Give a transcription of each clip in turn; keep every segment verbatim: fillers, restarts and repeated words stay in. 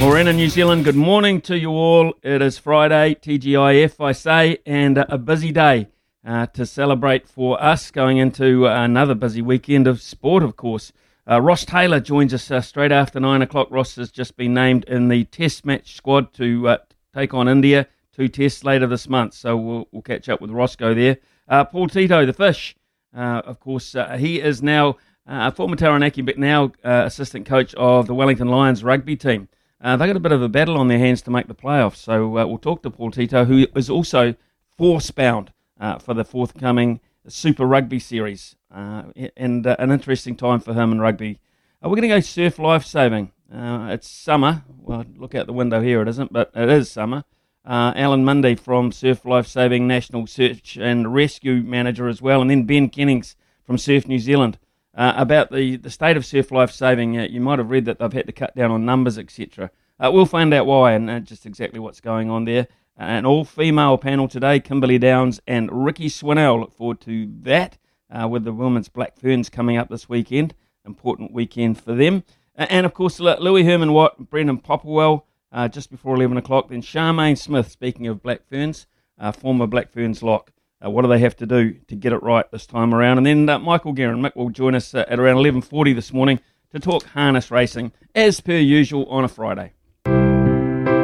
Morena, New Zealand, good morning to you all. It is Friday, T G I F, I say, and a busy day uh, to celebrate for us, going into another busy weekend of sport, of course. Uh, Ross Taylor joins us uh, straight after nine o'clock. Ross has just been named in the Test match squad to uh, take on India, two tests later this month, so we'll, we'll catch up with Roscoe there. Uh, Paul Tito, the fish, uh, of course, uh, he is now a uh, former Taranaki, but now uh, assistant coach of the Wellington Lions rugby team. Uh, they got a bit of a battle on their hands to make the playoffs, so uh, we'll talk to Paul Tito, who is also force-bound uh, for the forthcoming Super Rugby series, uh, and uh, an interesting time for him in rugby. Uh, we're going to go surf life saving. Uh, it's summer. Well, look out the window here, it isn't, but it is summer. Uh, Alan Mundy from Surf Life Saving, National Search and Rescue Manager as well, and then Ben Kennings from Surf New Zealand. Uh, about the, the state of surf life saving, uh, you might have read that they've had to cut down on numbers, et cetera. Uh, we'll find out why and uh, just exactly what's going on there. Uh, an all-female panel today, Kimberly Downs and Ricky Swinnell. Look forward to that uh, with the women's Black Ferns coming up this weekend. Important weekend for them. Uh, and, of course, Louis Herman-Watt and Brendan Popplewell uh, just before eleven o'clock. Then Charmaine Smith, speaking of Black Ferns, uh, former Black Ferns lock. Uh, what do they have to do to get it right this time around? And then uh, Michael Guerin, Mick, will join us uh, at around eleven forty this morning to talk harness racing, as per usual on a Friday.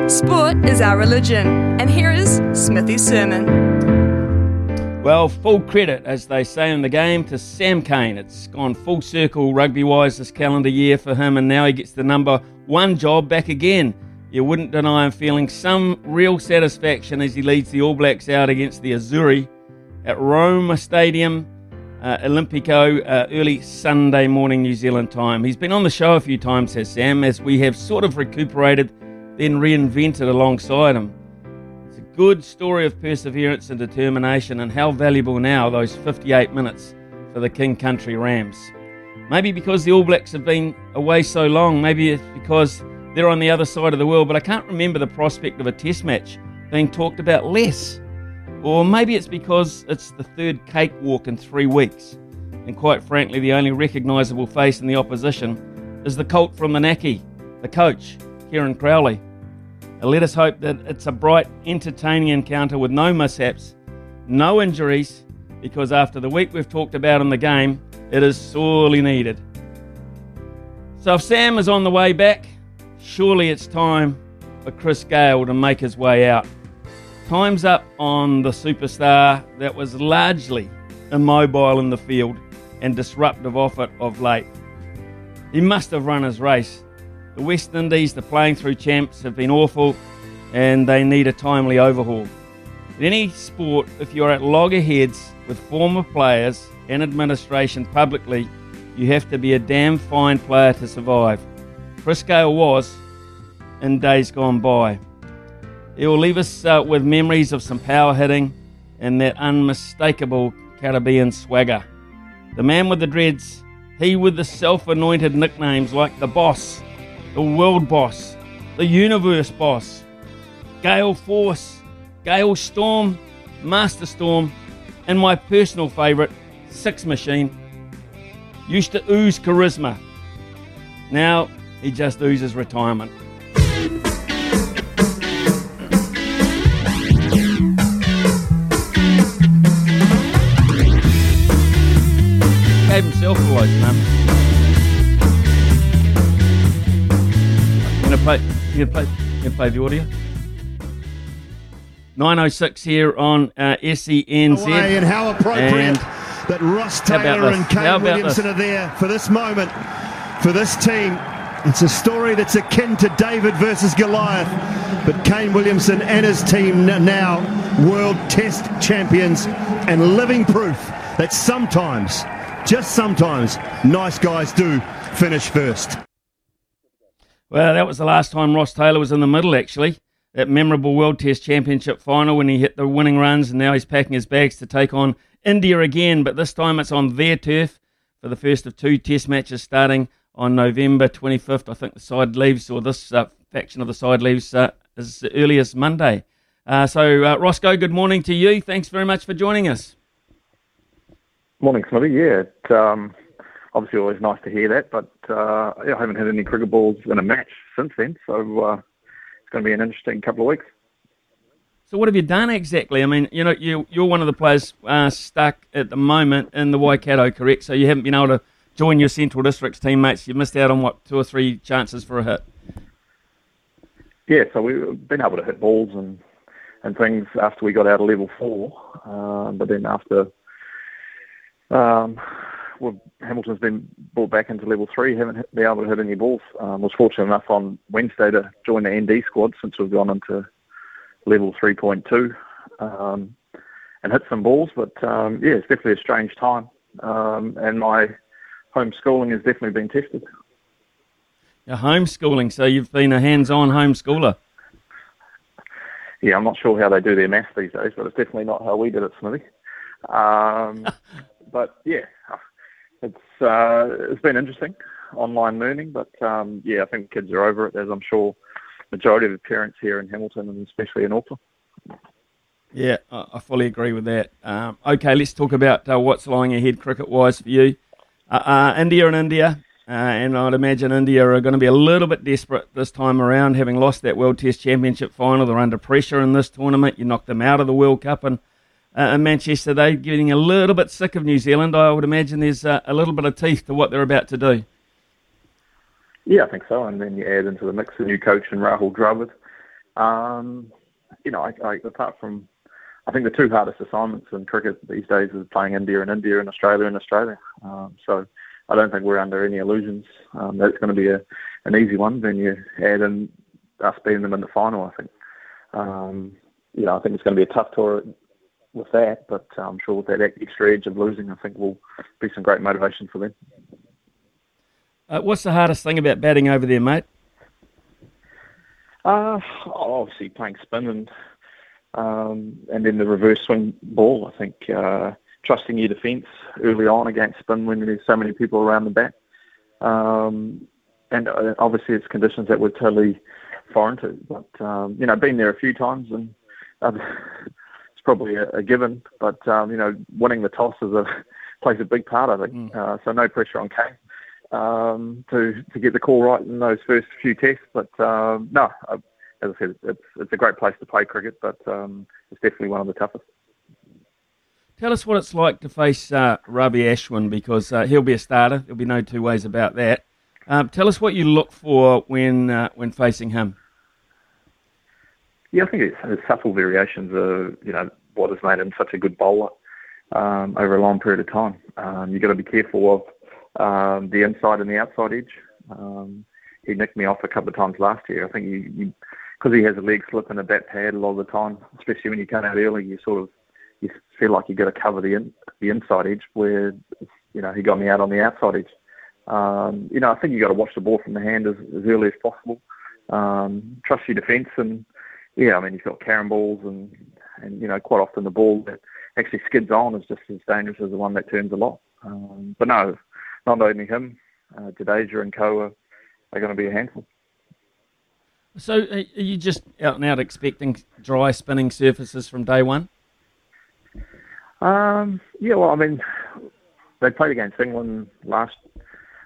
Sport is our religion, and here is Smithy's sermon. Well, full credit, as they say in the game, to Sam Cane. It's gone full circle rugby-wise this calendar year for him, and now he gets the number one job back again. You wouldn't deny him feeling some real satisfaction as he leads the All Blacks out against the Azzurri at Roma Stadium, uh, Olympico, uh, early Sunday morning New Zealand time. He's been on the show a few times, has Sam, as we have sort of recuperated, then reinvented alongside him. It's a good story of perseverance and determination, and how valuable now those fifty-eight minutes for the King Country Rams. Maybe because the All Blacks have been away so long, maybe it's because they're on the other side of the world, but I can't remember the prospect of a test match being talked about less. Or maybe it's because it's the third cakewalk in three weeks. And quite frankly, the only recognisable face in the opposition is the colt from Manaki, the coach, Kieran Crowley. And let us hope that it's a bright, entertaining encounter with no mishaps, no injuries, because after the week we've talked about in the game, it is sorely needed. So if Sam is on the way back, surely it's time for Chris Gale to make his way out. Time's up on the superstar that was largely immobile in the field and disruptive off it of late. He must have run his race. The West Indies, the playing through champs, have been awful and they need a timely overhaul. In any sport, if you're at loggerheads with former players and administration publicly, you have to be a damn fine player to survive. Chris Gale was in days gone by. It will leave us uh, with memories of some power hitting and that unmistakable Caribbean swagger. The man with the dreads, he with the self-anointed nicknames like the Boss, the World Boss, the Universe Boss, Gale Force, Gale Storm, Master Storm, and my personal favourite, Six Machine, used to ooze charisma. Now he just oozes retirement. yourself awake, mum. You gonna play? You gonna play? You gonna play the audio? nine oh six here on uh, S E N Z. Away, and how appropriate and that Ross Taylor and Kane Williamson this? are there for this moment, for this team. It's a story that's akin to David versus Goliath, but Kane Williamson and his team now World Test champions and living proof that sometimes, just sometimes, nice guys do finish first. Well, that was the last time Ross Taylor was in the middle, actually. That memorable World Test Championship final when he hit the winning runs, and now he's packing his bags to take on India again, but this time it's on their turf for the first of two Test matches starting on November twenty-fifth. I think the side leaves, or this uh, faction of the side leaves, uh, as early as Monday. Uh, so, uh, Roscoe, good morning to you. Thanks very much for joining us. Morning, Smitty. Yeah, it, um, obviously always nice to hear that, but uh, I haven't had any cricket balls in a match since then, so uh, it's going to be an interesting couple of weeks. So what have you done exactly? I mean, you know, you, you're one of the players uh, stuck at the moment in the Waikato, correct? So you haven't been able to join your Central District's teammates. You missed out on, what, two or three chances for a hit? Yeah, so we've been able to hit balls and, and things after we got out of level four. Um, but then after um, well, Hamilton's been brought back into level three, haven't hit, been able to hit any balls. I um, was fortunate enough on Wednesday to join the N D squad since we've gone into level three point two um, and hit some balls. But, um, yeah, it's definitely a strange time. Um, and my homeschooling has definitely been tested. Your homeschooling, so you've been a hands-on homeschooler. Yeah, I'm not sure how they do their maths these days, but it's definitely not how we did it, Smithy. Um, but yeah, it's uh, it's been interesting, online learning, but um, yeah, I think kids are over it, as I'm sure majority of the parents here in Hamilton and especially in Auckland. Yeah, I fully agree with that. Um, okay, let's talk about uh, what's lying ahead cricket-wise for you. Uh, uh, India and India, uh, and I'd imagine India are going to be a little bit desperate this time around, having lost that World Test Championship final. They're under pressure in this tournament. You knocked them out of the World Cup, and uh, in Manchester, they're getting a little bit sick of New Zealand. I would imagine there's uh, a little bit of teeth to what they're about to do. Yeah, I think so, and then you add into the mix the new coach and Rahul Dravid. Um, you know, I, I, apart from, I think the two hardest assignments in cricket these days is playing India and India and Australia and Australia. Um, so I don't think we're under any illusions. Um, that's going to be a, an easy one. Then you add in us beating them in the final, I think. Um, you know, I think it's going to be a tough tour with that, but I'm sure with that extra edge of losing, I think will be some great motivation for them. Uh, what's the hardest thing about batting over there, mate? Uh, obviously playing spin and Um, and then the reverse swing ball, I think, uh, trusting your defence early on against spin when there's so many people around the bat. Um, and uh, obviously it's conditions that we're totally foreign to. But, um, you know, been there a few times and uh, it's probably a, a given. But, um, you know, winning the toss is a, plays a big part of it. Mm. Uh, so no pressure on Kane um, to, to get the call right in those first few tests. But, um, no, I, As I said, it's, it's a great place to play cricket, but um, it's definitely one of the toughest. Tell us what it's like to face uh, Ravi Ashwin, because uh, he'll be a starter. There'll be no two ways about that. Um, tell us what you look for when uh, when facing him. Yeah, I think it's, it's subtle variations of, you know, what has made him such a good bowler um, over a long period of time. Um, you've got to be careful of um, the inside and the outside edge. Um, he nicked me off a couple of times last year. I think you... you because he has a leg slip and a bat pad a lot of the time, especially when you come out early, you sort of you feel like you've got to cover the in, the inside edge where, you know, he got me out on the outside edge. Um, you know, I think you've got to watch the ball from the hand as, as early as possible. Um, trust your defence and, yeah, I mean, you've got carrying balls and, and, you know, quite often the ball that actually skids on is just as dangerous as the one that turns a lot. Um, but no, not only him, uh, Jadeja and Co are, are going to be a handful. So are you just out and out expecting dry spinning surfaces from day one? Um, yeah, well, I mean, they played against England last,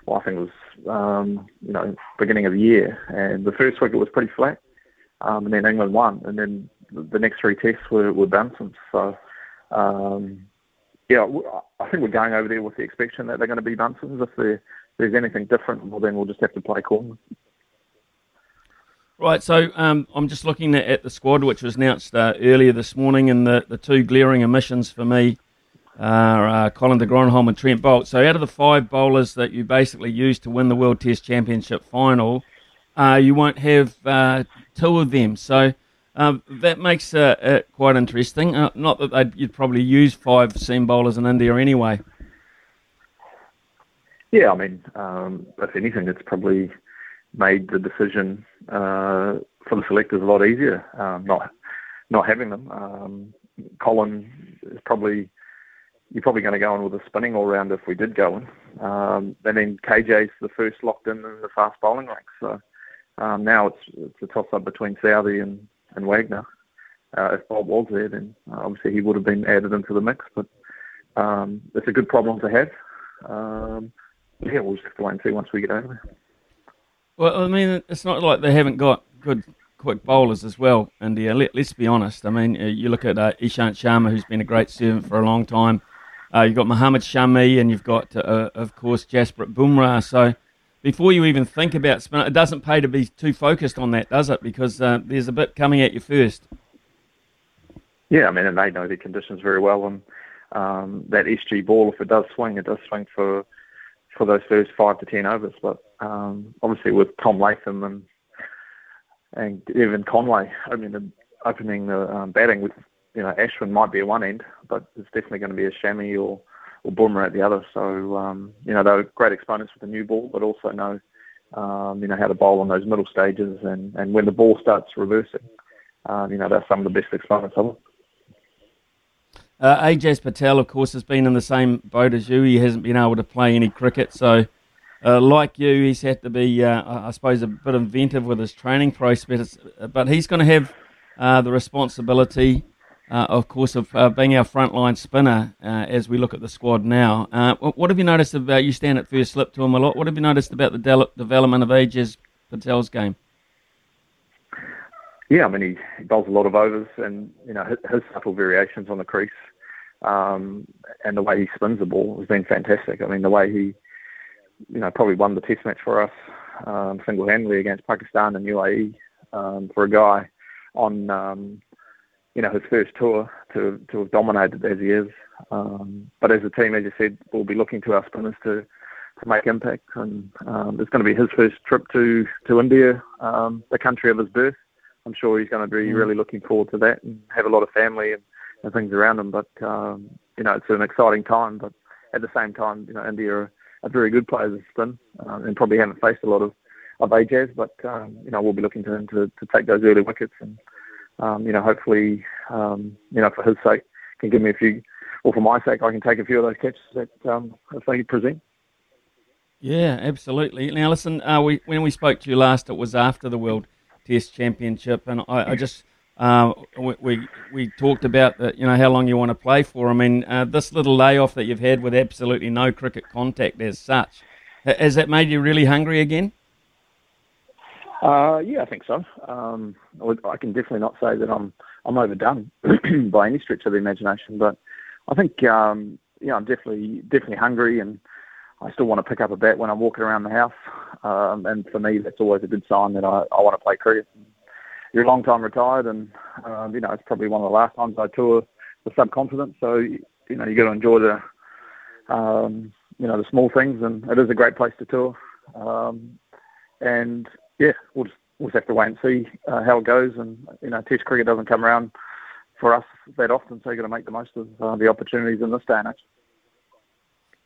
well, I think it was, um, you know, beginning of the year. And the first wicket was pretty flat. Um, and then England won. And then the next three tests were, were bouncing. So, um, yeah, I think we're going over there with the expectation that they're going to be Bunces. If, if there's anything different, well, then we'll just have to play corners. Right, so um, I'm just looking at the squad, which was announced uh, earlier this morning, and the, the two glaring omissions for me are uh, Colin de Grandhomme and Trent Boult. So out of the five bowlers that you basically used to win the World Test Championship final, uh, you won't have uh, two of them. So um, that makes uh, it quite interesting. Uh, not that you'd probably use five seam bowlers in India anyway. Yeah, I mean, um, if anything, it's probably made the decision uh, for the selectors a lot easier, um, not not having them. Um, Colin is probably, you're probably going to go in with a spinning all-round if we did go in. Um, and then K J's the first locked in in the fast bowling ranks. So um, now it's it's a toss-up between Southey and, and Wagner. Uh, if Bob was there, then uh, obviously he would have been added into the mix. But um, it's a good problem to have. Um, yeah, we'll just have to wait and see once we get over there. Well, I mean, it's not like they haven't got good quick bowlers as well, India. Let, let's be honest. I mean, you look at uh, Ishant Sharma, who's been a great servant for a long time. Uh, you've got Mohammad Shami, and you've got, uh, of course, Jasprit Bumrah. So before you even think about spin, it doesn't pay to be too focused on that, does it? Because uh, there's a bit coming at you first. Yeah, I mean, and they know their conditions very well. And um, that S G ball, if it does swing, it does swing for... for those first five to ten overs, but um, obviously with Tom Latham and and Evan Conway opening the opening the um, batting, with you know Ashwin might be at one end, but it's definitely going to be a Shami or or Bumrah at the other. So um, you know they're great exponents with the new ball, but also know um, you know how to bowl on those middle stages, and, and when the ball starts reversing, um, you know they're some of the best exponents of it. Uh, Ajaz Patel, of course, has been in the same boat as you. He hasn't been able to play any cricket. So, uh, like you, he's had to be, uh, I suppose, a bit inventive with his training process. But he's going to have uh, the responsibility, uh, of course, of uh, being our frontline spinner uh, as we look at the squad now. Uh, what have you noticed about, you stand at first slip to him a lot, what have you noticed about the de- development of Ajaz Patel's game? Yeah, I mean, he, he bowls a lot of overs, and you know his, his subtle variations on the crease, um, and the way he spins the ball has been fantastic. I mean, the way he, you know, probably won the Test match for us um, single-handedly against Pakistan and U A E um, for a guy on, um, you know, his first tour to to have dominated as he is. Um, but as a team, as you said, we'll be looking to our spinners to to make impact, and um, it's going to be his first trip to to India, um, the country of his birth. I'm sure he's going to be really looking forward to that and have a lot of family and, and things around him. But, um, you know, it's an exciting time. But at the same time, you know, India are, are very good players at spin uh, and probably haven't faced a lot of, of Ajaz. But, um, you know, we'll be looking to him to, to take those early wickets. And, um, you know, hopefully, um, you know, for his sake, can give me a few, or for my sake, I can take a few of those catches that um, if they present. Yeah, absolutely. Now, listen, uh, we, when we spoke to you last, it was after the World Test Championship, and I, I just uh, we we talked about the, you know how long you want to play for. I mean, uh, this little layoff that you've had with absolutely no cricket contact as such, has that made you really hungry again? Uh, yeah, I think so. Um, I can definitely not say that I'm I'm overdone by any stretch of the imagination, but I think um, yeah, I'm definitely definitely hungry, and I still want to pick up a bat when I'm walking around the house, um, and for me that's always a good sign that I, I want to play cricket. You're a long time retired, and uh, you know it's probably one of the last times I tour the subcontinent. So you know you got to enjoy the um, you know the small things, and it is a great place to tour. Um, and yeah, we'll just, we'll just have to wait and see uh, how it goes. And you know Test cricket doesn't come around for us that often, so you got to make the most of uh, the opportunities in this day and age.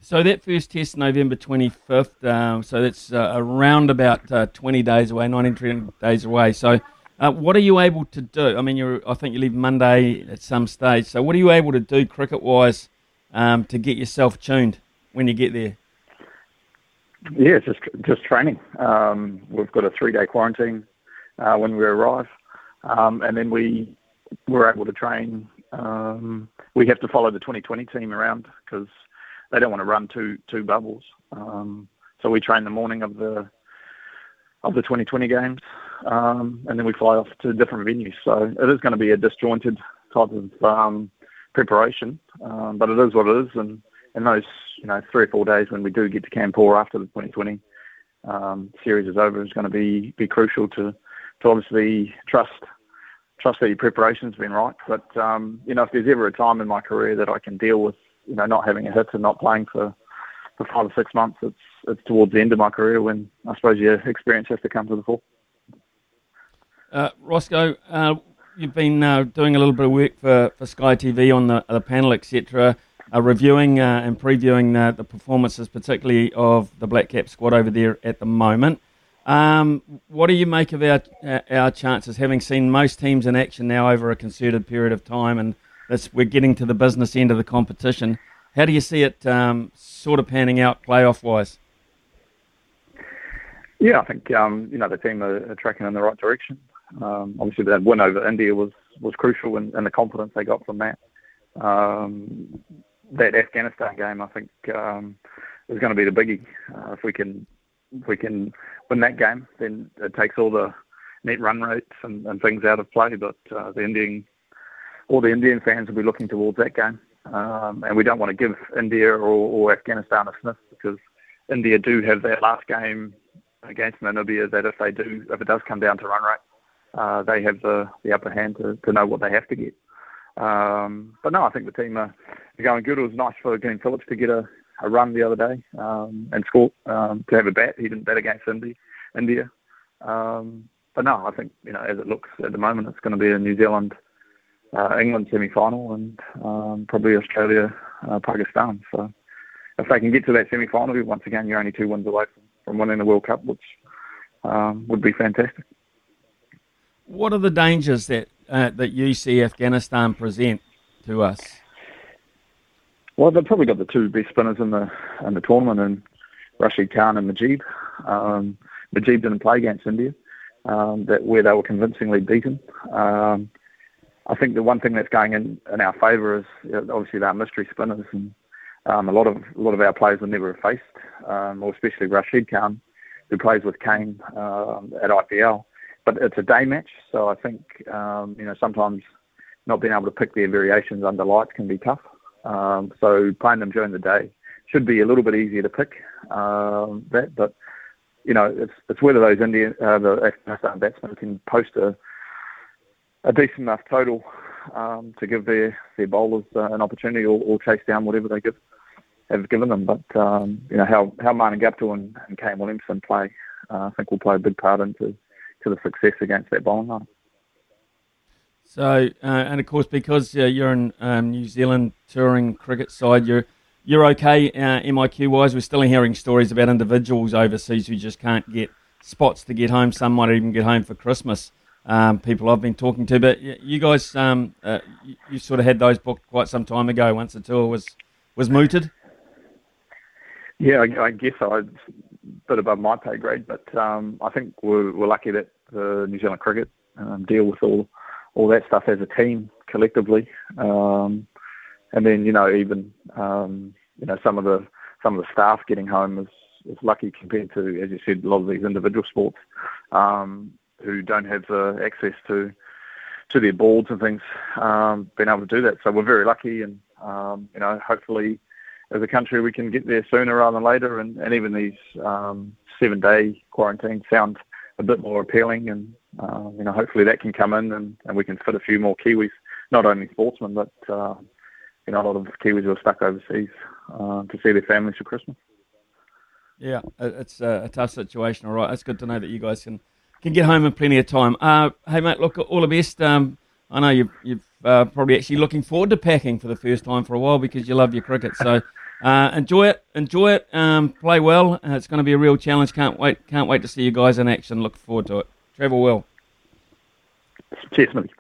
So that first test, November twenty-fifth, um, so that's uh, around about uh, twenty days away, nineteen, twenty days away. So uh, what are you able to do? I mean, you're, I think you leave Monday at some stage. So what are you able to do cricket-wise um, to get yourself tuned when you get there? Yeah, just just training. Um, we've got a three-day quarantine uh, when we arrive, um, and then we we're able to train. Um, we have to follow the twenty twenty team around because they don't want to run two two bubbles, um, so we train the morning of the of the twenty twenty games, um, and then we fly off to different venues. So it is going to be a disjointed type of um, preparation, um, but it is what it is. And, and those, you know, three or four days when we do get to Kanpur after the twenty twenty um, series is over is going to be, be crucial to, to obviously trust trust that your preparation's been right. But, um, you know, if there's ever a time in my career that I can deal with, you know, not having a hit and not playing for, for five or six months, it's it's towards the end of my career when I suppose your experience has to come to the fore. Uh, Roscoe, uh, you've been uh, doing a little bit of work for, for Sky T V on the, the panel, et cetera, uh, reviewing uh, and previewing uh, the performances, particularly of the Black Cap squad over there at the moment. Um, what do you make of our uh, our chances, having seen most teams in action now over a concerted period of time, and this, we're getting to the business end of the competition? How do you see it um, sort of panning out playoff-wise? Yeah, I think um, you know the team are, are tracking in the right direction. Um, obviously, that win over India was, was crucial, and, and the confidence they got from that. Um, that Afghanistan game, I think, um, is going to be the biggie. Uh, if we can if we can win that game, then it takes all the net run rates and, and things out of play. But uh, the Indian, all the Indian fans will be looking towards that game, um, and we don't want to give India or, or Afghanistan a sniff, because India do have that last game against Namibia that if they do, if it does come down to run rate, Uh, they have the, the upper hand to, to know what they have to get. Um, but no, I think the team are going good. It was nice for Glenn Phillips to get a, a run the other day um, and score, um, to have a bat. He didn't bat against Indy, India. Um, but no, I think, you know, as it looks at the moment, it's going to be a New Zealand, uh, England semi-final and um, probably Australia, uh, Pakistan. So if they can get to that semi-final, once again, you're only two wins away from, from winning the World Cup, which um, would be fantastic. What are the dangers that uh, that you see Afghanistan present to us? Well, they've probably got the two best spinners in the in the tournament, and Rashid Khan and Mujeeb. Um, Mujeeb didn't play against India, um, that where they were convincingly beaten. Um, I think the one thing that's going in, in our favour is, you know, obviously they're mystery spinners, and um, a lot of a lot of our players will never have faced, um, or especially Rashid Khan, who plays with Kane um, at I P L. But it's a day match, so I think, um, you know, sometimes not being able to pick their variations under lights can be tough. Um, so playing them during the day should be a little bit easier to pick um, that. But, you know, it's it's whether those Indian, uh, the Afghanistan batsmen can post a a decent enough total um, to give their, their bowlers uh, an opportunity or, or chase down whatever they give, have given them. But, um, you know, how, how Marnie Guptill and, and Kane Williamson play, uh, I think will play a big part into to the success against that bowling line. So, uh, and of course, because uh, you're in um, New Zealand touring cricket side, you're you're okay uh, M I Q wise. We're still hearing stories about individuals overseas who just can't get spots to get home. Some might even get home for Christmas. Um, people I've been talking to, but you guys, um, uh, you, you sort of had those booked quite some time ago. Once the tour was was mooted. Yeah, I, I guess I was a bit above my pay grade, but um, I think we're, we're lucky that uh, New Zealand cricket um, deal with all all that stuff as a team collectively, um, and then you know even um, you know some of the some of the staff getting home is, is lucky compared to, as you said, a lot of these individual sports um, who don't have the access to to their boards and things um, being able to do that. So we're very lucky, and um, you know hopefully, as a country, we can get there sooner rather than later, and, and even these um, seven-day quarantines sound a bit more appealing, and uh, you know, hopefully that can come in, and, and we can fit a few more Kiwis, not only sportsmen, but uh, you know, a lot of Kiwis who are stuck overseas uh, to see their families for Christmas. Yeah, it's a, a tough situation. All right, it's good to know that you guys can, can get home in plenty of time. Uh, hey mate, look, all the best. Um, I know you've, you've uh, probably actually looking forward to packing for the first time for a while because you love your cricket. So uh, enjoy it, enjoy it, um, play well. Uh, it's going to be a real challenge. Can't wait, can't wait to see you guys in action. Look forward to it. Travel well. Cheers, mate.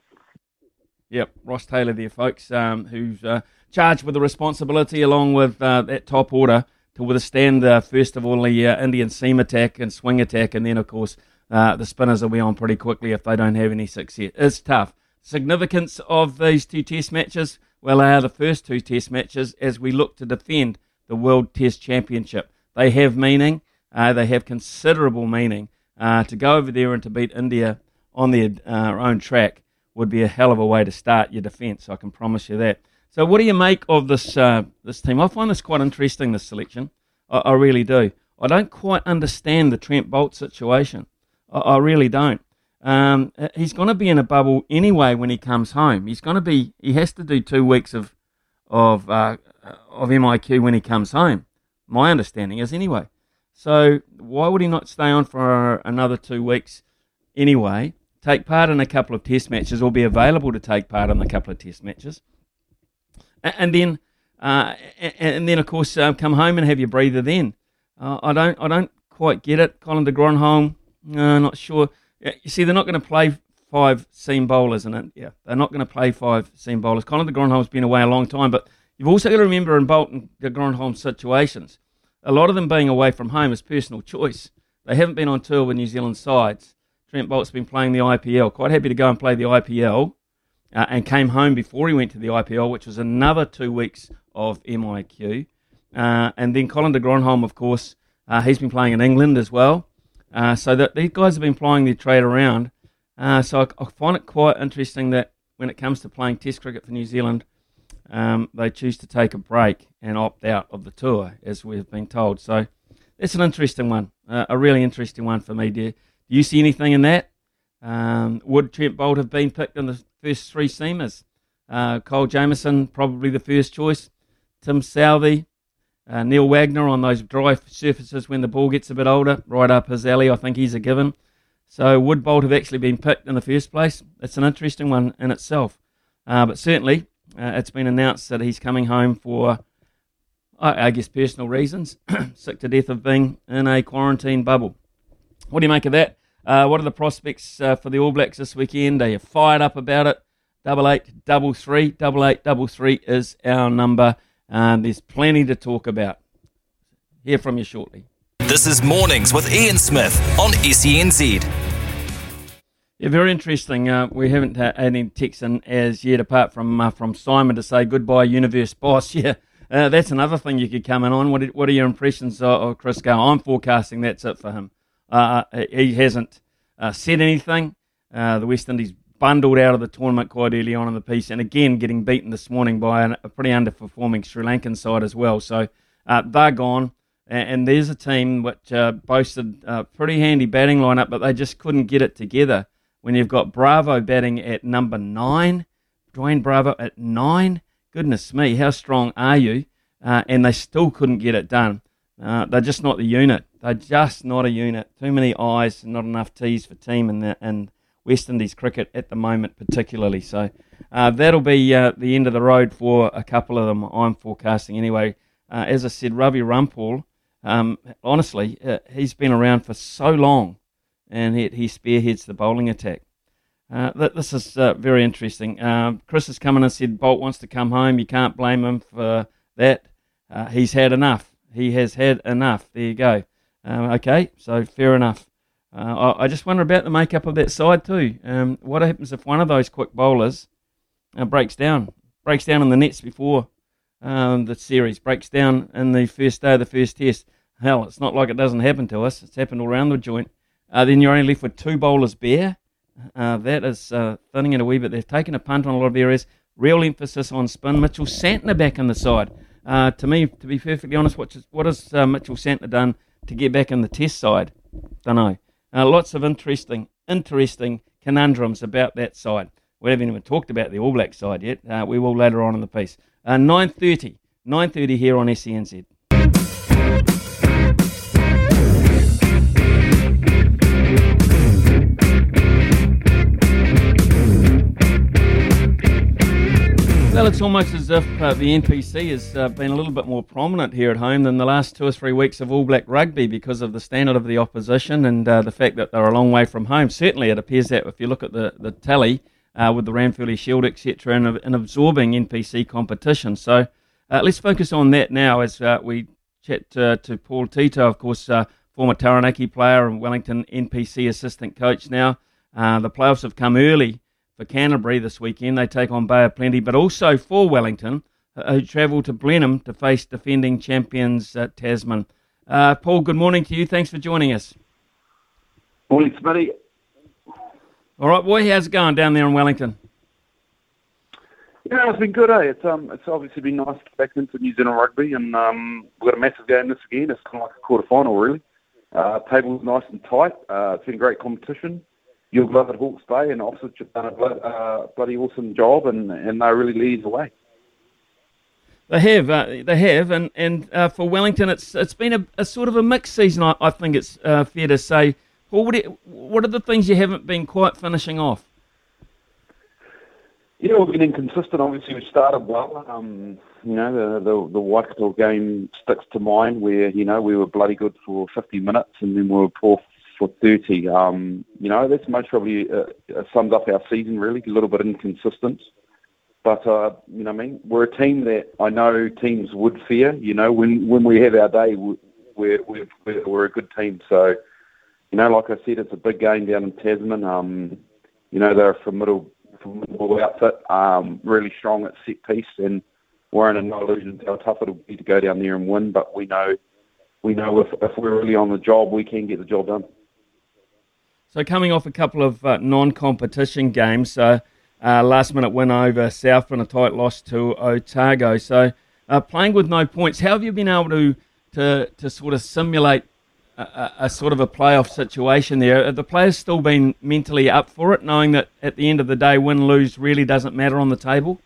Yep, Ross Taylor there, folks, um, who's uh, charged with the responsibility along with uh, that top order to withstand uh, first of all the uh, Indian seam attack and swing attack, and then of course uh, the spinners will be on pretty quickly if they don't have any success. It's tough. Significance of these two test matches? Well, they are the first two test matches as we look to defend the World Test Championship. They have meaning, uh, they have considerable meaning. Uh, to go over there and to beat India on their uh, own track would be a hell of a way to start your defence, I can promise you that. So what do you make of this uh, this team? I find this quite interesting, this selection. I, I really do. I don't quite understand the Trent Boult situation. I, I really don't. Um, he's going to be in a bubble anyway when he comes home. He's going to be. He has to do two weeks of of uh, of M I Q when he comes home. My understanding is anyway. So why would he not stay on for another two weeks anyway? Take part in a couple of test matches, or be available to take part in a couple of test matches, and, and then uh, and, and then of course uh, come home and have your breather. Then uh, I don't I don't quite get it. Colin de Grandhomme, no, not sure. You see, they're not going to play five seam bowlers in it. Yeah, they're not going to play five seam bowlers. Colin de Grandhomme's been away a long time, but you've also got to remember in Boult and de Grandhomme's situations, a lot of them being away from home is personal choice. They haven't been on tour with New Zealand sides. Trent Boult's been playing the I P L, quite happy to go and play the I P L, uh, and came home before he went to the I P L, which was another two weeks of M I Q. Uh, and then Colin de Grandhomme, of course, uh, he's been playing in England as well. Uh, so that these guys have been plying their trade around. Uh, so I, I find it quite interesting that when it comes to playing Test cricket for New Zealand, um, they choose to take a break and opt out of the tour, as we've been told. So that's an interesting one, uh, a really interesting one for me, dear. Do you see anything in that? Um, would Trent Boult have been picked in the first three seamers? Uh, Cole Jamieson, probably the first choice. Tim Southey. Uh, Neil Wagner on those dry surfaces when the ball gets a bit older, right up his alley. I think he's a given. So would Boult have actually been picked in the first place? It's an interesting one in itself. Uh, but certainly uh, it's been announced that he's coming home for, I, I guess, personal reasons, sick to death of being in a quarantine bubble. What do you make of that? Uh, what are the prospects uh, for the All Blacks this weekend? Are you fired up about it? Double eight, double three, double eight, double three is our number. Um, there's plenty to talk about. Hear from you shortly. This is Mornings with Ian Smith on S E N Z. Yeah, very interesting. Uh, we haven't had any texts in as yet, apart from uh, from Simon to say goodbye, universe boss. Yeah, uh, that's another thing you could come in on. What are, what are your impressions of, of Chris Gale? I'm forecasting that's it for him. Uh, he hasn't uh, said anything. Uh, the West Indies bundled out of the tournament quite early on in the piece, and again getting beaten this morning by an, a pretty underperforming Sri Lankan side as well. So uh, they're gone, and, and there's a team which uh, boasted a pretty handy batting lineup, but they just couldn't get it together. When you've got Bravo batting at number nine, Dwayne Bravo at nine, goodness me, how strong are you? Uh, and they still couldn't get it done. Uh, they're just not the unit. They're just not a unit. Too many I's, not enough T's for team in the and. West Indies cricket at the moment particularly. So uh, that'll be uh, the end of the road for a couple of them, I'm forecasting anyway. Uh, as I said, Ravi Rampal, um, honestly, uh, he's been around for so long, and he, he spearheads the bowling attack. Uh, th- this is uh, very interesting. Uh, Chris has come in and said Boult wants to come home. You can't blame him for that. Uh, he's had enough. He has had enough. There you go. Um, okay, so fair enough. Uh, I just wonder about the makeup of that side too. Um, what happens if one of those quick bowlers uh, breaks down? Breaks down in the nets before um, the series. Breaks down in the first day of the first test. Hell, it's not like it doesn't happen to us. It's happened all around the joint. Uh, then you're only left with two bowlers bare. Uh, that is uh, thinning it a wee bit. They've taken a punt on a lot of areas. Real emphasis on spin. Mitchell Santner back in the side. Uh, to me, to be perfectly honest, what, just, what has uh, Mitchell Santner done to get back in the test side? Don't know. Uh, lots of interesting, interesting conundrums about that side. We haven't even talked about the All Black side yet. Uh, we will later on in the piece. Uh, nine thirty, nine thirty here on S E N Z. Well, it's almost as if uh, the N P C has uh, been a little bit more prominent here at home than the last two or three weeks of All Black rugby because of the standard of the opposition and uh, the fact that they're a long way from home. Certainly it appears that if you look at the, the tally uh, with the Ramfurly Shield, et cetera, and, and absorbing N P C competition. So uh, let's focus on that now as uh, we chat uh, to Paul Tito, of course, uh, former Taranaki player and Wellington N P C assistant coach now. Uh, the playoffs have come early for Canterbury this weekend. They take on Bay of Plenty, but also for Wellington, uh, who travel to Blenheim to face defending champions uh, Tasman. Uh, Paul, good morning to you. Thanks for joining us. Morning, Smitty. All right, boy, how's it going down there in Wellington? Yeah, it's been good, eh? It's um, it's obviously been nice to get back into New Zealand rugby, and um, we've got a massive game this weekend. It's kind of like a quarter final, really. Uh, table's nice and tight. Uh, it's been great competition. Your glove at Hawke's Bay and Oxford have done a blood, uh, bloody awesome job, and, and they really lead the way. They have, uh, they have, and and uh, for Wellington, it's it's been a, a sort of a mixed season. I, I think it's uh, fair to say. Paul, what, what are the things you haven't been quite finishing off? Yeah, we've been inconsistent. Obviously, we started well. Um, you know, the, the the Waikato game sticks to mind, where you know we were bloody good for fifty minutes and then we were poor for thirty. Um, you know, that's most probably uh, sums up our season really. A little bit inconsistent, but uh, you know, what I mean, we're a team that I know teams would fear. You know, when, when we have our day, we're we're we're a good team. So, you know, like I said, it's a big game down in Tasman. Um, you know, they're a formidable. formidable outfit, um, really strong at set piece, and we're in no illusions how tough it'll be to go down there and win, but we know we know if, if we're really on the job, we can get the job done. So coming off a couple of uh, non-competition games, so uh, last-minute win over Southland, a tight loss to Otago, so uh, playing with no points, how have you been able to to, to sort of simulate a, a, a sort of a playoff situation there? Have the players still been mentally up for it, knowing that at the end of the day, win lose really doesn't matter on the table?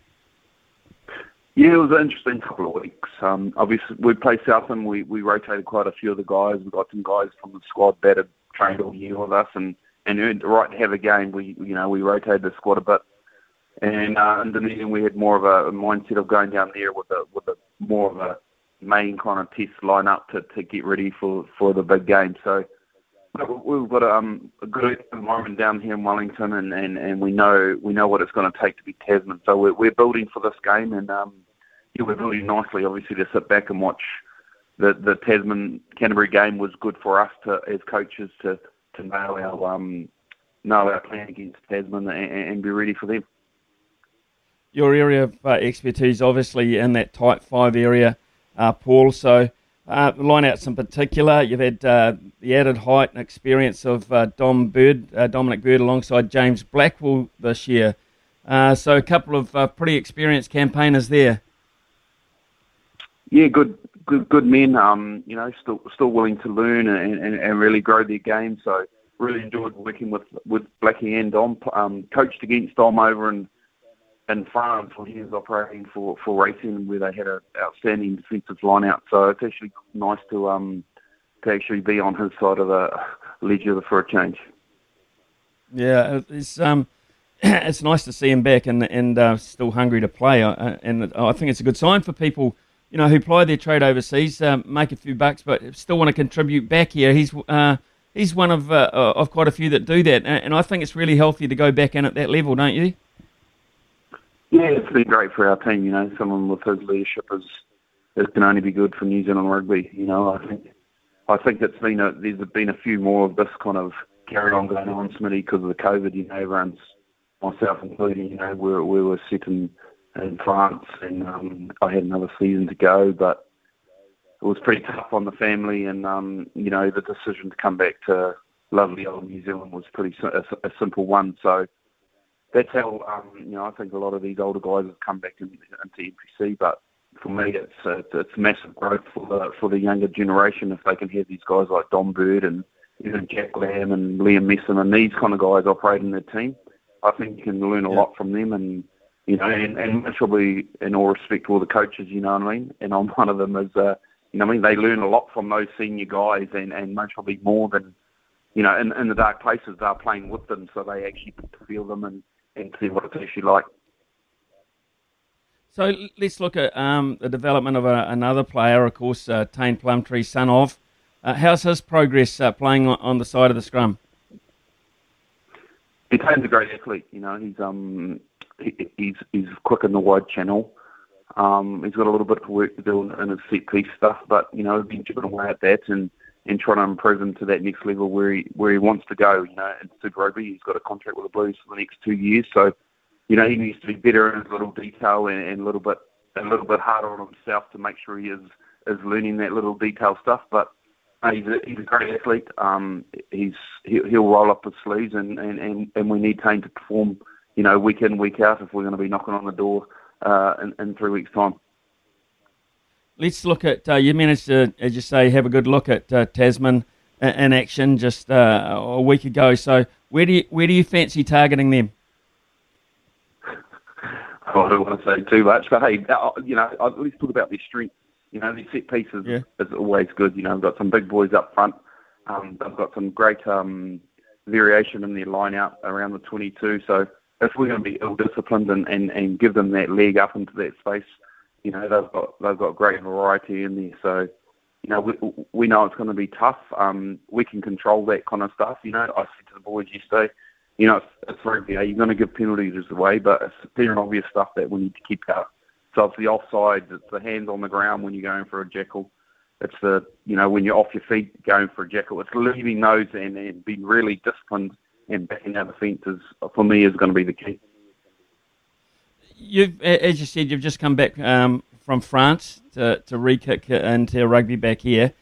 Yeah, it was an interesting couple of weeks. Um, obviously, we played Southland. We we rotated quite a few of the guys. We got some guys from the squad that had trained all year with us, and and earned the right to have a game. We you know we rotated the squad a bit, and uh, in Dunedin we had more of a mindset of going down there with a with a more of a main kind of test lineup to, to get ready for, for the big game. So we've got um, a good environment down here in Wellington, and, and, and we know we know what it's going to take to beat Tasman. So we're, we're building for this game, and um, yeah, we're building nicely. Obviously, to sit back and watch the the Tasman Canterbury game was good for us to as coaches to to nail our um, nail our plan against Tasman and, and be ready for them. Your area of uh, expertise, obviously, in that tight five area. Uh, Paul, so uh, line-outs in particular, you've had uh, the added height and experience of uh, Dom Bird, uh, Dominic Bird alongside James Blackwell this year. Uh, so a couple of uh, pretty experienced campaigners there. Yeah, good good, good men, um, you know, still still willing to learn and, and, and really grow their game. So really enjoyed working with, with Blackie and Dom. Um, coached against Dom over and in France, where he was operating for, for Racing, where they had an outstanding defensive line-out. So it's actually nice to um to actually be on his side of the ledger for a change. Yeah, it's um it's nice to see him back and and uh, still hungry to play. Uh, and I think it's a good sign for people, you know, who ply their trade overseas, um, make a few bucks, but still want to contribute back here. He's uh, he's one of uh, of quite a few that do that, and I think it's really healthy to go back in at that level, don't you? Yeah, it's been great for our team, you know. Someone with his leadership is, it can only be good for New Zealand rugby, you know. I think I think it's been a, there's been a few more of this kind of carry on going on, Smitty, because of the COVID, you know, everyone's, myself including, you know, we, we were set in, in France and um, I had another season to go, but it was pretty tough on the family and, um, you know, the decision to come back to lovely old New Zealand was pretty a, a simple one, so... That's how, um, you know, I think a lot of these older guys have come back in, into N P C, but for me it's it's, it's massive growth for the, for the younger generation if they can have these guys like Dom Bird and even Jack Lamb and Liam Messon and these kind of guys operate in their team. I think you can learn a yeah. lot from them and, you know, and, and probably in all respect to all the coaches, you know what I mean? And I'm one of them is, uh, you know what I mean? They learn a lot from those senior guys and, and most probably more than, you know, in, in the dark places they're playing with them so they actually feel them and and see what it's actually like. So let's look at um, the development of a, another player, of course, uh, Tane Plumtree, son of. Uh, how's his progress uh, playing on, on the side of the scrum? He, Tane's a great athlete, you know. He's um he, he's he's quick in the wide channel. Um, he's got a little bit of work to do in, in his set piece stuff, but you know, he's been chipping away at that and, and trying to improve him to that next level where he where he wants to go. You know, in Super Rugby, he's got a contract with the Blues for the next two years, so you know he needs to be better in his little detail and, and a little bit a little bit harder on himself to make sure he is, is learning that little detail stuff. But uh, he's, a, he's a great athlete. Um, he's he, he'll roll up his sleeves, and, and, and, and we need Tane to perform. You know, week in, week out, if we're going to be knocking on the door uh, in, in three weeks' time. Let's look at, uh, you managed to, as you say, have a good look at uh, Tasman in, in action just uh, a week ago. So where do you, where do you fancy targeting them? Oh, I don't want to say too much, but hey, you know, let's talk about their strength. You know, their set pieces yeah. is always good. You know, they've got some big boys up front. Um, they've got some great um, variation in their line-out around the twenty-two. So if we're going to be ill-disciplined and, and, and give them that leg up into that space, you know, they've got they've got great variety in there. So, you know, we, we know it's going to be tough. Um, we can control that kind of stuff. You know, I said to the boys yesterday, you know, it's, it's rugby. You're going to give penalties away, but it's clear and obvious stuff that we need to keep out. So it's the offside, it's the hands on the ground when you're going for a jackal. It's the, you know, when you're off your feet going for a jackal. It's leaving those and, and being really disciplined and backing out the fences, for me, is going to be the key. You've, as you said, you've just come back um, from France to, to re-kick into rugby back here.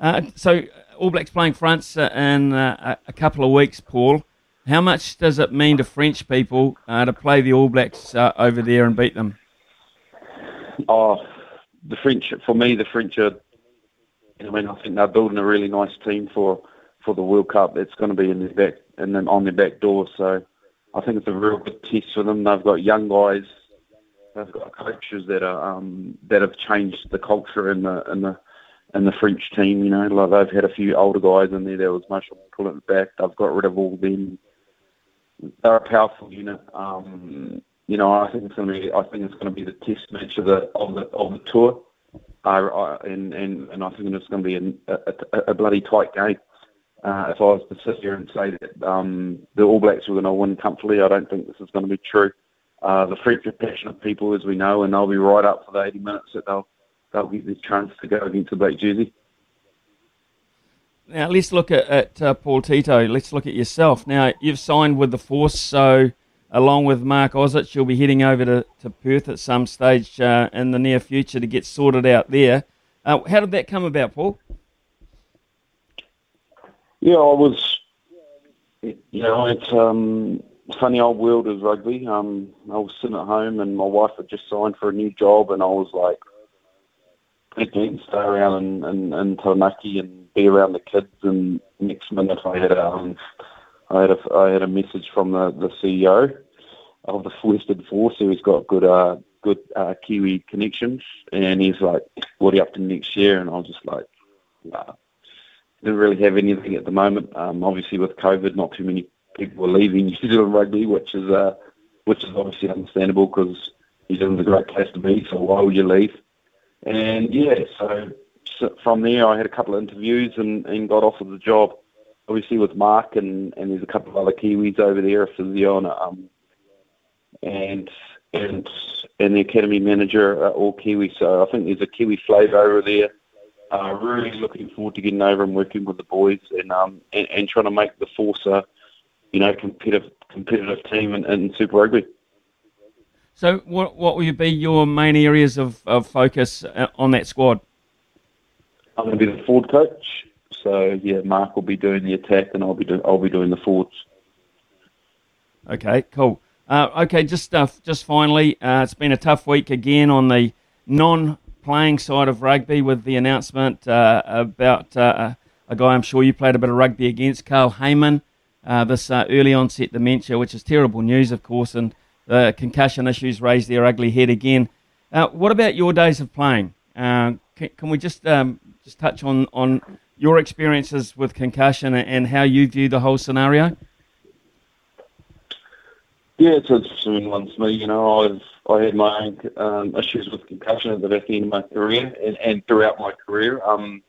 Uh, so All Blacks playing France in uh, a couple of weeks, Paul. How much does it mean to French people uh, to play the All Blacks uh, over there and beat them? Oh, the French, for me, the French are, I mean, I think they're building a really nice team for, for the World Cup. It's going to be in their back, and then on their back door. So I think it's a real good test for them. They've got young guys. They've got coaches that are um, that have changed the culture in the in the in the French team. You know, like they've had a few older guys in there that was much pulling it back. They've got rid of all them. They're a powerful unit. Um, you know, I think it's going to be. I think it's going to be the test match of the of the of the tour, uh, and and and I think it's going to be a, a, a bloody tight game. Uh, if I was to sit here and say that um, the All Blacks were going to win comfortably, I don't think this is going to be true. Uh, the French are passionate people, as we know, and they'll be right up for the eighty minutes that they'll they'll get the chance to go against the Black jersey. Now let's look at, at uh, Paul Tito. Let's look at yourself. Now you've signed with the Force, so along with Mark Ozic, you'll be heading over to, to Perth at some stage uh, in the near future to get sorted out there. Uh, how did that come about, Paul? Yeah, I was. You know, it's um, funny old world is rugby. Um, I was sitting at home, and my wife had just signed for a new job, and I was like, I can't stay around in, in, in Taranaki and be around the kids, and next minute I had a, um, I had a, I had a message from the, the C E O of the Western Force, who's got good uh, good uh, Kiwi connections, and he's like, "What are you up to next year?" And I was just like, nah. "Didn't really have anything at the moment." Um, obviously, with COVID, not too many people are leaving New Zealand rugby, which is uh, which is obviously understandable because New Zealand's a great place to be. So why would you leave? And yeah, so. From there, I had a couple of interviews and, and got offered the job, obviously with Mark, and, and there's a couple of other Kiwis over there, a physio and, um, and and and the academy manager are all Kiwi. So I think there's a Kiwi flavour over there. Uh, really looking forward to getting over and working with the boys, and um and, and trying to make the Force a, you know, competitive competitive team in, in Super Rugby. So what what will be your main areas of, of focus on that squad? I'm going to be the forward coach, so yeah, Mark will be doing the attack, and I'll be do- I'll be doing the forwards. Okay, cool. Uh, okay, just uh, just finally, uh, it's been a tough week again on the non-playing side of rugby with the announcement uh, about uh, a guy I'm sure you played a bit of rugby against, Carl Heyman, uh, this uh, early onset dementia, which is terrible news, of course, and the uh, concussion issues raised their ugly head again. Uh, what about your days of playing? Uh, can, can we just um, just touch on, on your experiences with concussion and how you view the whole scenario? Yeah, it's an interesting one for me. You know, I've I had my own um, issues with concussion at the back end of my career and, and throughout my career. Um,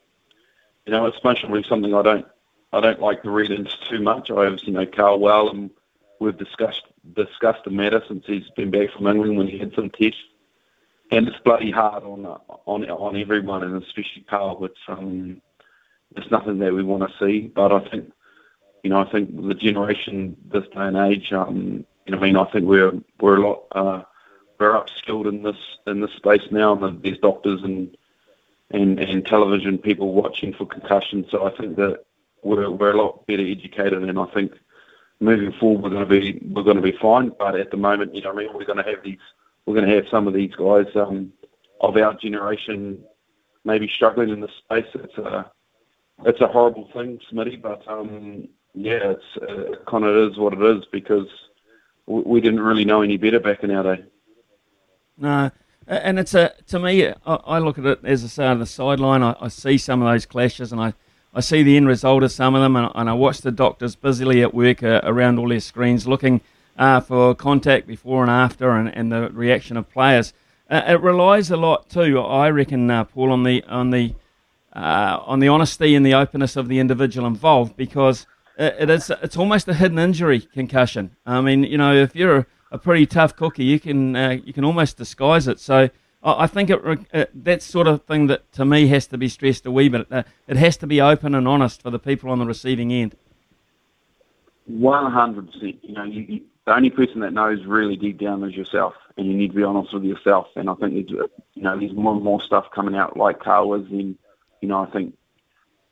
you know, it's mostly something I don't I don't like to read into too much. I obviously know Carl well, and we've discussed discussed the matter since he's been back from England when he had some tests. And it's bloody hard on on on everyone, and especially Carl. It's um, it's nothing that we want to see. But I think, you know, I think the generation this day and age, um, you know, I mean, I think we're we're a lot uh, we're upskilled in this in this space now, and there's doctors and and and television people watching for concussion. So I think that we're we're a lot better educated, and I think moving forward we're going to be we're going to be fine. But at the moment, you know, I mean, we're going to have these we're going to have some of these guys um, of our generation maybe struggling in this space. It's a, it's a horrible thing, Smitty, but um, yeah, it's, it kind of is what it is, because we, we didn't really know any better back in our day. No, and it's a to me, I, I look at it as I say on the sideline. I, I see some of those clashes, and I, I see the end result of some of them, and, and I watch the doctors busily at work uh, around all their screens looking uh, for contact before and after, and, and the reaction of players. Uh, it relies a lot too, I reckon, uh, Paul, on the on the uh, on the honesty and the openness of the individual involved, because it, it is it's almost a hidden injury concussion. I mean, you know, if you're a pretty tough cookie, you can uh, you can almost disguise it. So I, I think it, it that sort of thing that to me has to be stressed a wee bit. Uh, it has to be open and honest for the people on the receiving end. One hundred percent. You know, you, you, the only person that knows really deep down is yourself, and you need to be honest with yourself. And I think there's you know there's more and more stuff coming out like Carl is, and you know I think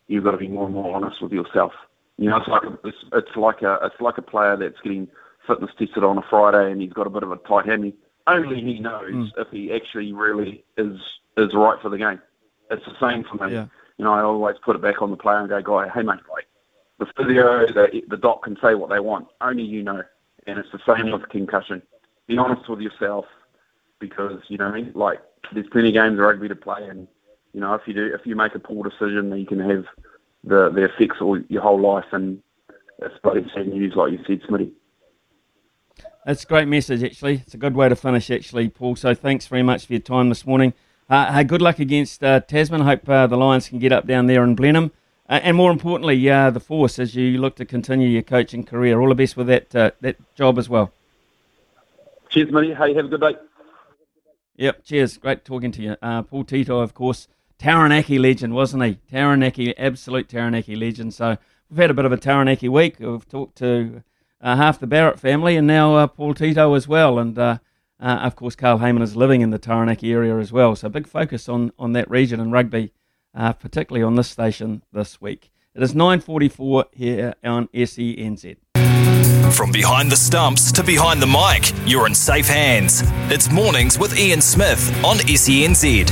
you've got to be more and more honest with yourself. You know, it's like a, it's, it's like a it's like a player that's getting fitness tested on a Friday and he's got a bit of a tight hammy. Only he knows mm. if he actually really is is right for the game. It's the same for me. Yeah. You know, I always put it back on the player and go, "Guy, hey mate, like the physio, the, the doc can say what they want. Only you know." And it's the same with concussion. Be honest with yourself, because you know, like there's plenty of games of rugby to play, and you know, if you do, if you make a poor decision, then you can have the the effects all your whole life, and it's bloody sad news, like you said, Smitty. That's a great message, actually. It's a good way to finish, actually, Paul. So thanks very much for your time this morning. Uh, hey, good luck against uh, Tasman. I hope uh, the Lions can get up down there in Blenheim. Uh, and more importantly, uh, the Force, as you look to continue your coaching career. All the best with that uh, that job as well. Cheers, mate. Hey, have a good day. Yep, cheers. Great talking to you. Uh, Paul Tito, of course, Taranaki legend, wasn't he? Taranaki, absolute Taranaki legend. So we've had a bit of a Taranaki week. We've talked to... Uh, half the Barrett family, and now uh, Paul Tito as well, and uh, uh, of course Carl Heyman is living in the Taranaki area as well, so big focus on, on that region and rugby, uh, particularly on this station this week. It is nine forty-four here on S E N Z. From behind the stumps to behind the mic, you're in safe hands. It's Mornings with Ian Smith on S E N Z.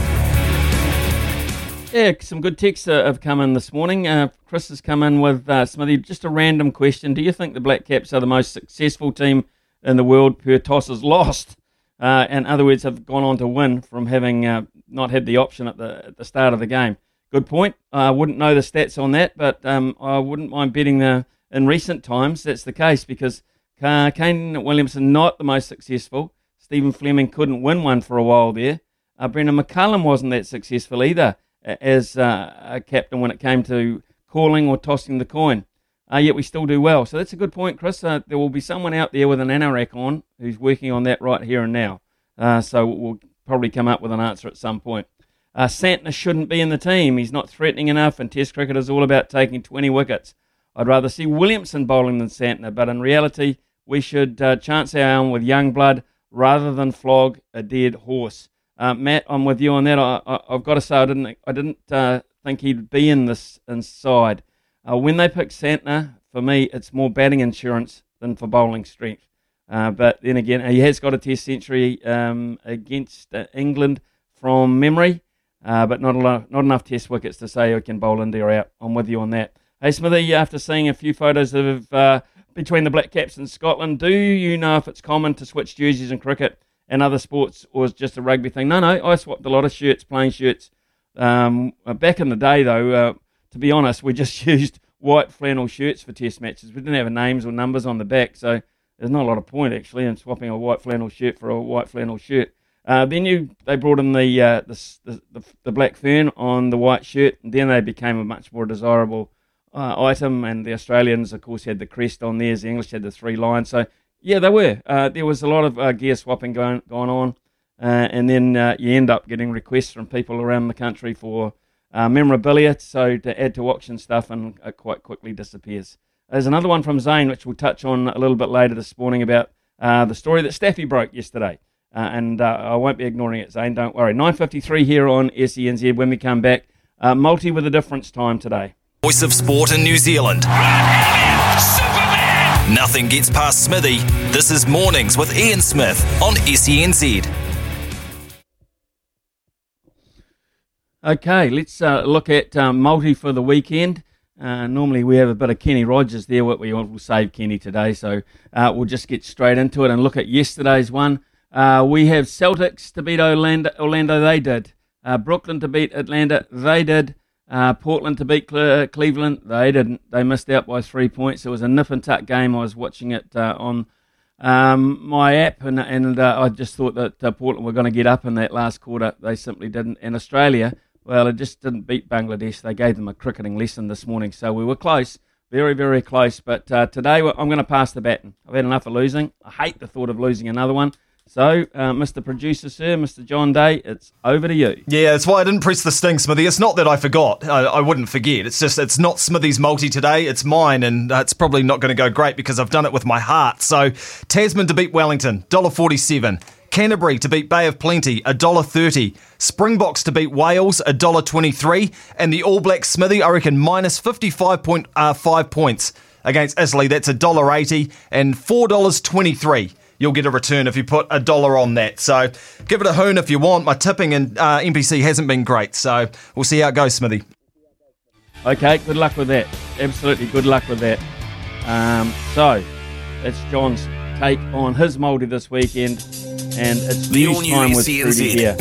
Yeah, some good texts uh, have come in this morning. Uh, Chris has come in with, uh, Smithy, just a random question. Do you think the Black Caps are the most successful team in the world per tosses lost? Uh, in other words, have gone on to win from having uh, not had the option at the at the start of the game. Good point. I uh, wouldn't know the stats on that, but um, I wouldn't mind betting the, in recent times that's the case, because uh, Kane Williamson not the most successful. Stephen Fleming couldn't win one for a while there. Uh, Brendan McCullum wasn't that successful either as uh, a captain when it came to calling or tossing the coin. Uh, yet we still do well. So that's a good point, Chris. Uh, there will be someone out there with an anorak on who's working on that right here and now. Uh, so we'll probably come up with an answer at some point. Uh, Santner shouldn't be in the team. He's not threatening enough, and Test cricket is all about taking twenty wickets. I'd rather see Williamson bowling than Santner, but in reality, we should uh, chance our arm with young blood rather than flog a dead horse. Uh, Matt, I'm with you on that. I, I, I've got to say, I didn't, I didn't uh, think he'd be in this inside. Uh, when they pick Santner, for me, it's more batting insurance than for bowling strength. Uh, but then again, he has got a Test century um, against uh, England from memory, uh, but not a lot, not enough Test wickets to say he can bowl India out. I'm with you on that. Hey, Smithy, after seeing a few photos of uh, between the Black Caps and Scotland, do you know if it's common to switch jerseys in cricket and other sports, or is just a rugby thing? No, no, I swapped a lot of shirts, plain shirts. Um, back in the day, though, uh, to be honest, we just used white flannel shirts for Test matches. We didn't have names or numbers on the back, so there's not a lot of point, actually, in swapping a white flannel shirt for a white flannel shirt. Uh, then you, they brought in the, uh, the, the the Black Fern on the white shirt, and then they became a much more desirable uh, item, and the Australians, of course, had the crest on theirs. The English had the three lions, so... Yeah, they were. Uh, there was a lot of uh, gear swapping going, going on, uh, and then uh, you end up getting requests from people around the country for uh, memorabilia, so to add to auction stuff, and it quite quickly disappears. There's another one from Zane, which we'll touch on a little bit later this morning, about uh, the story that Staffy broke yesterday, uh, and uh, I won't be ignoring it, Zane, don't worry. nine fifty-three here on S E N Z. When we come back, uh, multi with a difference time today. Voice of Sport in New Zealand. Nothing gets past Smithy. This is Mornings with Ian Smith on S E N Z. Okay, let's uh, look at um, multi for the weekend. Uh, normally we have a bit of Kenny Rogers there, but we will save Kenny today, so uh, we'll just get straight into it and look at yesterday's one. Uh, we have Celtics to beat Orlando, Orlando they did. Uh, Brooklyn to beat Atlanta, they did. Uh, Portland to beat Cle- Cleveland, they didn't. They missed out by three points. It was a nip and tuck game. I was watching it uh, on um, my app, and, and uh, I just thought that uh, Portland were going to get up in that last quarter. They simply didn't. And Australia, well, it just didn't beat Bangladesh. They gave them a cricketing lesson this morning. So we were close, very, very close. But uh, today I'm going to pass the baton. I've had enough of losing. I hate the thought of losing another one. So, uh, Mister Producer, sir, Mister John Day, it's over to you. Yeah, that's why I didn't press the sting, Smithy. It's not that I forgot. I, I wouldn't forget. It's just it's not Smithy's multi today. It's mine, and uh, it's probably not going to go great because I've done it with my heart. So, Tasman to beat Wellington, one dollar forty-seven. Canterbury to beat Bay of Plenty, one dollar thirty. Springboks to beat Wales, one dollar twenty-three. And the All Blacks, Smithy, I reckon, minus fifty-five point five points against Italy. That's one dollar eighty and four dollars twenty-three. You'll get a return if you put a dollar on that. So give it a hoon if you want. My tipping in uh, N P C hasn't been great. So we'll see how it goes, Smithy. Okay, good luck with that. Absolutely good luck with that. Um, so that's John's take on his Māori this weekend. And it's news time with Rudy here.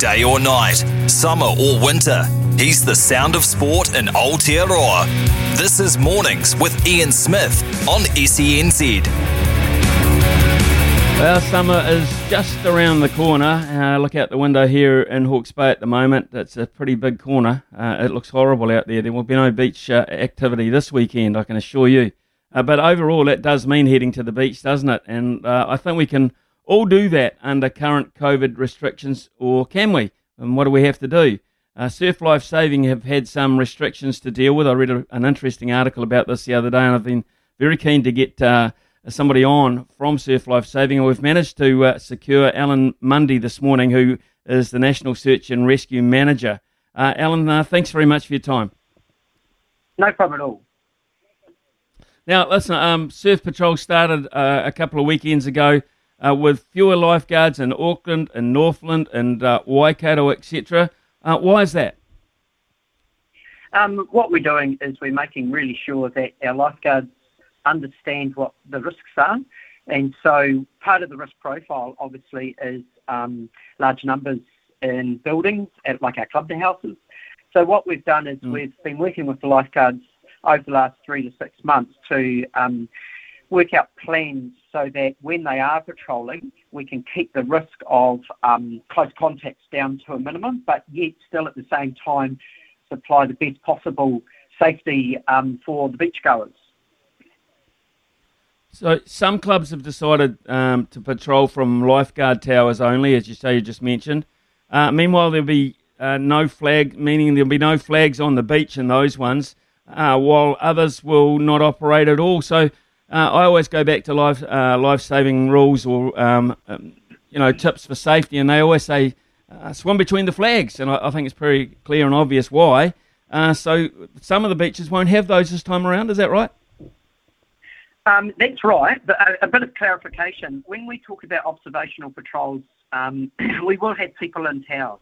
Day or night, summer or winter, he's the sound of sport in Aotearoa. This is Mornings with Ian Smith on S E N Z. Well, summer is just around the corner. Uh, look out the window here in Hawke's Bay at the moment. It's a pretty big corner. Uh, it looks horrible out there. There will be no beach uh, activity this weekend, I can assure you. Uh, but overall, that does mean heading to the beach, doesn't it? And uh, I think we can all do that under current COVID restrictions, or can we? And what do we have to do? Uh, Surf Life Saving have had some restrictions to deal with. I read a, an interesting article about this the other day, and I've been very keen to get... Uh, somebody on from Surf Life Saving, and we've managed to uh, secure Alan Mundy this morning, who is the National Search and Rescue Manager. Uh, Alan, uh, thanks very much for your time. No problem at all. Now, listen, um, Surf Patrol started uh, a couple of weekends ago uh, with fewer lifeguards in Auckland and Northland and uh, Waikato, et cetera. Uh, why is that? Um, what we're doing is we're making really sure that our lifeguards understand what the risks are, and so part of the risk profile obviously is um, large numbers in buildings at like our club houses. So what we've done is mm. we've been working with the lifeguards over the last three to six months to um, work out plans so that when they are patrolling, we can keep the risk of um, close contacts down to a minimum, but yet still at the same time supply the best possible safety um, for the beachgoers. So some clubs have decided um, to patrol from lifeguard towers only, as you say you just mentioned. Uh, meanwhile, there'll be uh, no flag, meaning there'll be no flags on the beach in those ones, uh, while others will not operate at all. So uh, I always go back to life uh, life-saving rules or um, um, you know tips for safety, and they always say uh, swim between the flags, and I, I think it's pretty clear and obvious why. Uh, so some of the beaches won't have those this time around. Is that right? Um, that's right, but a, a bit of clarification. When we talk about observational patrols, um, we will have people in towers,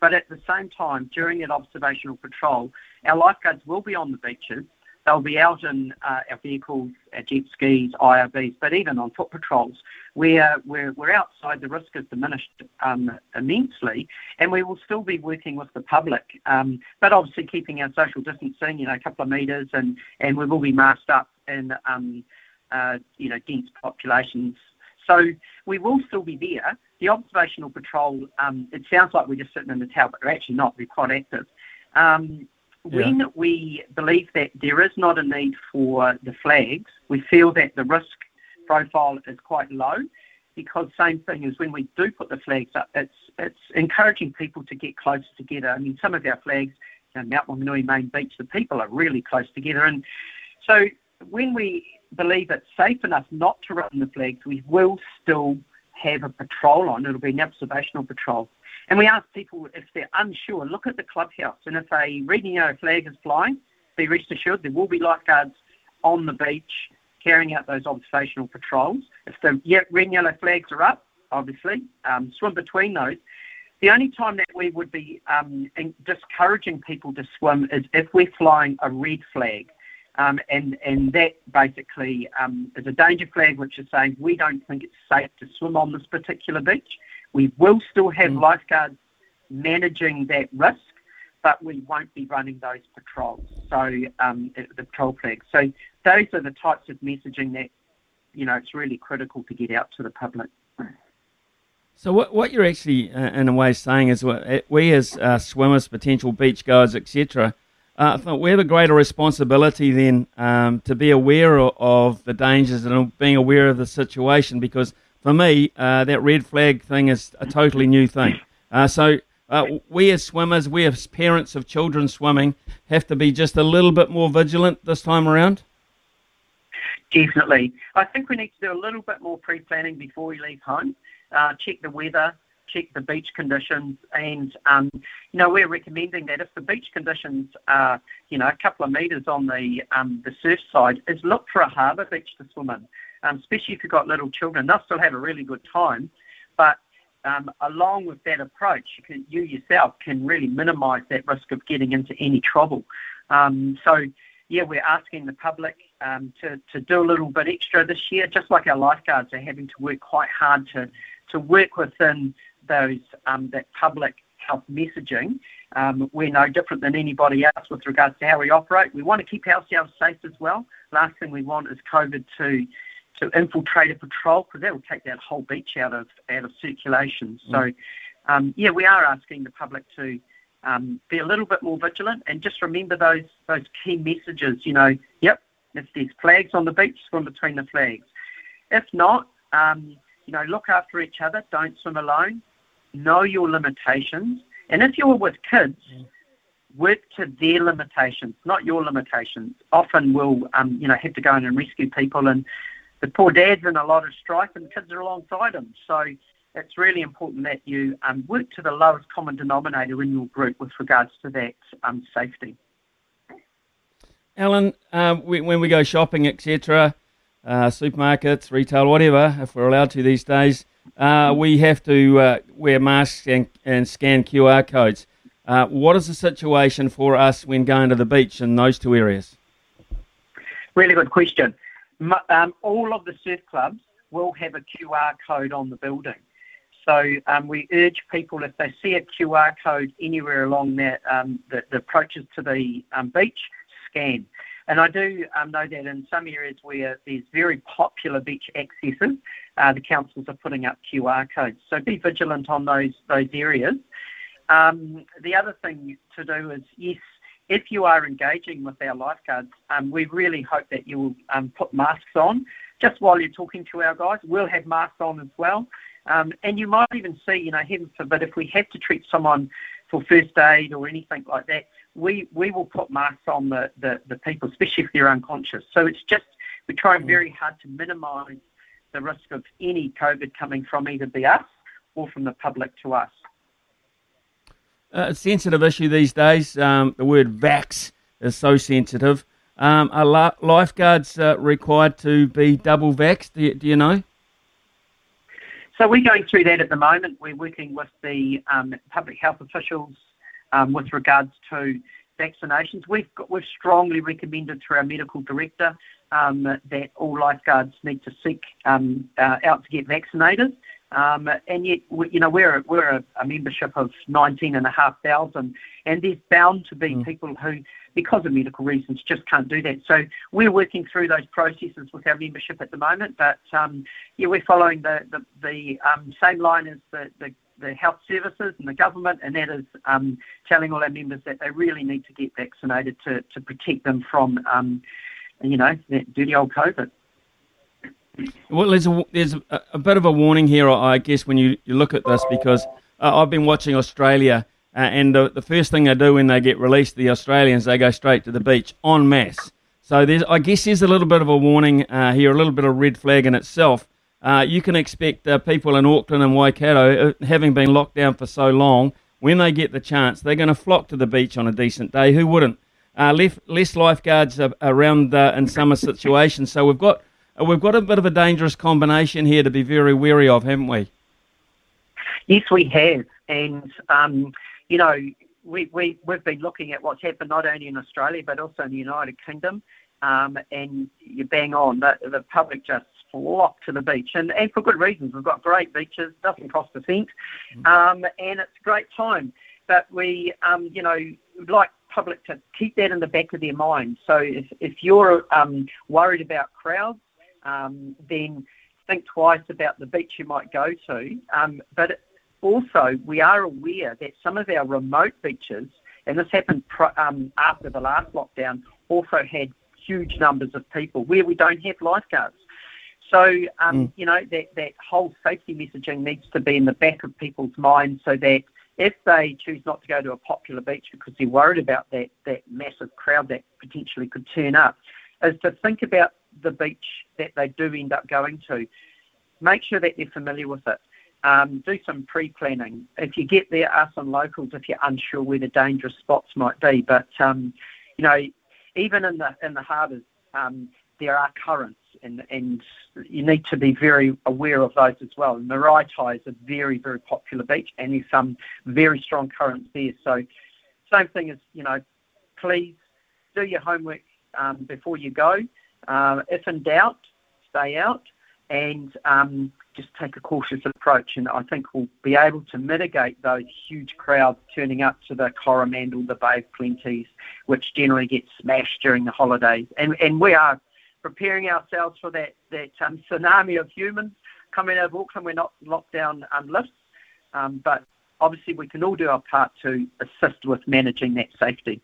but at the same time, during an observational patrol, our lifeguards will be on the beaches. They'll be out in uh, our vehicles, our jet skis, I R Bs, but even on foot patrols, where we're, we're outside, the risk is diminished um, immensely, and we will still be working with the public, um, but obviously keeping our social distancing, you know, a couple of metres, and, and we will be masked up and um, Uh, you know, dense populations. So we will still be there. The observational patrol, um, it sounds like we're just sitting in the tower, but we're actually not. We're quite active. Um, yeah. When we believe that there is not a need for the flags, we feel that the risk profile is quite low, because same thing as when we do put the flags up, it's it's encouraging people to get closer together. I mean, some of our flags, you know, Mount Wanganui Main Beach, the people are really close together. And so when we believe it's safe enough not to run the flags, we will still have a patrol on. It'll be an observational patrol. And we ask people if they're unsure, look at the clubhouse, and if a red and yellow flag is flying, be rest assured there will be lifeguards on the beach carrying out those observational patrols. If the red and yellow flags are up, obviously, um, swim between those. The only time that we would be um, discouraging people to swim is if we're flying a red flag. Um, and, and that basically um, is a danger flag, which is saying we don't think it's safe to swim on this particular beach. We will still have mm. lifeguards managing that risk, but we won't be running those patrols, so um, the patrol flags. So those are the types of messaging that, you know, it's really critical to get out to the public. So what what you're actually, uh, in a way, saying is we as uh, swimmers, potential beachgoers, et cetera, Uh, I thought we have a greater responsibility then um, to be aware of, of the dangers and being aware of the situation, because for me, uh, that red flag thing is a totally new thing. Uh, so uh, we as swimmers, we as parents of children swimming, have to be just a little bit more vigilant this time around? Definitely. I think we need to do a little bit more pre-planning before we leave home, uh, check the weather, check the beach conditions, and um, you know, we're recommending that if the beach conditions are, you know, a couple of metres on the um, the surf side, is look for a harbour beach to swim in, um, especially if you've got little children. They'll still have a really good time, but um, along with that approach, you, can, you yourself can really minimise that risk of getting into any trouble. Um, so, yeah, we're asking the public um, to, to do a little bit extra this year, just like our lifeguards are having to work quite hard to, to work within those um, that public health messaging. Um, we're no different than anybody else with regards to how we operate. We want to keep ourselves safe as well. Last thing we want is COVID to to infiltrate a patrol, because that will take that whole beach out of out of circulation. Mm. So, um, yeah, we are asking the public to um, be a little bit more vigilant and just remember those those key messages. You know, yep, if there's flags on the beach, swim between the flags. If not, um, you know, look after each other. Don't swim alone. Know your limitations, and if you're with kids, work to their limitations, not your limitations. Often we'll, um, you know, have to go in and rescue people, and the poor dad's in a lot of strife, and the kids are alongside him. So it's really important that you um, work to the lowest common denominator in your group with regards to that um, safety. Alan, um, we, when we go shopping, et cetera, uh, supermarkets, retail, whatever, if we're allowed to these days, Uh, we have to uh, wear masks and, and scan Q R codes. Uh, what is the situation for us when going to the beach in those two areas? Really good question. Um, all of the surf clubs will have a Q R code on the building. So um, we urge people, if they see a Q R code anywhere along that, um, the, the approaches to the um, beach, scan. And I do um, know that in some areas where there's very popular beach accesses, uh, the councils are putting up Q R codes. So be vigilant on those those areas. Um, the other thing to do is, yes, if you are engaging with our lifeguards, um, we really hope that you will um, put masks on. Just while you're talking to our guys, we'll have masks on as well. Um, and you might even see, you know, heaven forbid, if we have to treat someone for first aid or anything like that, we we will put masks on the, the, the people, especially if they're unconscious. So it's just, we're trying very hard to minimise the risk of any COVID coming from either the us or from the public to us. Uh, a sensitive issue these days. Um, the word vax is so sensitive. Um, are la- lifeguards uh, required to be double vaxxed? Do you, do you know? So we're going through that at the moment. We're working with the um, public health officials um, with regards to vaccinations. We've got, we've strongly recommended through our medical director um, that all lifeguards need to seek um, uh, out to get vaccinated. Um, and yet, we, you know, we're, we're a, a membership of nineteen and a half thousand, and there's bound to be mm. people who, because of medical reasons, just can't do that. So we're working through those processes with our membership at the moment, but um, yeah, we're following the, the, the um, same line as the, the, the health services and the government, and that is um, telling all our members that they really need to get vaccinated to, to protect them from, um, you know, that dirty old COVID. Well, there's a, there's a, a bit of a warning here, I guess, when you, you look at this, because uh, I've been watching Australia, uh, and the, the first thing they do when they get released, the Australians, they go straight to the beach en masse. So there's, I guess there's a little bit of a warning uh, here, a little bit of red flag in itself. Uh, you can expect uh, people in Auckland and Waikato, uh, having been locked down for so long, when they get the chance, they're going to flock to the beach on a decent day. Who wouldn't? Uh, less, less lifeguards are around uh, in summer situations, so we've got... We've got a bit of a dangerous combination here to be very wary of, haven't we? Yes, we have. And, um, you know, we, we, we've been looking at what's happened not only in Australia but also in the United Kingdom. Um, and you bang on, the, the public just flock to the beach, and, and for good reasons. We've got great beaches, doesn't cost a cent, um, and it's a great time. But we, um, you know, like public to keep that in the back of their mind. So if, if you're um, worried about crowds, um, then think twice about the beach you might go to. Um, but also, we are aware that some of our remote beaches, and this happened pro- um, after the last lockdown, also had huge numbers of people where we don't have lifeguards. So, um, mm. you know, that, that whole safety messaging needs to be in the back of people's minds so that if they choose not to go to a popular beach because they're worried about that, that massive crowd that potentially could turn up, is to think about the beach that they do end up going to. Make sure that they're familiar with it. Um, do some pre-planning. If you get there, ask some locals if you're unsure where the dangerous spots might be. But, um, you know, even in the in the harbours, um, there are currents, and, and you need to be very aware of those as well. Marae Tai is a very, very popular beach, and there's some very strong currents there. So same thing as, you know, please do your homework um, before you go. Uh, if in doubt, stay out, and um, just take a cautious approach, and I think we'll be able to mitigate those huge crowds turning up to the Coromandel, the Bay of Plenties, which generally gets smashed during the holidays. And and we are preparing ourselves for that, that um, tsunami of humans coming out of Auckland. We're not locked down on lifts, um, but obviously we can all do our part to assist with managing that safety.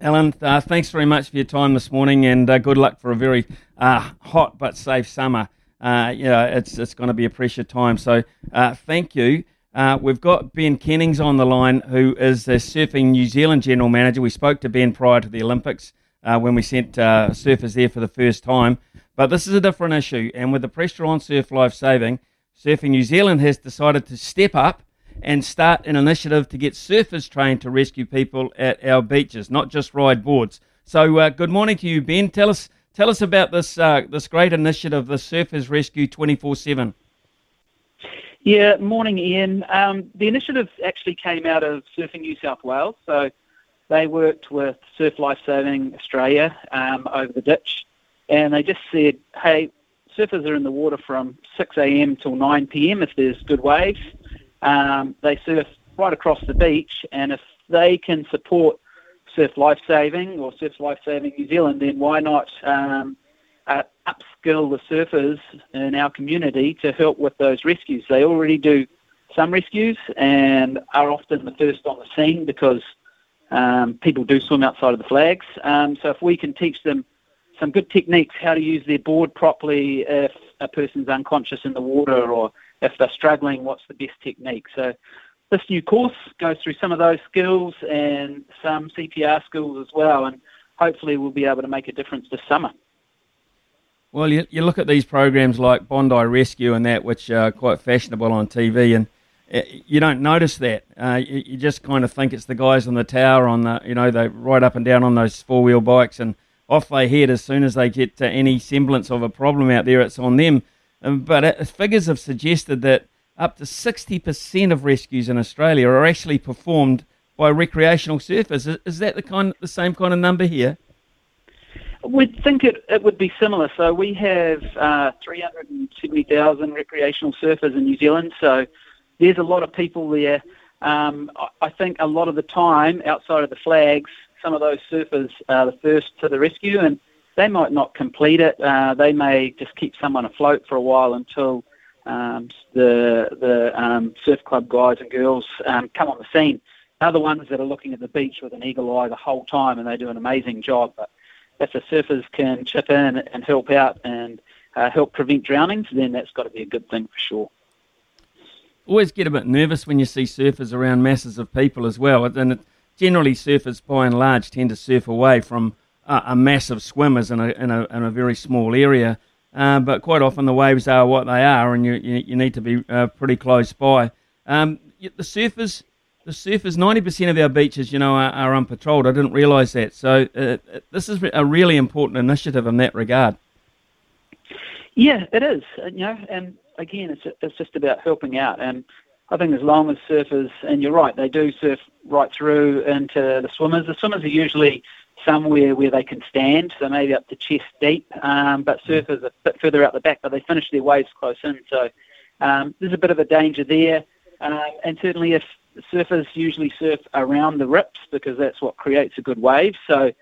Alan, uh, thanks very much for your time this morning, and uh, good luck for a very uh, hot but safe summer. Uh, you know, it's it's going to be a pressure time, so uh, thank you. Uh, we've got Ben Kennings on the line, who is the Surfing New Zealand General Manager. We spoke to Ben prior to the Olympics uh, when we sent uh, surfers there for the first time, but this is a different issue, and with the pressure on Surf Life Saving, Surfing New Zealand has decided to step up and start an initiative to get surfers trained to rescue people at our beaches, not just ride boards. So uh, good morning to you, Ben. Tell us tell us about this uh, this great initiative, the Surfers Rescue twenty-four seven. Yeah, morning, Ian. Um, the initiative actually came out of Surfing New South Wales. So they worked with Surf Life Saving Australia um, over the ditch, and they just said, hey, surfers are in the water from six a.m. till nine p.m. if there's good waves. Um, they surf right across the beach, and if they can support Surf Life Saving or Surf Life Saving New Zealand, then why not um, uh, upskill the surfers in our community to help with those rescues? They already do some rescues and are often the first on the scene because um, people do swim outside of the flags. Um, so if we can teach them some good techniques, how to use their board properly if a person's unconscious in the water, or if they're struggling, what's the best technique? So this new course goes through some of those skills and some C P R skills as well, and hopefully we'll be able to make a difference this summer. Well, you, you look at these programs like Bondi Rescue and that, which are quite fashionable on T V, and you don't notice that. Uh, you, you just kind of think it's the guys on the tower, on the, you know, they ride up and down on those four-wheel bikes, and off they head as soon as they get to any semblance of a problem out there, it's on them. But figures have suggested that up to sixty percent of rescues in Australia are actually performed by recreational surfers. Is that the kind, the same kind of number here? We'd think it, it would be similar. So we have uh, three hundred seventy thousand recreational surfers in New Zealand, so there's a lot of people there. Um, I think a lot of the time, outside of the flags, some of those surfers are the first to the rescue, and they might not complete it. Uh, they may just keep someone afloat for a while until um, the the um, surf club guys and girls um, come on the scene. They're the ones that are looking at the beach with an eagle eye the whole time, and they do an amazing job. But if the surfers can chip in and help out and uh, help prevent drownings, then that's got to be a good thing for sure. Always get a bit nervous when you see surfers around masses of people as well. And generally surfers, by and large, tend to surf away from Uh, a massive swimmers in a, in a in a very small area, uh, but quite often the waves are what they are, and you you, you need to be uh, pretty close by. Um, the surfers, the surfers, ninety percent of our beaches, you know, are, are unpatrolled. I didn't realise that. So uh, this is a really important initiative in that regard. Yeah, it is. You know, and again, it's it's just about helping out, and I think as long as surfers, and you're right, they do surf right through into the swimmers. The swimmers are usually somewhere where they can stand, so maybe up to chest deep, um, but surfers are a bit further out the back, but they finish their waves close in. So um, there's a bit of a danger there. Um, and certainly if surfers usually surf around the rips, because that's what creates a good wave. So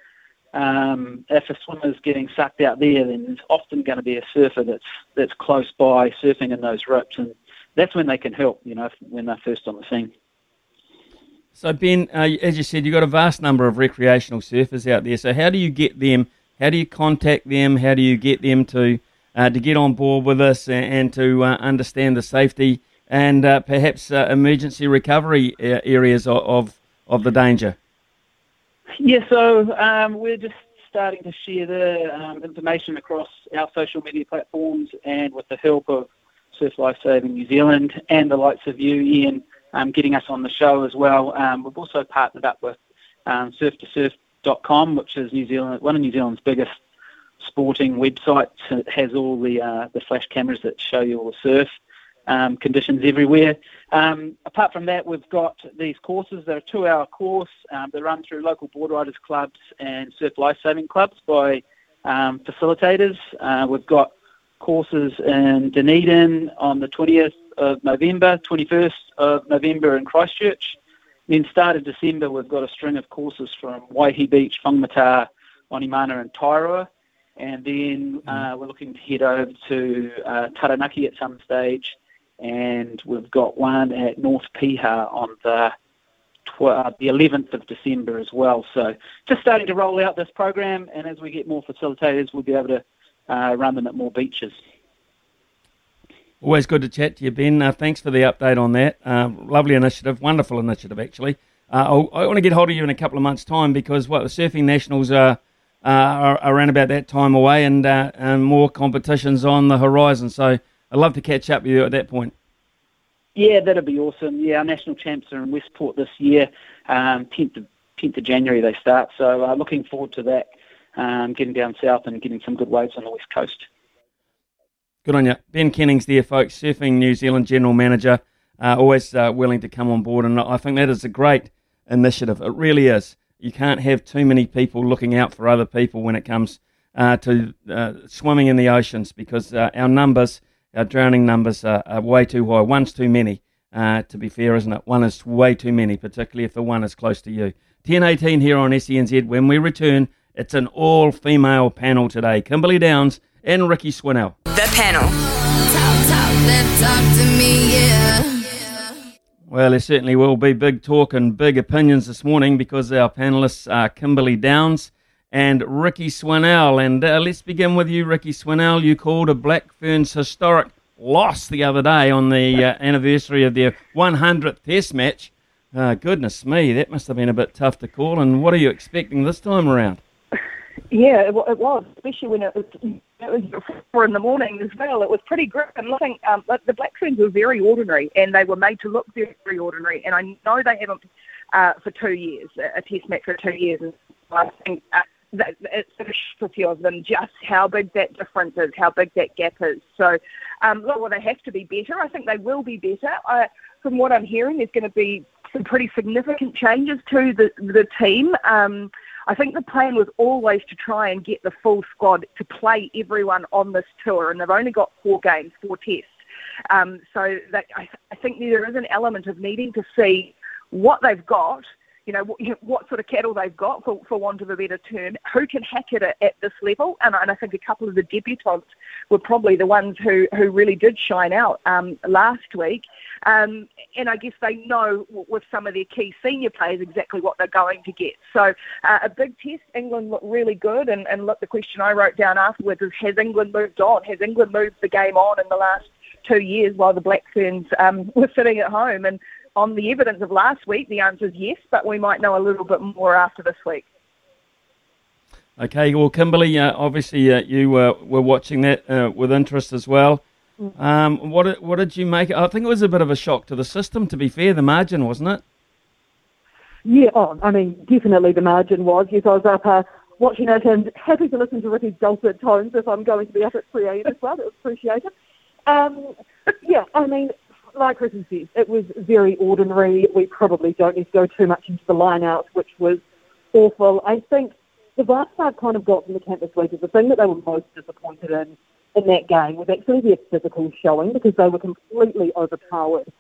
um, if a swimmer's getting sucked out there, then there's often going to be a surfer that's that's close by surfing in those rips. And that's when they can help, you know, when they're first on the scene. So, Ben, uh, as you said, you've got a vast number of recreational surfers out there. So how do you get them? How do you contact them? How do you get them to uh, to get on board with us and, and to uh, understand the safety and uh, perhaps uh, emergency recovery areas of, of, of the danger? Yeah, so um, we're just starting to share the um, information across our social media platforms, and with the help of Surf Life Saving New Zealand and the likes of you, Ian, Um, getting us on the show as well. Um, we've also partnered up with um, surf to surf dot com, which is New Zealand, one of New Zealand's biggest sporting websites. It has all the uh, the flash cameras that show you all the surf um, conditions everywhere. Um, apart from that, we've got these courses. They're a two-hour course. Um, they're run through local board riders clubs and surf lifesaving clubs by um, facilitators. Uh, we've got courses in Dunedin on the twentieth of November, twenty-first of November in Christchurch. Then start of December, we've got a string of courses from Waihi Beach, Whangamata, Onimana and Tairua. And then uh, we're looking to head over to uh, Taranaki at some stage. And we've got one at North Piha on the tw- uh, the eleventh of December as well. So just starting to roll out this program. And as we get more facilitators, we'll be able to uh, run them at more beaches. Always good to chat to you, Ben. Uh, thanks for the update on that. Uh, lovely initiative, wonderful initiative, actually. Uh, I want to get hold of you in a couple of months' time, because what the Surfing Nationals are, uh, are around about that time away, and, uh, and more competitions on the horizon. So I'd love to catch up with you at that point. Yeah, that'd be awesome. Yeah, our national champs are in Westport this year. Um, tenth of January they start. So uh, looking forward to that, um, getting down south and getting some good waves on the West Coast. Good on you. Ben Kennings there, folks, Surfing New Zealand General Manager, uh, always uh, willing to come on board, and I think that is a great initiative. It really is. You can't have too many people looking out for other people when it comes uh, to uh, swimming in the oceans, because uh, our numbers, our drowning numbers are, are way too high. One's too many, uh, to be fair, isn't it? One is way too many, particularly if the one is close to you. ten eighteen here on S E N Z. When we return, it's an all-female panel today. Kimberly Downs and Ricky Swinnell. The panel. Talk, talk, then talk to me, yeah. Yeah. Well, there certainly will be big talk and big opinions this morning, because our panellists are Kimberly Downs and Ricky Swinnell. And uh, let's begin with you, Ricky Swinnell. You called a Black Ferns historic loss the other day on the uh, anniversary of their one hundredth Test match. Uh, goodness me, that must have been a bit tough to call. And what are you expecting this time around? Yeah, it, it was, especially when it was, it was four in the morning as well. It was pretty grim. And I think um, the Black Ferns were very ordinary, and they were made to look very ordinary. And I know they haven't uh, for two years, a test match for two years. And I think uh, that, it's sort of a few of them just how big that difference is, how big that gap is. So, um, look, well, they have to be better. I think they will be better. I, from what I'm hearing, there's going to be some pretty significant changes to the, the team. Um, I think the plan was always to try and get the full squad to play everyone on this tour, and they've only got four games, four tests. Um, so that, I, I think there is an element of needing to see what they've got, you know, what, what sort of cattle they've got, for, for want of a better term, who can hack it at, at this level. And, and I think a couple of the debutantes were probably the ones who, who really did shine out um, last week. Um, and I guess they know with some of their key senior players exactly what they're going to get. So uh, a big test. England looked really good. And, and look, the question I wrote down afterwards is, has England moved on? Has England moved the game on in the last two years while the Black Ferns um, were sitting at home? And on the evidence of last week, the answer is yes, but we might know a little bit more after this week. Okay, well, Kimberly, uh, obviously uh, you uh, were watching that uh, with interest as well. Um, what what did you make? I think it was a bit of a shock to the system, to be fair, the margin, wasn't it? Yeah, oh, I mean, definitely the margin was. Yes, I was up uh, watching it and happy to listen to Ricky's dulcet tones if I'm going to be up at three a.m. as well. It was appreciated. Um, yeah, I mean, like Ricky says, it was very ordinary. We probably don't need to go too much into the line-out, which was awful. I think the vibe I've kind of got from the camp this week is the thing that they were most disappointed in in that game was actually their physical showing, because they were completely overpowered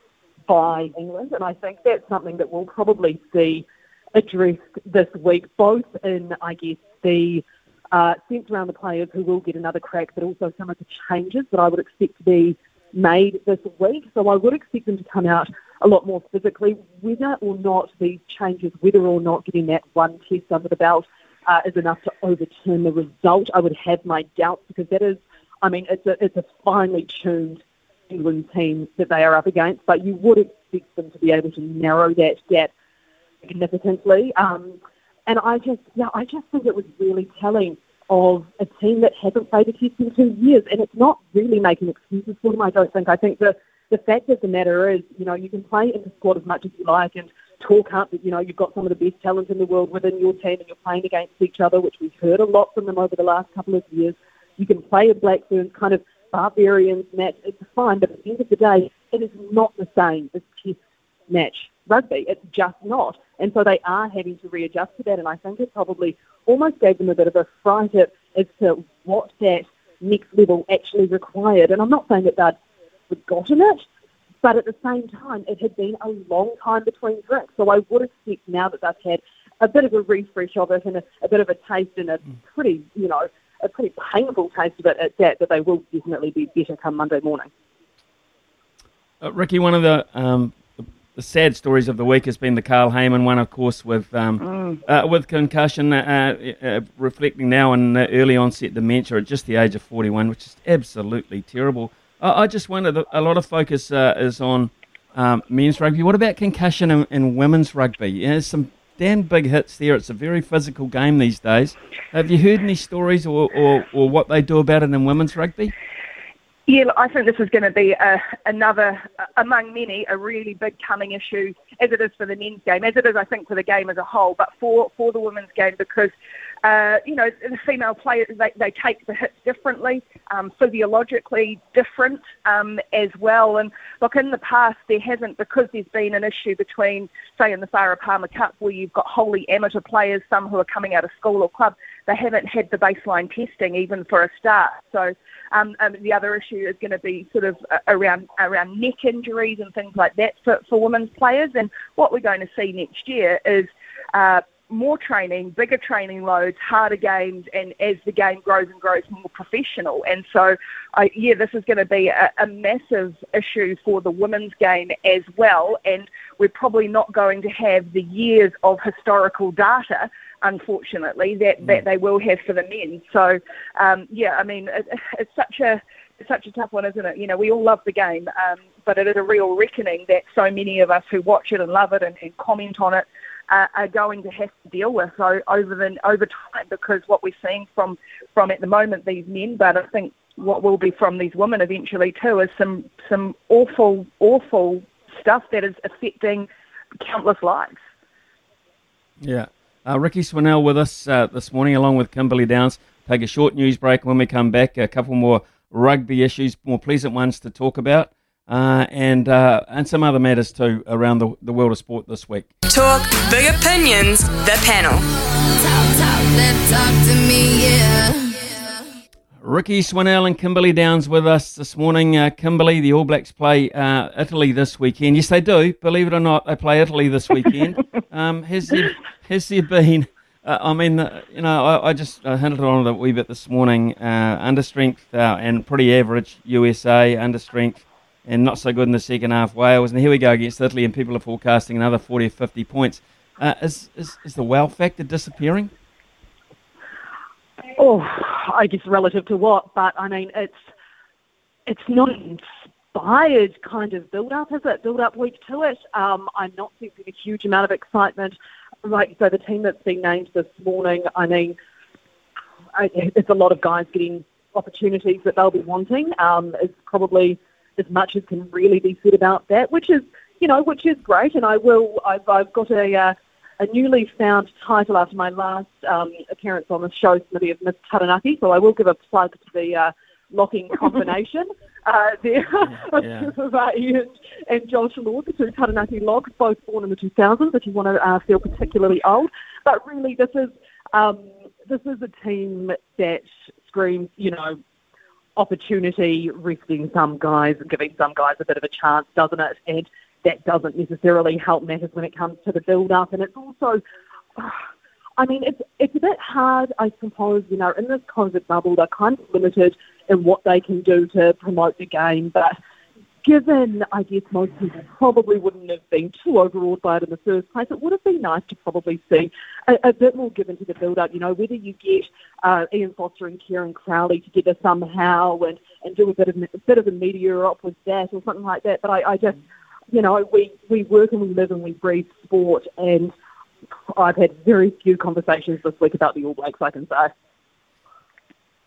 by England. And I think that's something that we'll probably see addressed this week, both in, I guess, the uh, sense around the players who will get another crack, but also some of the changes that I would expect to be made this week. So I would expect them to come out a lot more physically, whether or not these changes, whether or not getting that one test under the belt uh, is enough to overturn the result. I would have my doubts, because that is, I mean, it's a, it's a finely tuned England team that they are up against, but you would expect them to be able to narrow that gap significantly. Um, and I just, yeah, I just think it was really telling of a team that hasn't played a test in two years, and it's not really making excuses for them, I don't think. I think the, the fact of the matter is, you know, you can play in the squad as much as you like and talk up that, you know, you've got some of the best talent in the world within your team and you're playing against each other, which we've heard a lot from them over the last couple of years. You can play a Black Ferns kind of barbarians match, it's fine, but at the end of the day, it is not the same as test match rugby. It's just not. And so they are having to readjust to that, and I think it probably almost gave them a bit of a fright at, as to what that next level actually required. And I'm not saying that they'd forgotten it, but at the same time, it had been a long time between drinks. So I would expect now that they've had a bit of a refresh of it and a, a bit of a taste and a pretty, you know, a pretty painful taste of it at that, but they will definitely be better come Monday morning. Uh, Ricky, one of the, um, the sad stories of the week has been the Carl Heyman one, of course, with um, mm. uh, with concussion, uh, uh, reflecting now on early onset dementia at just the age of forty-one, which is absolutely terrible. I, I just wonder, a lot of focus uh, is on um, men's rugby. What about concussion in, in women's rugby? Yeah, there's some damn big hits there. It's a very physical game these days. Have you heard any stories or, or, or what they do about it in women's rugby? Yeah, look, I think this is going to be a, another, among many, a really big coming issue, as it is for the men's game, as it is, I think, for the game as a whole, but for, for the women's game, because, uh, you know, the female players, they, they take the hits differently, um, physiologically different um, as well. And, look, in the past, there hasn't, because there's been an issue between, say, in the Farah Palmer Cup, where you've got wholly amateur players, some who are coming out of school or club, they haven't had the baseline testing even for a start. So um, um, the other issue is going to be sort of around around neck injuries and things like that for, for women's players. And what we're going to see next year is uh, more training, bigger training loads, harder games, and as the game grows and grows, more professional. And so, uh, yeah, this is going to be a, a massive issue for the women's game as well. And we're probably not going to have the years of historical data, unfortunately, that, that they will have for the men. So, um, yeah, I mean, it, it's such a it's such a tough one, isn't it? You know, we all love the game, um, but it is a real reckoning that so many of us who watch it and love it and, and comment on it uh, are going to have to deal with so over the, over time, because what we're seeing from, from at the moment these men, but I think what will be from these women eventually too, is some some awful, awful stuff that is affecting countless lives. Yeah. Uh, Ricky Swinnell with us uh, this morning, along with Kimberly Downs. Take a short news break. When we come back, a couple more rugby issues, more pleasant ones to talk about, uh, and uh, and some other matters too around the, the world of sport this week. Talk big opinions. The panel. Talk, talk, then talk to me, yeah. Ricky Swinnell and Kimberly Downs with us this morning. Uh, Kimberly, the All Blacks play uh, Italy this weekend. Yes, they do. Believe it or not, they play Italy this weekend. um, has there, has there been, uh, I mean, uh, you know, I, I just uh, hinted on it a wee bit this morning, uh, understrength uh, and pretty average U S A, understrength and not so good in the second half Wales. And here we go against Italy, and people are forecasting another forty or fifty points. Uh, is, is, is the wow factor disappearing? Oh, I guess relative to what, but I mean, it's it's not an inspired kind of build-up, is it? Build-up week to it. Um, I'm not seeing a huge amount of excitement. Like, so the team that's been named this morning, I mean, I, it's a lot of guys getting opportunities that they'll be wanting. Um, it's probably as much as can really be said about that, which is, you know, which is great. And I will, I've, I've got a... Uh, a newly found title after my last um, appearance on the show, Smithy, of Miss Taranaki, so I will give a plug to the uh, locking combination. uh, there yeah. of uh, Ian and Josh Lord, the two Taranaki logs, both born in the two thousands, if you want to uh, feel particularly old. But really, this is um, this is a team that screams, you know, opportunity, risking some guys and giving some guys a bit of a chance, doesn't it? And that doesn't necessarily help matters when it comes to the build-up. And it's also, uh, I mean, it's it's a bit hard, I suppose, you know, in this COVID bubble, they're kind of limited in what they can do to promote the game. But given, I guess, most people probably wouldn't have been too overawed by it in the first place, it would have been nice to probably see a, a bit more given to the build-up, you know, whether you get uh, Ian Foster and Kieran Crowley together somehow and, and do a bit of a bit of a media op with that or something like that. But I, I just... You know, we, we work and we live and we breathe sport, and I've had very few conversations this week about the All Blacks, I can say.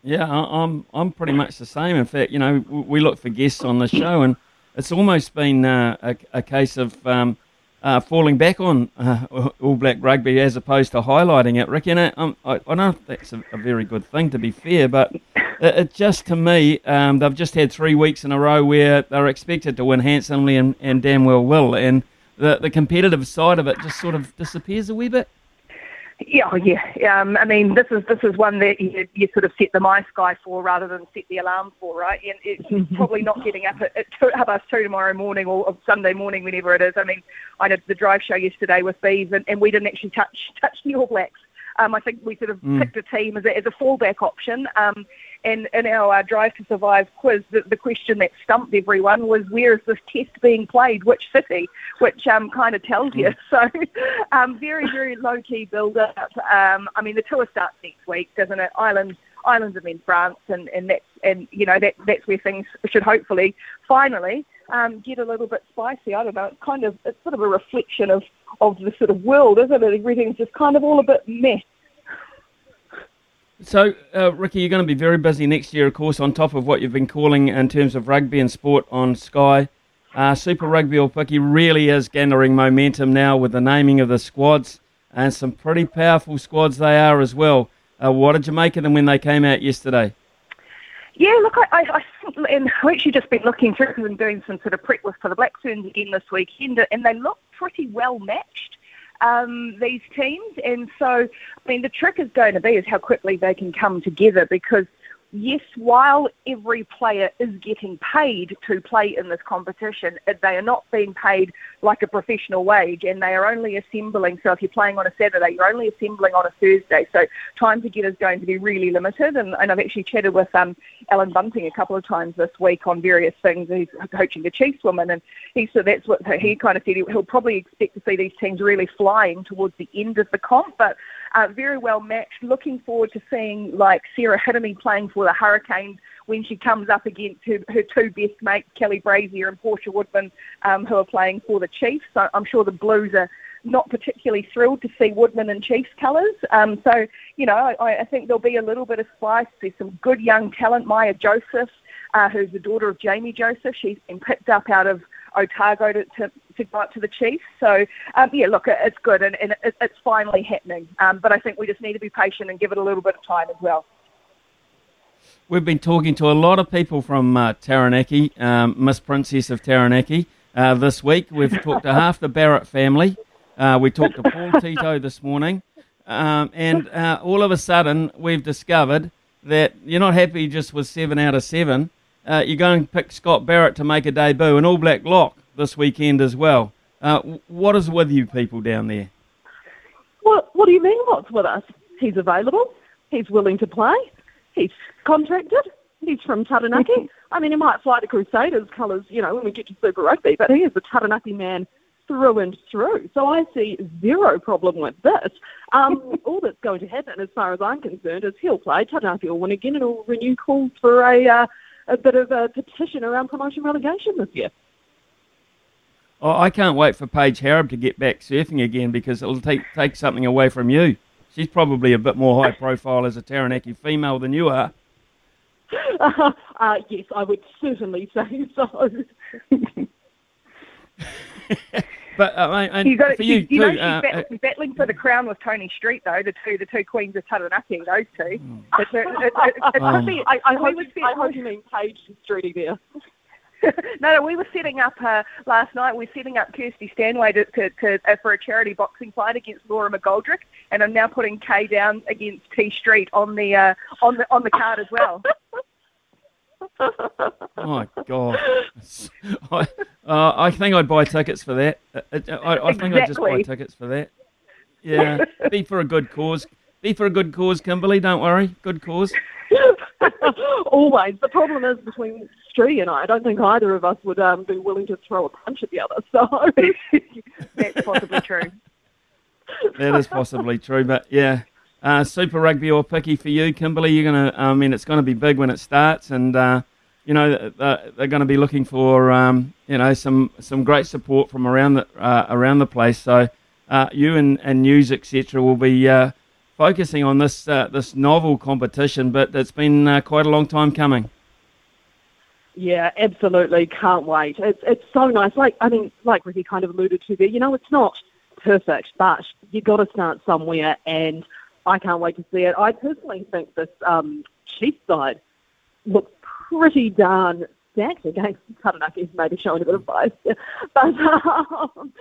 Yeah, I'm I'm pretty much the same. In fact, you know, we look for guests on the show, and it's almost been uh, a, a case of um, uh, falling back on uh, All Black rugby as opposed to highlighting it, Ricky. And I, um, I, I don't know if that's a, a very good thing, to be fair, but it, it just, to me, um, they've just had three weeks in a row where they're expected to win handsomely and, and damn well will, and the, the competitive side of it just sort of disappears a wee bit. Yeah, oh yeah. Um, I mean, this is this is one that you, you sort of set the my sky for rather than set the alarm for, right? And it's probably not getting up at, at two, half past two tomorrow morning or, or Sunday morning, whenever it is. I mean, I did the drive show yesterday with Bees, and, and we didn't actually touch touch the All Blacks. Um, I think we sort of mm. picked a team as a, as a fallback option. Um, and in our uh, Drive to Survive quiz, the, the question that stumped everyone was, where is this test being played? Which city? Which um, kind of tells you. So um, very, very low-key build-up. Um, I mean, the tour starts next week, doesn't it? Ireland, Ireland and then France, and, and, that's, and you know, that, that's where things should hopefully, finally, um, get a little bit spicy. I don't know. It's kind of, it's sort of a reflection of, of the sort of world, isn't it? Everything's just kind of all a bit meh. So, uh, Ricky, you're going to be very busy next year, of course, on top of what you've been calling in terms of rugby and sport on Sky. Uh, Super Rugby All Piki really is gathering momentum now with the naming of the squads, and some pretty powerful squads they are as well. Uh, what did you make of them when they came out yesterday? Yeah, look, I, I, I think, and I've actually just been looking through and doing some sort of prep with for the Black Ferns again this weekend, and they look pretty well matched, um, these teams. And so, I mean, the trick is going to be is how quickly they can come together, because, yes, while every player is getting paid to play in this competition, they are not being paid like a professional wage, and they are only assembling. So if you're playing on a Saturday, you're only assembling on a Thursday. So time together is going to be really limited. And, and I've actually chatted with um, Alan Bunting a couple of times this week on various things. He's coaching the Chiefs women, and he so that's what he kind of said. He'll probably expect to see these teams really flying towards the end of the comp, but uh, very well matched. Looking forward to seeing like Sarah Hiddemy playing for the Hurricanes when she comes up against her, her two best mates, Kelly Brazier and Portia Woodman, um, who are playing for the Chiefs. So I'm sure the Blues are not particularly thrilled to see Woodman in Chiefs colours. Um, so, you know, I, I think there'll be a little bit of spice. There's some good young talent. Maya Joseph, uh, who's the daughter of Jamie Joseph, she's been picked up out of Otago to, to, to go up to the Chiefs. So, um, yeah, look, it, it's good, and, and it, it's finally happening. Um, but I think we just need to be patient and give it a little bit of time as well. We've been talking to a lot of people from uh, Taranaki, um, Miss Princess of Taranaki, uh, this week. We've talked to half the Barrett family. Uh, we talked to Paul Tito this morning. Um, and uh, all of a sudden, we've discovered that you're not happy just with seven out of seven. Uh, you're going to pick Scott Barrett to make a debut, an all-black lock this weekend as well. Uh, what is with you people down there? What, what do you mean, what's with us? He's available. He's willing to play. He's contracted. He's from Taranaki. I mean, he might fly to Crusaders colours, you know, when we get to Super Rugby, but he is a Taranaki man through and through. So I see zero problem with this. Um, all that's going to happen, as far as I'm concerned, is he'll play. Taranaki will win again, and he'll renew calls for a, uh, a bit of a petition around promotion relegation this year. Oh, I can't wait for Paige Harab to get back surfing again, because it'll take take something away from you. She's probably a bit more high profile as a Taranaki female than you are. Uh, uh, yes, I would certainly say so. But uh, and you got for you, you know, she's uh, battling, uh, battling for the crown with Tony Street, though. The two, the two queens of Taranaki, those two. It's, it, it, it, it oh. could be. I, I, hope, you, I hope you mean Paige and Street there. No, no, we were setting up uh, last night. We were setting up Kirsty Stanway to, to, to uh, for a charity boxing fight against Laura McGoldrick, and I'm now putting Kay down against T Street on the uh, on the on the card as well. Oh my God! I, uh, I think I'd buy tickets for that. I, I, I think exactly. I'd just buy tickets for that. Yeah, be for a good cause. Be for a good cause, Kimberly. Don't worry, good cause. Always. The problem is between Stree and I, I don't think either of us would um, be willing to throw a punch at the other. So that's possibly true. That is possibly true, but yeah. Uh, Super Rugby or Picky for you, Kimberly? You're gonna. I mean, it's gonna be big when it starts, and uh, you know they're, they're going to be looking for um, you know some, some great support from around the uh, around the place. So uh, you and, and News et cetera will be uh, focusing on this uh, this novel competition, but it's been uh, quite a long time coming. Yeah, absolutely, can't wait. It's it's so nice. Like I mean, like Ricky kind of alluded to there. You know, it's not perfect, but you got to start somewhere and. I can't wait to see it. I personally think this um, Chiefs side looks pretty darn stacked against Taranaki, maybe showing a bit of bias. But, um,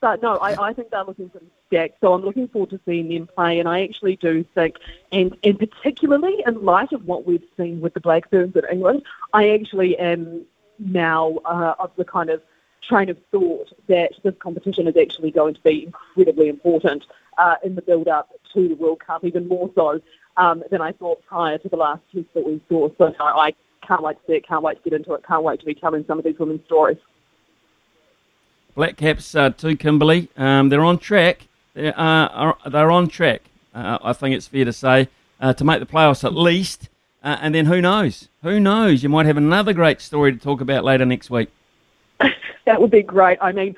but no, I, I think they're looking pretty stacked. So I'm looking forward to seeing them play. And I actually do think, and, and particularly in light of what we've seen with the Black Ferns in England, I actually am now uh, of the kind of train of thought that this competition is actually going to be incredibly important uh, in the build-up to the World Cup, even more so um, than I thought prior to the last test that we saw. So no, I can't wait to see it, can't wait to get into it, can't wait to be telling some of these women's stories. Black Caps uh, too, Kimberly. Um, they're on track. They're, uh, they're on track, uh, I think it's fair to say, uh, to make the playoffs at least. Uh, and then who knows? Who knows? You might have another great story to talk about later next week. That would be great. I mean,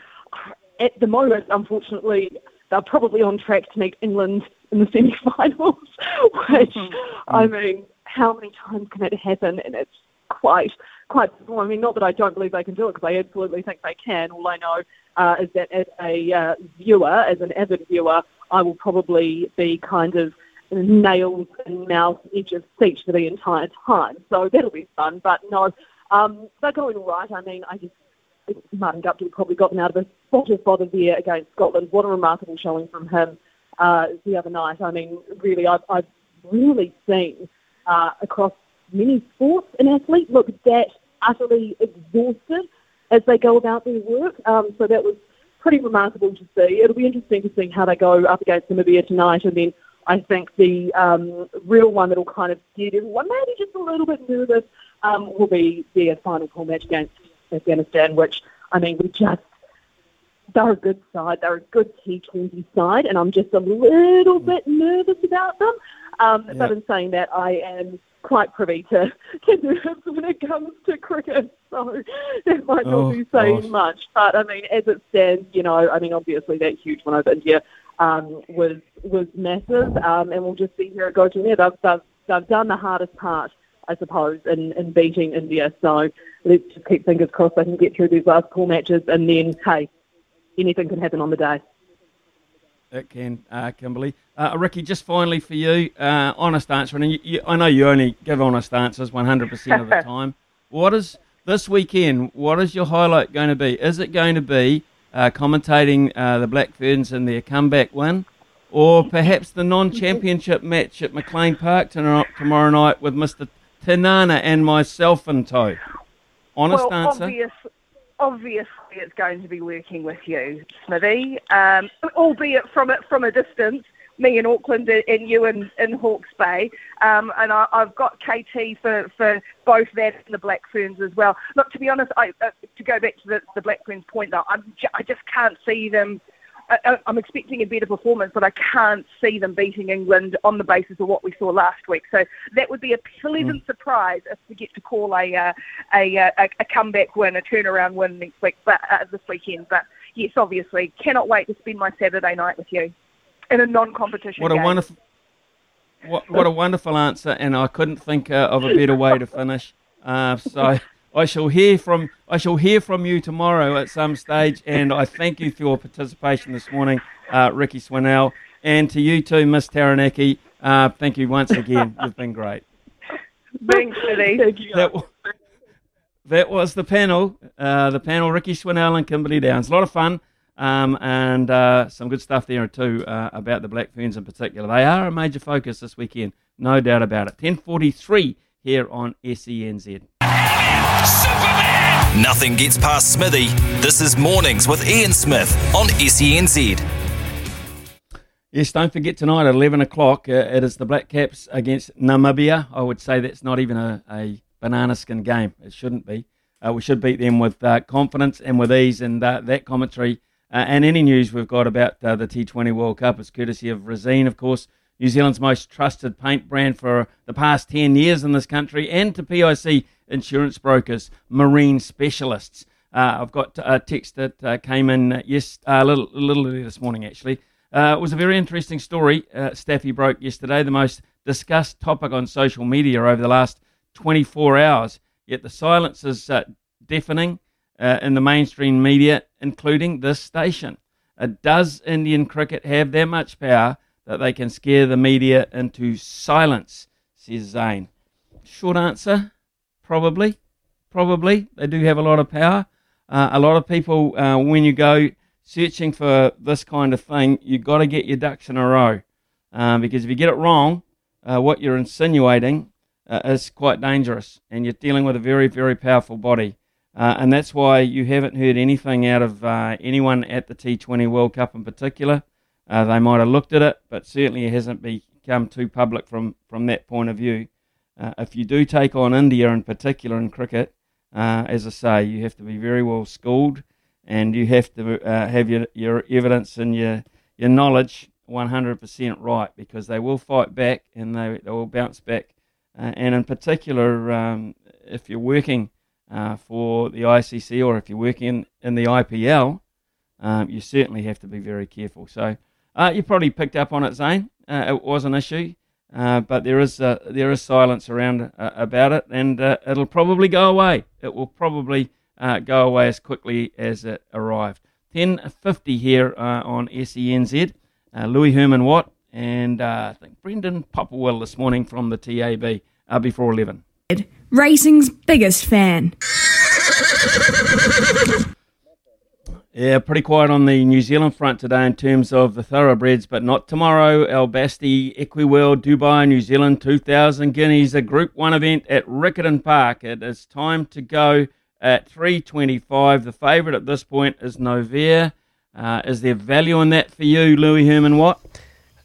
at the moment, unfortunately, they're probably on track to meet England in the semi-finals, which, I mean, how many times can it happen? And it's quite, quite, well, I mean, not that I don't believe they can do it, because I absolutely think they can. All I know uh, is that as a uh, viewer, as an avid viewer, I will probably be kind of nails and mouth edge of seat for the entire time. So that'll be fun. But no, um, they're going all right. I mean, I just Martin Guptill probably got them out of a spot of bother there against Scotland. What a remarkable showing from him uh, the other night. I mean, really, I've, I've really seen uh, across many sports an athlete look that utterly exhausted as they go about their work. Um, so that was pretty remarkable to see. It'll be interesting to see how they go up against Namibia tonight. And then I think the um, real one that will kind of get everyone maybe just a little bit nervous um, will be their final call match against Afghanistan, which, I mean, we just, they're a good side, they're a good T twenty side, and I'm just a little bit nervous about them. Um, yeah. But in saying that, I am quite privy to, to nerves when it comes to cricket, so that might not oh, be saying gosh. much. But, I mean, as it stands, you know, I mean, obviously that huge one over India um, was was massive, um, and we'll just see where it goes from there. They've, they've, they've done the hardest part, I suppose, in, in beating India. So let's just keep fingers crossed they can get through these last pool matches, and then, hey, anything can happen on the day. It can, uh, Kimberly. Uh, Ricky, just finally for you, uh, honest answer, and you, you, I know you only give honest answers one hundred percent of the time. What is, this weekend, what is your highlight going to be? Is it going to be uh, commentating uh, the Black Ferns and their comeback win? Or perhaps the non-championship match at McLean Park tomorrow, tomorrow night with Mister Tanana and myself in tow. Honest well, answer. Obvious, obviously, it's going to be working with you, Smithy. Um, albeit from a, from a distance, me in Auckland and you in, in Hawke's Bay. Um, and I, I've got K T for, for both that and the Black Ferns as well. Look, to be honest, I, uh, to go back to the, the Black Ferns point, though, I'm ju- I just can't see them. I, I'm expecting a better performance, but I can't see them beating England on the basis of what we saw last week. So that would be a pleasant mm. surprise if we get to call a uh, a, a a comeback win, a turnaround win next week, but uh, this weekend. But yes, obviously, cannot wait to spend my Saturday night with you in a non-competition. What a game. wonderful, what what a wonderful answer, and I couldn't think uh, of a better way to finish. Uh, so I shall hear from I shall hear from you tomorrow at some stage, and I thank you for your participation this morning, uh, Ricky Swinnell, and to you too, Miss Taranaki. Uh, thank you once again. You've been great. Thanks, Billy. Thank you. That, w- that was the panel. Uh, the panel, Ricky Swinnell and Kimberly Downs. A lot of fun, um, and uh, some good stuff there too uh, about the Black Ferns in particular. They are a major focus this weekend, no doubt about it. ten forty-three here on S E N Z. Superman! Nothing gets past Smithy. This is Mornings with Ian Smith on S E N Z. Yes, don't forget tonight at eleven o'clock, uh, it is the Black Caps against Namibia. I would say that's not even a, a banana skin game. It shouldn't be. Uh, we should beat them with uh, confidence and with ease, and uh, that commentary uh, and any news we've got about uh, the T twenty World Cup is courtesy of Resene, of course, New Zealand's most trusted paint brand for the past ten years in this country, and to P I C Insurance Brokers, Marine Specialists. Uh, I've got a text that uh, came in uh, yes, uh, a little, little earlier this morning, actually. Uh, it was a very interesting story uh, Staffy broke yesterday, the most discussed topic on social media over the last twenty-four hours. Yet the silence is uh, deafening uh, in the mainstream media, including this station. Uh, does Indian cricket have that much power that they can scare the media into silence, says Zane. Short answer, probably. Probably. They do have a lot of power. Uh, a lot of people, uh, when you go searching for this kind of thing, you've got to get your ducks in a row. Um, because if you get it wrong, uh, what you're insinuating uh, is quite dangerous. And you're dealing with a very, very powerful body. Uh, and that's why you haven't heard anything out of uh, anyone at the T twenty World Cup in particular. Uh, they might have looked at it, but certainly it hasn't become too public from, from that point of view. Uh, if you do take on India in particular in cricket, uh, as I say, you have to be very well schooled, and you have to uh, have your, your evidence and your, your knowledge one hundred percent right, because they will fight back and they, they will bounce back. Uh, and in particular, um, if you're working uh, for the I C C or if you're working in the I P L, um, you certainly have to be very careful. So uh, you probably picked up on it, Zane. Uh, it was an issue. Uh, but there is uh, there is silence around uh, about it, and uh, it'll probably go away. It will probably uh, go away as quickly as it arrived. ten fifty here uh, on S E N Z. Uh, Louis Herman Watt and uh, I think Brendan Popplewell this morning from the T A B uh, before eleven. Racing's biggest fan. Yeah, pretty quiet on the New Zealand front today in terms of the thoroughbreds, but not tomorrow. Al Basti, Equiworld, Dubai, New Zealand, two thousand guineas, a Group one event at Riccarton Park. It is time to go at three twenty-five. The favourite at this point is Novair. Uh, is there value in that for you, Louis Herman Watt?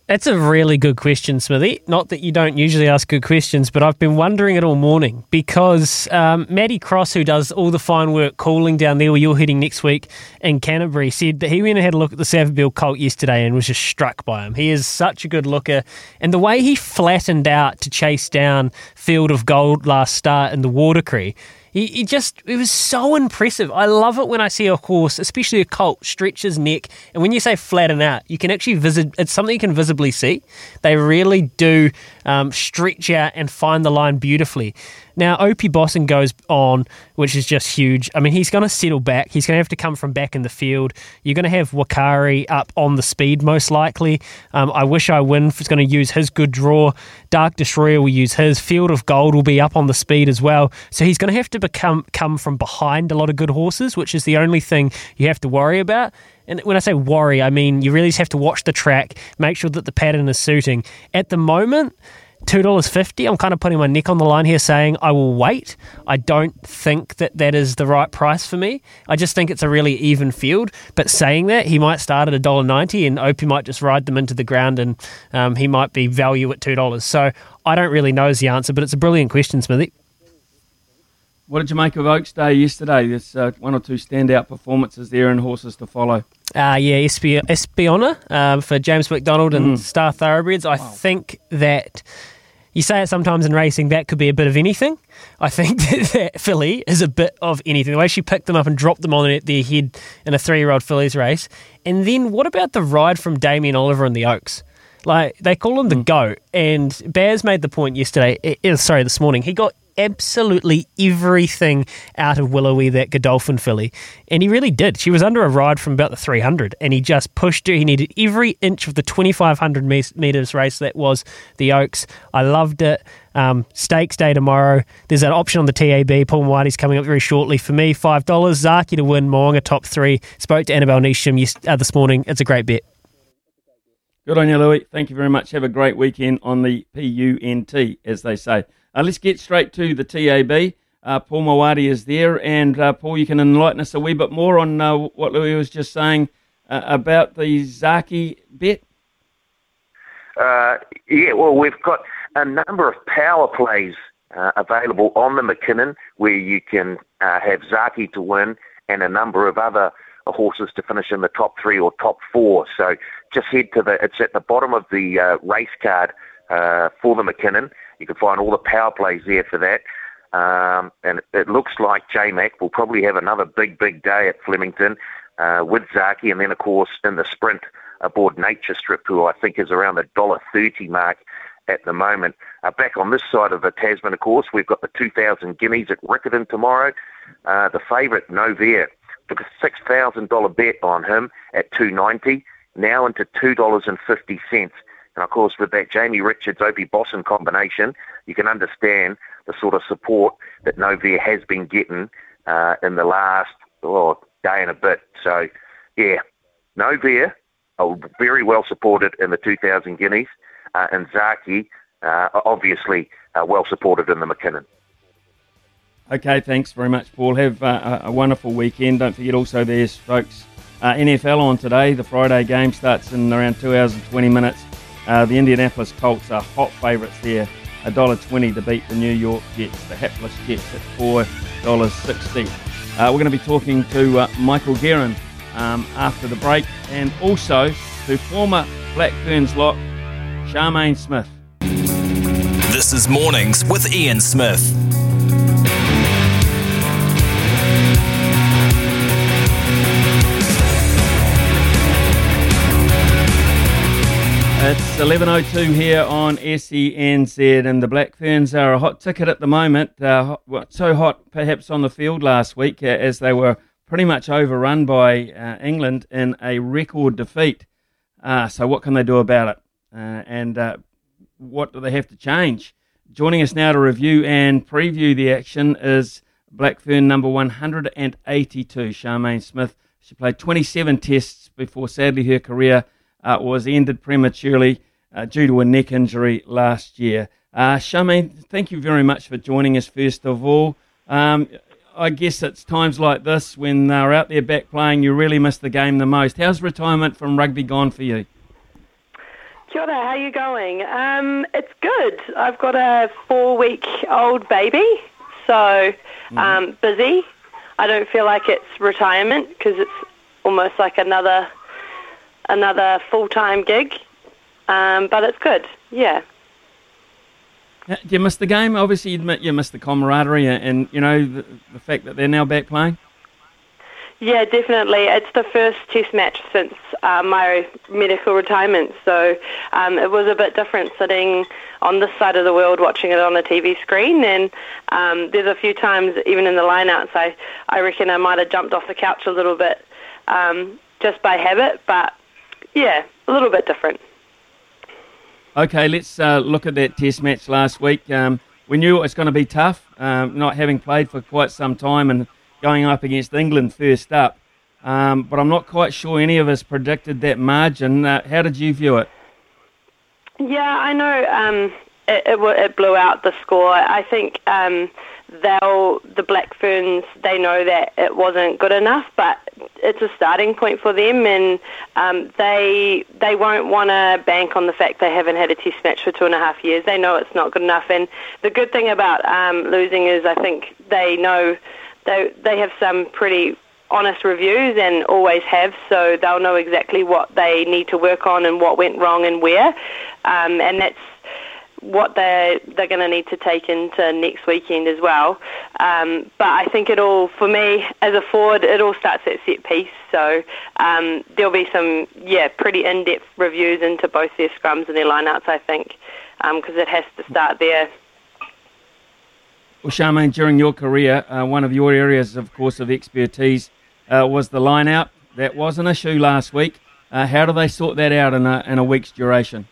That's a really good question, Smithy. Not that you don't usually ask good questions, but I've been wondering it all morning because um, Matty Cross, who does all the fine work calling down there where you're heading next week in Canterbury, said that he went and had a look at the Saville Colt yesterday and was just struck by him. He is such a good looker. And the way he flattened out to chase down Field of Gold last start in the Watercree, He, he just, it was so impressive. I love it when I see a horse, especially a colt, stretch his neck. And when you say flatten out, you can actually visit, it's something you can visibly see. They really do um, stretch out and find the line beautifully. Now, Opie Bossing goes on, which is just huge. I mean, he's going to settle back. He's going to have to come from back in the field. You're going to have Wakari up on the speed, most likely. Um, I Wish I Win is going to use his good draw. Dark Destroyer will use his. Field of Gold will be up on the speed as well. So he's going to have to become come from behind a lot of good horses, which is the only thing you have to worry about. And when I say worry, I mean you really just have to watch the track, make sure that the pattern is suiting. At the moment, two dollars fifty, I'm kind of putting my neck on the line here saying I will wait. I don't think that that is the right price for me. I just think it's a really even field. But saying that, he might start at one dollar ninety and Opie might just ride them into the ground and um, he might be value at two dollars. So I don't really know is the answer, but it's a brilliant question, Smithy. What did you make of Oaks Day yesterday? There's uh, one or two standout performances there and horses to follow. Uh, yeah, Espi- Espiona uh, for James McDonald and mm. Star Thoroughbreds. I wow. think that you say it sometimes in racing, that could be a bit of anything. I think that, that filly is a bit of anything. The way she picked them up and dropped them on their head in a three-year-old filly's race. And then what about the ride from Damien Oliver and the Oaks? Like, they call him the mm. GOAT. And Baz made the point yesterday, uh, sorry, this morning. He got absolutely everything out of Willowy, that Godolphin filly. And he really did. She was under a ride from about the three hundred, and he just pushed her. He needed every inch of the twenty-five hundred metres race that was the Oaks. I loved it. Um, stakes day tomorrow. There's an option on the T A B. Paul Mwadi's coming up very shortly. For me, five dollars. Zaki to win. Moonga top three. Spoke to Annabelle Neesham yes, uh, this morning. It's a great bet. Good on you, Louis. Thank you very much. Have a great weekend on the P U N T, as they say. Uh, let's get straight to the T A B. Uh, Paul Mwadi is there, and uh, Paul, you can enlighten us a wee bit more on uh, what Louis was just saying uh, about the Zaki bet. Uh, yeah, well, we've got a number of power plays uh, available on the McKinnon, where you can uh, have Zaki to win and a number of other horses to finish in the top three or top four. So just head to the, it's at the bottom of the uh, race card uh, for the McKinnon. You can find all the power plays there for that. Um, and it looks like J-Mac will probably have another big, big day at Flemington uh, with Zaki. And then, of course, in the sprint aboard Nature Strip, who I think is around the one dollar thirty mark at the moment. Uh, back on this side of the Tasman, of course, we've got the two thousand guineas at Riccarton tomorrow. Uh, the favourite, Novair, took a six thousand dollars bet on him at two dollars ninety, now into two dollars fifty. And, of course, with that Jamie Richards, Opie Bosson combination, you can understand the sort of support that Novair has been getting uh, in the last oh, day and a bit. So, yeah, Novair are very well supported in the two thousand guineas, uh, and Zaki uh, are obviously uh, well supported in the McKinnon. Okay, thanks very much, Paul. Have uh, a wonderful weekend. Don't forget also there's, folks, uh, N F L on today. The Friday game starts in around two hours and twenty minutes. Uh, the Indianapolis Colts are hot favourites there, one dollar twenty to beat the New York Jets, the hapless Jets at four dollars sixty. Uh, we're going to be talking to uh, Michael Guerin um, after the break, and also to former Black Ferns lock, Charmaine Smith. This is Mornings with Ian Smith. It's eleven oh two here on S E N Z, and the Black Ferns are a hot ticket at the moment. Uh, hot, so hot, perhaps, on the field last week, uh, as they were pretty much overrun by uh, England in a record defeat. Uh, so what can they do about it? Uh, and uh, what do they have to change? Joining us now to review and preview the action is Black Fern number one hundred eighty-two, Charmaine Smith. She played twenty-seven tests before, sadly, her career Uh, was ended prematurely uh, due to a neck injury last year. Uh, Charmaine, thank you very much for joining us, first of all. Um, I guess it's times like this when they're out there back playing, you really miss the game the most. How's retirement from rugby gone for you? Kia ora, how are you going? Um, it's good. I've got a four-week-old baby, so um, mm-hmm. busy. I don't feel like it's retirement because it's almost like another... another full-time gig, um, but it's good, yeah. Do you miss the game? Obviously, you admit you miss the camaraderie and, and you know, the, the fact that they're now back playing? Yeah, definitely. It's the first test match since uh, my medical retirement, so um, it was a bit different sitting on this side of the world watching it on a T V screen, and um, there's a few times, even in the line-outs, I, I reckon I might have jumped off the couch a little bit um, just by habit, but yeah, a little bit different. Okay, let's uh, look at that test match last week. Um, we knew it was going to be tough, um, not having played for quite some time and going up against England first up. Um, but I'm not quite sure any of us predicted that margin. Uh, how did you view it? Yeah, I know um, it, it, it blew out the score. I think um, they'll, the Black Ferns, they know that it wasn't good enough, but it's a starting point for them, and um, they they won't want to bank on the fact they haven't had a test match for two and a half years. They know it's not good enough, and the good thing about um, losing is I think they know they they have some pretty honest reviews and always have, so they'll know exactly what they need to work on and what went wrong and where, um, and that's what they're, they're going to need to take into next weekend as well. Um, but I think it all, for me, as a forward, it all starts at set piece. So um, there'll be some, yeah, pretty in-depth reviews into both their scrums and their line-outs, I think, because um, it has to start there. Well, Charmaine, during your career, uh, one of your areas, of course, of expertise uh, was the line-out. That was an issue last week. Uh, how do they sort that out in a, in a week's duration?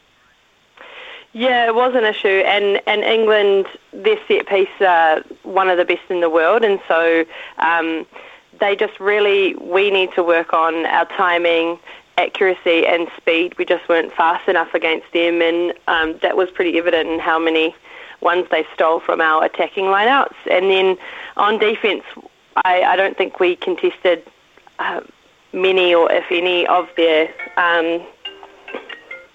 Yeah, it was an issue, and, and England, their set piece are one of the best in the world, and so um, they just really, we need to work on our timing, accuracy and speed. We just weren't fast enough against them, and um, that was pretty evident in how many ones they stole from our attacking lineouts. And then on defence, I, I don't think we contested uh, many or if any of their um,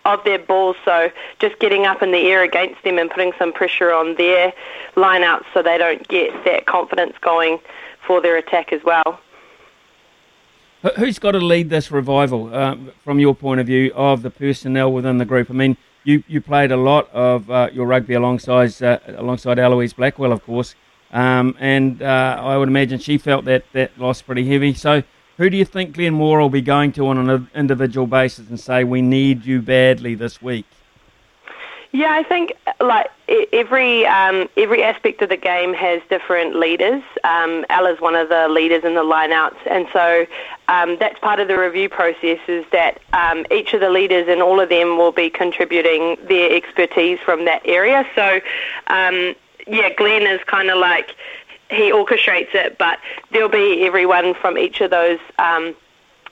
of their balls, so just getting up in the air against them and putting some pressure on their lineouts so they don't get that confidence going for their attack as well. Who's got to lead this revival uh, from your point of view of the personnel within the group? I mean, you, you played a lot of uh, your rugby alongside uh, alongside Eloise Blackwell, of course, um, and uh, I would imagine she felt that, that loss pretty heavy. So who do you think Glenn Moore will be going to on an individual basis and say, we need you badly this week? Yeah, I think like every um, every aspect of the game has different leaders. Um, Ella's one of the leaders in the lineouts, and so um, that's part of the review process. Is that um, each of the leaders and all of them will be contributing their expertise from that area. So, um, yeah, Glenn is kind of like he orchestrates it, but there'll be everyone from each of those um,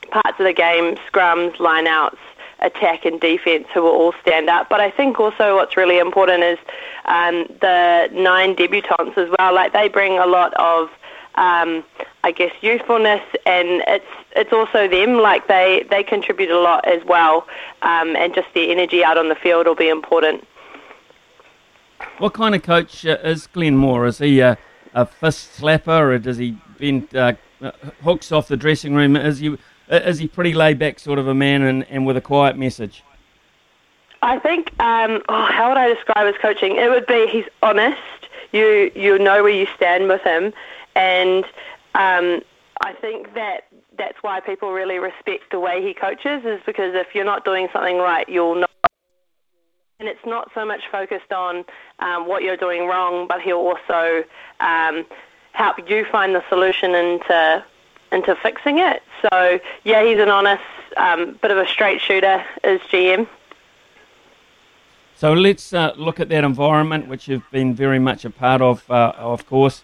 parts of the game: scrums, lineouts, attack and defence, who will all stand up. But I think also what's really important is um, the nine debutants as well. Like they bring a lot of, um, I guess, youthfulness, and it's it's also them. Like they, they contribute a lot as well, um, and just their energy out on the field will be important. What kind of coach uh, is Glenn Moore? Is he uh, a fist slapper, or does he bend uh, hooks off the dressing room? Is he? Is he pretty laid-back sort of a man and, and with a quiet message? I think, um, oh, how would I describe his coaching? It would be he's honest. You you know where you stand with him. And um, I think that that's why people really respect the way he coaches, is because if you're not doing something right, you'll know. And it's not so much focused on um, what you're doing wrong, but he'll also um, help you find the solution into... into fixing it. So, yeah, he's an honest, um, bit of a straight shooter as G M. So let's uh, look at that environment, which you've been very much a part of, uh, of course.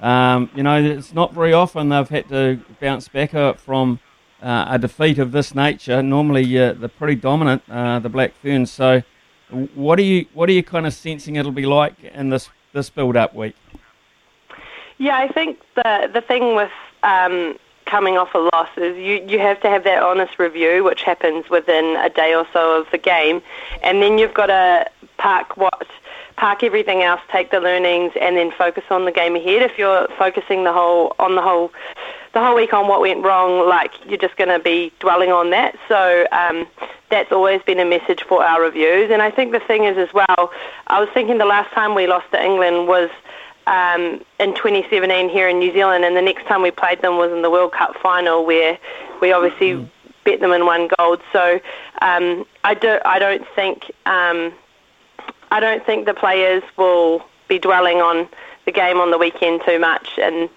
Um, you know, it's not very often they've had to bounce back uh, from uh, a defeat of this nature. Normally uh, they're pretty dominant, uh, the Black Ferns. So what are you, what are you kind of sensing it'll be like in this, this build-up week? Yeah, I think the, the thing with... Um, coming off a loss is you, you have to have that honest review, which happens within a day or so of the game, and then you've got to park what park everything else, take the learnings, and then focus on the game ahead. If you're focusing the whole on the whole the whole week on what went wrong, like you're just going to be dwelling on that. So um, that's always been a message for our reviews. And I think the thing is as well, I was thinking the last time we lost to England was Um, in twenty seventeen here in New Zealand, and the next time we played them was in the World Cup final, where we obviously mm. beat them and won gold. So um, I do. I don't think. Um, I don't think the players will be dwelling on the game on the weekend too much, and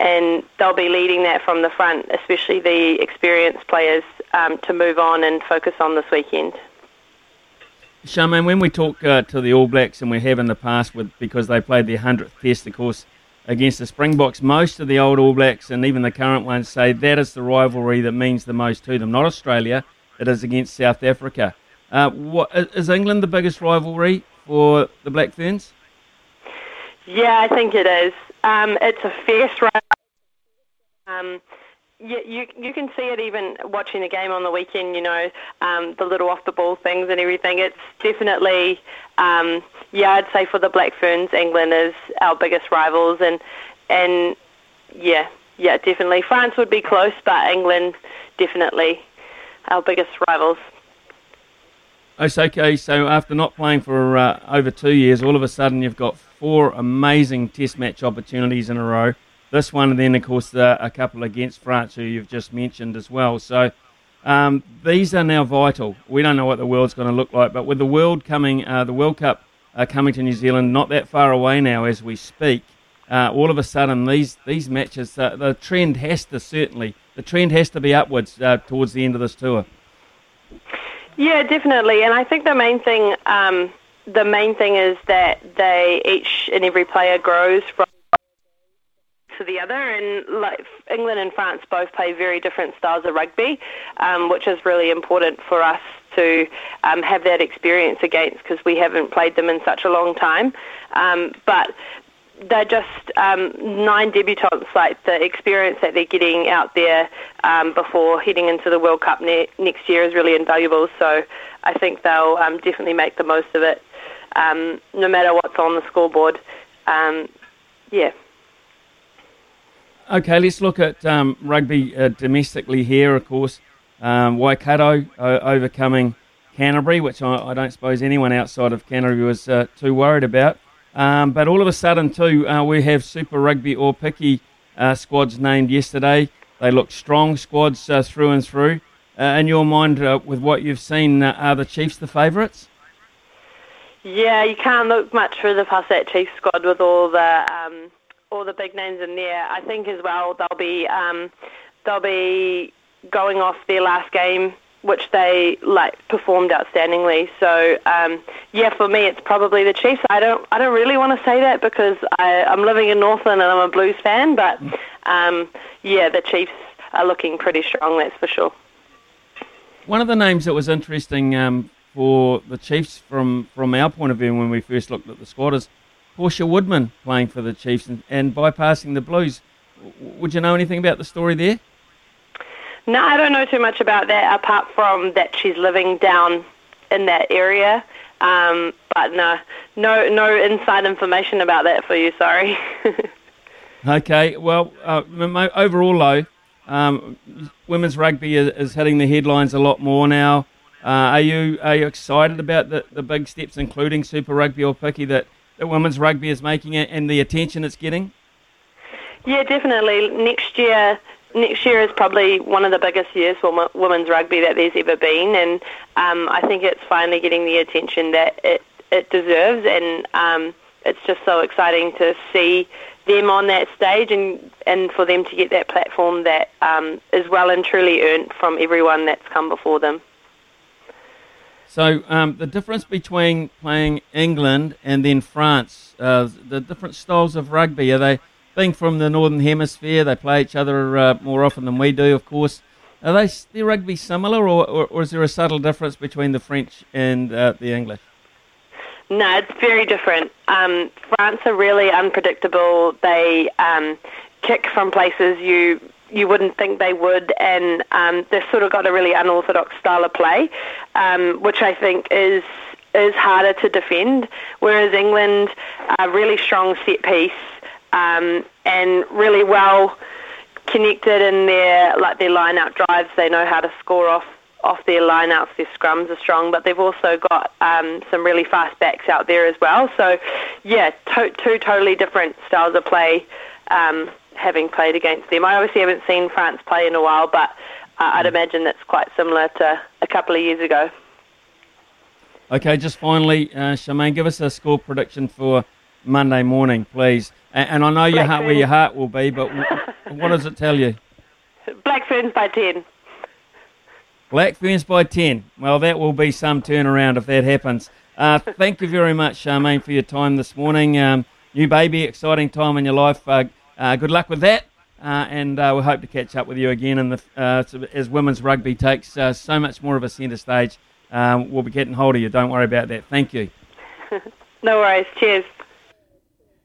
and they'll be leading that from the front, especially the experienced players, um, to move on and focus on this weekend. Charmaine, when we talk uh, to the All Blacks, and we have in the past with because they played their hundredth test, of course, against the Springboks, most of the old All Blacks and even the current ones say that is the rivalry that means the most to them. Not Australia, it is against South Africa. Uh, what, is England the biggest rivalry for the Black Ferns? Yeah, I think it is. Um, it's a fierce rivalry. Um, You, you you can see it even watching the game on the weekend, you know, um, the little off-the-ball things and everything. It's definitely, um, yeah, I'd say for the Black Ferns, England is our biggest rivals. And, and yeah, yeah, definitely. France would be close, but England, definitely our biggest rivals. It's okay, so after not playing for uh, over two years, all of a sudden you've got four amazing test match opportunities in a row. This one, and then, of course, uh, a couple against France, who you've just mentioned as well. So um, these are now vital. We don't know what the world's going to look like, but with the world coming, uh, the World Cup uh, coming to New Zealand, not that far away now as we speak, uh, all of a sudden these these matches, uh, the trend has to certainly, the trend has to be upwards uh, towards the end of this tour. Yeah, definitely. And I think the main thing, um, the main thing is that they each and every player grows from to the other, and like England and France both play very different styles of rugby, um, which is really important for us to um, have that experience against, because we haven't played them in such a long time. Um, but they're just um, nine debutants, like the experience that they're getting out there um, before heading into the World Cup ne- next year is really invaluable. So I think they'll um, definitely make the most of it, um, no matter what's on the scoreboard. Um, yeah. Okay, let's look at um, rugby uh, domestically here, of course. Um, Waikato uh, overcoming Canterbury, which I, I don't suppose anyone outside of Canterbury was uh, too worried about. Um, but all of a sudden, too, uh, we have Super Rugby or Piki uh, squads named yesterday. They look strong squads uh, through and through. Uh, in your mind, uh, with what you've seen, uh, are the Chiefs the favourites? Yeah, you can't look much further past that Chiefs squad with all the... Um all the big names in there. I think as well they'll be um, they'll be going off their last game, which they like performed outstandingly. So um, yeah, for me it's probably the Chiefs. I don't I don't really want to say that because I, I'm living in Northland and I'm a Blues fan, but um, yeah, the Chiefs are looking pretty strong. That's for sure. One of the names that was interesting um, for the Chiefs from from our point of view when we first looked at the squad is Portia Woodman playing for the Chiefs and, and bypassing the Blues. Would you know anything about the story there? No, I don't know too much about that, apart from that she's living down in that area. Um, but no, no, no inside information about that for you. Sorry. Okay. Well, uh, overall, though, um, women's rugby is, is hitting the headlines a lot more now. Uh, are you are you excited about the, the big steps, including Super Rugby or Piki, that? that women's rugby is making it and the attention it's getting? Yeah, definitely. Next year next year is probably one of the biggest years for women's rugby that there's ever been, and um, I think it's finally getting the attention that it, it deserves, and um, it's just so exciting to see them on that stage and, and for them to get that platform that um, is well and truly earned from everyone that's come before them. So um, the difference between playing England and then France, uh, the different styles of rugby, are they, being from the Northern Hemisphere, they play each other uh, more often than we do, of course. Are they their rugby similar, or, or, or is there a subtle difference between the French and uh, the English? No, it's very different. Um, France are really unpredictable. They um, kick from places you... you wouldn't think they would, and um, they've sort of got a really unorthodox style of play, um, which I think is is harder to defend, whereas England are really strong set piece um, and really well connected in their like their line-out drives. They know how to score off, off their line-outs. Their scrums are strong, but they've also got um, some really fast backs out there as well. So, yeah, to- two totally different styles of play um having played against them. I obviously haven't seen France play in a while, but uh, I'd imagine that's quite similar to a couple of years ago. Okay, just finally, uh, Charmaine, give us a score prediction for Monday morning, please. And, and I know your heart, where your heart will be, but w- what does it tell you? Black Ferns by ten. Black Ferns by ten. Well, that will be some turnaround if that happens. Uh, thank you very much, Charmaine, for your time this morning. Um, new baby, exciting time in your life. Uh, Uh, good luck with that, uh, and uh, we hope to catch up with you again in the, uh, as women's rugby takes uh, so much more of a centre stage. Um, we'll be getting hold of you. Don't worry about that. Thank you. No worries. Cheers.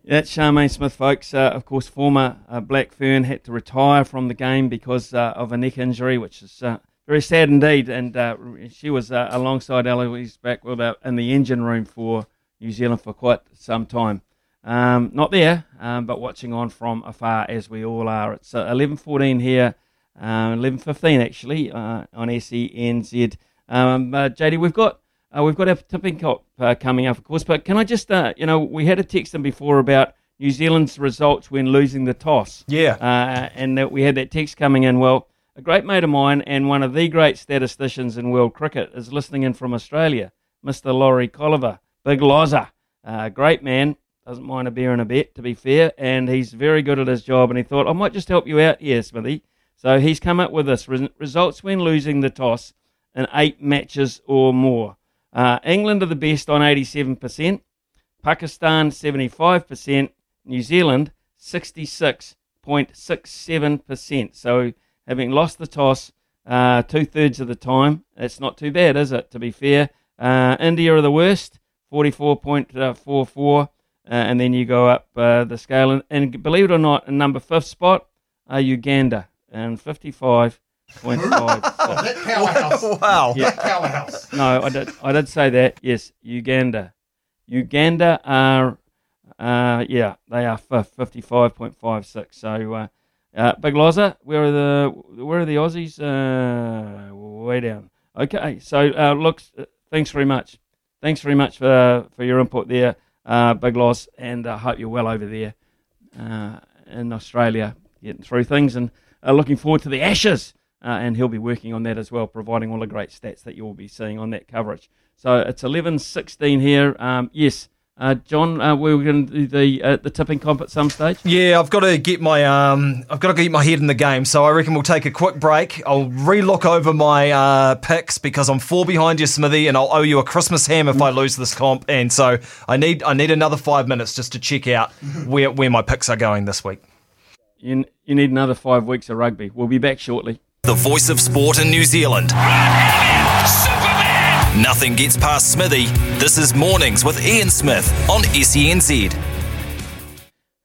That's Charmaine Smith, folks. Uh, of course, former uh, Black Fern had to retire from the game because uh, of a neck injury, which is uh, very sad indeed. And uh, she was uh, alongside Eloise Blackwell uh, in the engine room for New Zealand for quite some time. Um, not there, um, but watching on from afar, as we all are. It's uh, eleven fourteen here, uh, eleven fifteen actually, uh, on S E N Z. Um, uh, J D, we've got uh, we've got our tipping cup uh, coming up, of course. But can I just, uh, you know, we had a text in before about New Zealand's results when losing the toss. Yeah. Uh, and that we had that text coming in. Well, a great mate of mine and one of the great statisticians in world cricket is listening in from Australia, Mister Laurie Colliver, big Lozer, uh, great man. doesn't mind a beer and a bet, to be fair, and he's very good at his job, and he thought, I might just help you out here, Smithy. So he's come up with this. Re- results when losing the toss in eight matches or more. Uh, England are the best on eighty-seven percent, Pakistan seventy-five percent, New Zealand sixty-six point six seven percent. So having lost the toss uh, two-thirds of the time, it's not too bad, is it, to be fair? Uh, India are the worst, forty-four point four four, uh, and then you go up uh, the scale. And, and believe it or not, in number fifth spot are Uganda, and fifty-five percent. That powerhouse. Wow. Yeah. That powerhouse. No, I did, I did say that. Yes, Uganda. Uganda are, uh, yeah, they are fifty-five point five six. So, uh, uh, Big Lozza, where are the where are the Aussies? Uh, way down. Okay, so, uh, look, thanks very much. Thanks very much for for your input there, uh, Big Loz, and I uh, hope you're well over there uh, in Australia, getting through things and uh, looking forward to the Ashes. Uh, and he'll be working on that as well, providing all the great stats that you'll be seeing on that coverage. So it's eleven sixteen here. Um, yes, uh, John, uh, we were going to do the uh, the tipping comp at some stage. Yeah, I've got to get my um, I've got to get my head in the game. So I reckon we'll take a quick break. I'll re-look over my uh, picks because I'm four behind you, Smithy, and I'll owe you a Christmas ham if I lose this comp. And so I need I need another five minutes just to check out where where my picks are going this week. You you need another five weeks of rugby. We'll be back shortly. The voice of sport in New Zealand. Superman! Nothing gets past Smithy. This is Mornings with Ian Smith on S E N Z.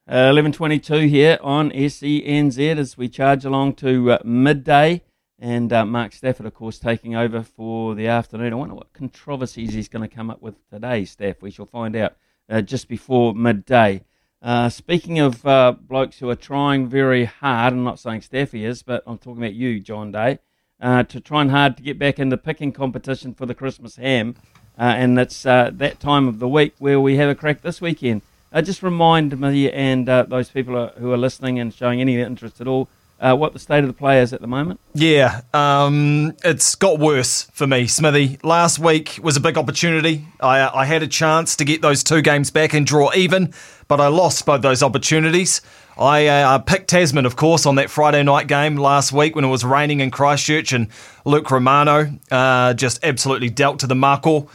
Uh, eleven twenty-two here on S E N Z as we charge along to uh, midday. And uh, Mark Stafford, of course, taking over for the afternoon. I wonder what controversies he's going to come up with today, Staff. We shall find out uh, just before midday. Uh, speaking of uh, blokes who are trying very hard, I'm not saying Staffy is, but I'm talking about you, John Day, uh, to try and hard to get back in the picking competition for the Christmas ham, uh, and it's uh, that time of the week where we have a crack this weekend. Uh, just remind me and uh, those people who are listening and showing any interest at all, Uh, what the state of the play is at the moment? Yeah, um, it's got worse for me, Smithy. Last week was a big opportunity. I, I had a chance to get those two games back and draw even, but I lost both those opportunities. I uh, picked Tasman, of course, on that Friday night game last week when it was raining in Christchurch, and Luke Romano uh, just absolutely dealt to the mako.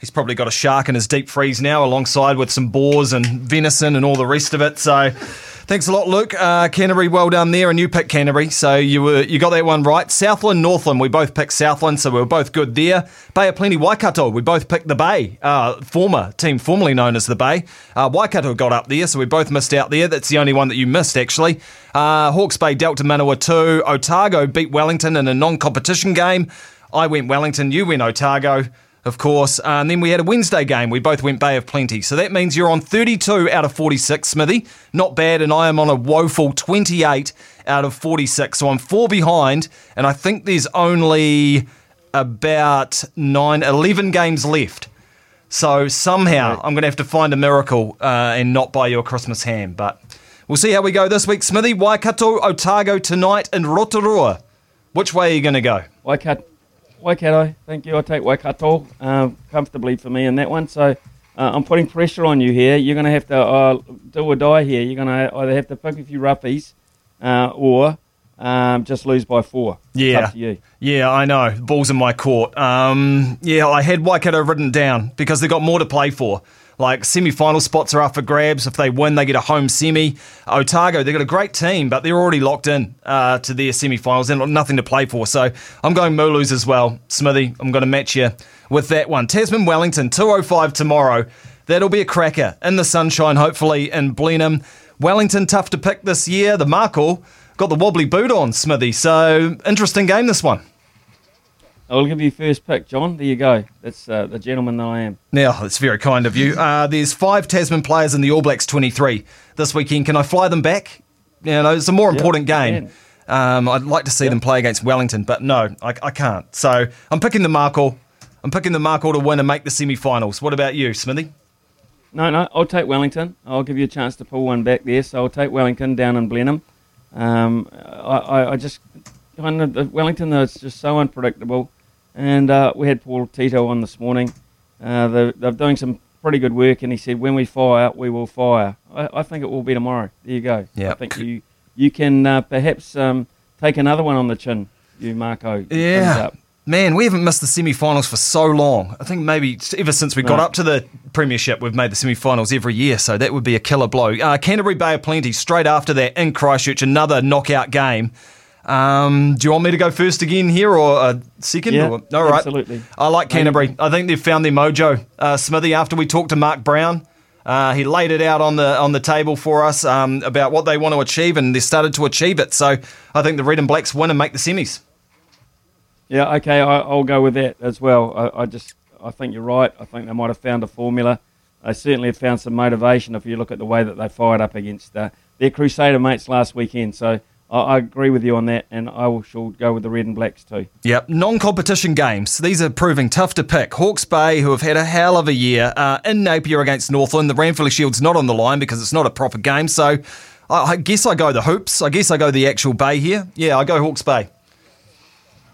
He's probably got a shark in his deep freeze now, alongside with some boars and venison and all the rest of it, so... Thanks a lot, Luke. Uh, Canterbury, well done there, and you picked Canterbury, so you were you got that one right. Southland, Northland, we both picked Southland, so we were both good there. Bay of Plenty, Waikato, we both picked the Bay, uh, former team formerly known as the Bay. Uh, Waikato got up there, so we both missed out there. That's the only one that you missed, actually. Uh, Hawke's Bay dealt to Manawatu. Otago beat Wellington in a non-competition game. I went Wellington, you went Otago, of course. Uh, and then we had a Wednesday game. We both went Bay of Plenty. So that means you're on thirty-two out of forty-six, Smithy. Not bad. And I am on a woeful twenty-eight out of forty-six. So I'm four behind. And I think there's only about nine, eleven games left. So somehow I'm going to have to find a miracle uh, and not buy your Christmas ham. But we'll see how we go this week, Smithy. Waikato, Otago tonight and Rotorua. Which way are you going to go? Waikato. Waikato, thank you. I take Waikato uh, comfortably for me in that one. So uh, I'm putting pressure on you here. You're going to have to uh, do or die here. You're going to either have to pick a few roughies uh, or um, just lose by four. Yeah. It's up to you. Yeah, I know. Ball's in my court. Um, yeah, I had Waikato written down because they've got more to play for. Like, semi-final spots are up for grabs. If they win, they get a home semi. Otago, they've got a great team, but they're already locked in uh, to their semi-finals. They've got nothing to play for. So I'm going Mooloos as well. Smithy, I'm going to match you with that one. Tasman Wellington, two oh five tomorrow. That'll be a cracker in the sunshine, hopefully, in Blenheim. Wellington, tough to pick this year. The Markle got the wobbly boot on, Smithy. So interesting game, this one. I'll give you first pick, John. There you go. That's uh, the gentleman that I am. Now, that's very kind of you. Uh, there's five Tasman players in the All Blacks twenty-three this weekend. Can I fly them back? You know, it's a more yep, important game. Um, I'd like to see yep. them play against Wellington, but no, I, I can't. So I'm picking the Markle. I'm picking the Markle to win and make the semi-finals. What about you, Smithy? No, no, I'll take Wellington. I'll give you a chance to pull one back there, so I'll take Wellington down in Blenheim. Um, I, I, I just... Wellington, though, it's just so unpredictable. And uh, we had Paul Tito on this morning. Uh, they're, they're doing some pretty good work, and he said, when we fire, we will fire. I, I think it will be tomorrow. There you go. Yep. I think you you can uh, perhaps um, take another one on the chin, you Marco. Yeah. Man, we haven't missed the semi-finals for so long. I think maybe ever since we got no. up to the Premiership, we've made the semi-finals every year, so that would be a killer blow. Uh, Canterbury Bay of Plenty, straight after that in Christchurch, another knockout game. Um, do you want me to go first again here or uh, second? Yeah, or, all right. Absolutely. I like Canterbury. I think they've found their mojo. Uh, Smithy, after we talked to Mark Brown, uh, he laid it out on the on the table for us um, about what they want to achieve, and they started to achieve it. So I think the Red and Blacks win and make the semis. Yeah, okay, I, I'll go with that as well. I, I just, I think you're right. I think they might have found a formula. They certainly have found some motivation if you look at the way that they fired up against uh, their Crusader mates last weekend. So I, I agree with you on that, and I will sure go with the Red and Blacks too. Yep, non-competition games. These are proving tough to pick. Hawke's Bay, who have had a hell of a year, uh, in Napier against Northland. The Ranfurly Shield's not on the line because it's not a proper game. So I, I guess I go the Hoops. I guess I go the actual Bay here. Yeah, I go Hawke's Bay.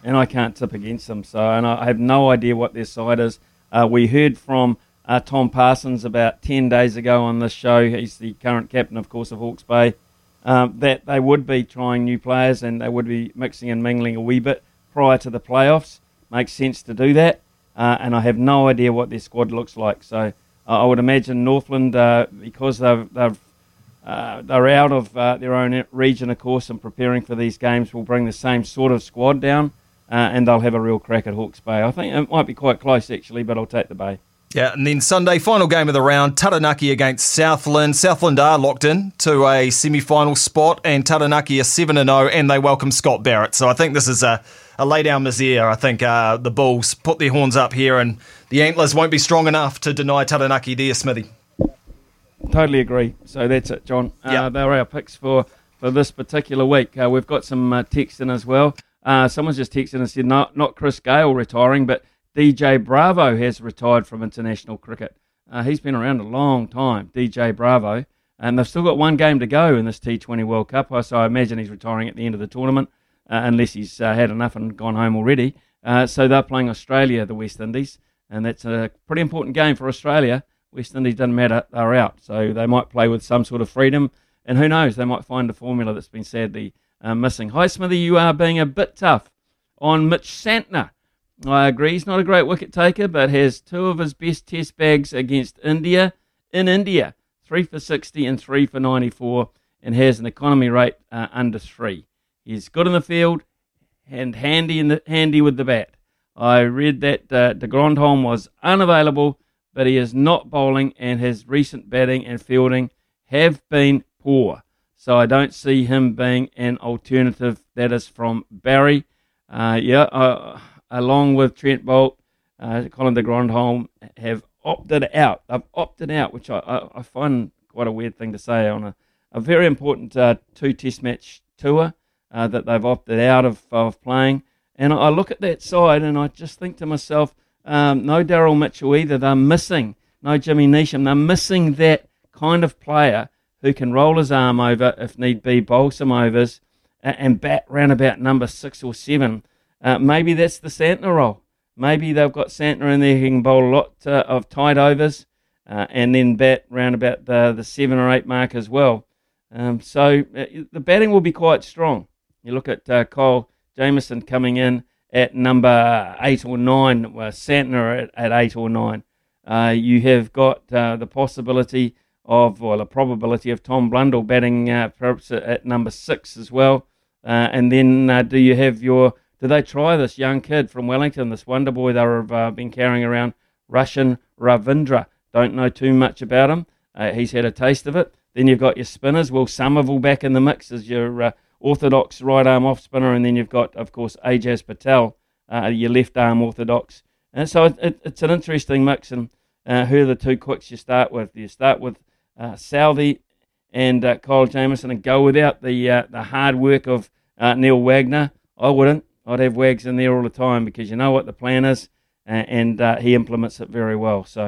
And I can't tip against them, so and I have no idea what their side is. Uh, we heard from uh, Tom Parsons about ten days ago on this show. He's the current captain, of course, of Hawke's Bay, um, that they would be trying new players and they would be mixing and mingling a wee bit prior to the playoffs. Makes sense to do that, uh, and I have no idea what their squad looks like. So uh, I would imagine Northland, uh, because they've, they've Uh, they're out of uh, their own region, of course, and preparing for these games, will bring the same sort of squad down. Uh, and they'll have a real crack at Hawke's Bay. I think it might be quite close, actually, but I'll take the Bay. Yeah, and then Sunday, final game of the round, Taranaki against Southland. Southland are locked in to a semi-final spot, and Taranaki are seven and oh, and they welcome Scott Barrett. So I think this is a, a lay-down misere. I think uh, the Bulls put their horns up here, and the Antlers won't be strong enough to deny Taranaki there, Smithy. Totally agree. So that's it, John. Uh, yep. They're our picks for, for this particular week. Uh, we've got some uh, text in as well. Uh, someone's just texted and said, no, not Chris Gale retiring, but D J Bravo has retired from international cricket. Uh, he's been around a long time, D J Bravo, and they've still got one game to go in this T twenty World Cup, so I imagine he's retiring at the end of the tournament, uh, unless he's uh, had enough and gone home already. Uh, so they're playing Australia, the West Indies, and that's a pretty important game for Australia. West Indies, doesn't matter, they're out. So they might play with some sort of freedom, and who knows, they might find a formula that's been sadly Uh, missing. Hi, Smithy, you are being a bit tough on Mitch Santner. I agree, he's not a great wicket taker, but has two of his best test bags against India in India, three for sixty and three for ninety-four, and has an economy rate uh, under three. He's good in the field and handy in the handy with the bat. I read that uh, de Grandhomme was unavailable, but he is not bowling, and his recent batting and fielding have been poor. So I don't see him being an alternative. That is from Barry. Uh, yeah, uh, along with Trent Boult, uh, Colin de Grandhomme have opted out. I've opted out, which I, I, I find quite a weird thing to say on a, a very important uh, two-test match tour uh, that they've opted out of, of playing. And I look at that side and I just think to myself, um, no Daryl Mitchell either. They're missing. No Jimmy Neesham. They're missing that kind of player who can roll his arm over if need be, bowl some overs, uh, and bat round about number six or seven. Uh, maybe that's the Santner role. Maybe they've got Santner in there who can bowl a lot uh, of tight overs uh, and then bat round about the, the seven or eight mark as well. Um, so uh, the batting will be quite strong. You look at uh, Kyle Jamieson coming in at number eight or nine, uh, Santner at, at eight or nine. Uh, you have got uh, the possibility of, well, a probability of Tom Blundell batting uh, perhaps at number six as well. Uh, and then uh, do you have your, do they try this young kid from Wellington, this wonder boy they've uh, been carrying around, Russian Ravindra? Don't know too much about him. Uh, he's had a taste of it. Then you've got your spinners, Will Somerville back in the mix as your uh, orthodox right-arm off-spinner. And then you've got, of course, Ajaz Patel, uh, your left-arm orthodox. And so it, it, it's an interesting mix. And uh, who are the two quicks you start with? Do you start with Uh, Southey and uh, Kyle Jamieson and go without the uh, the hard work of uh, Neil Wagner? I wouldn't. I'd have Wags in there all the time because you know what the plan is, uh, and uh, he implements it very well. So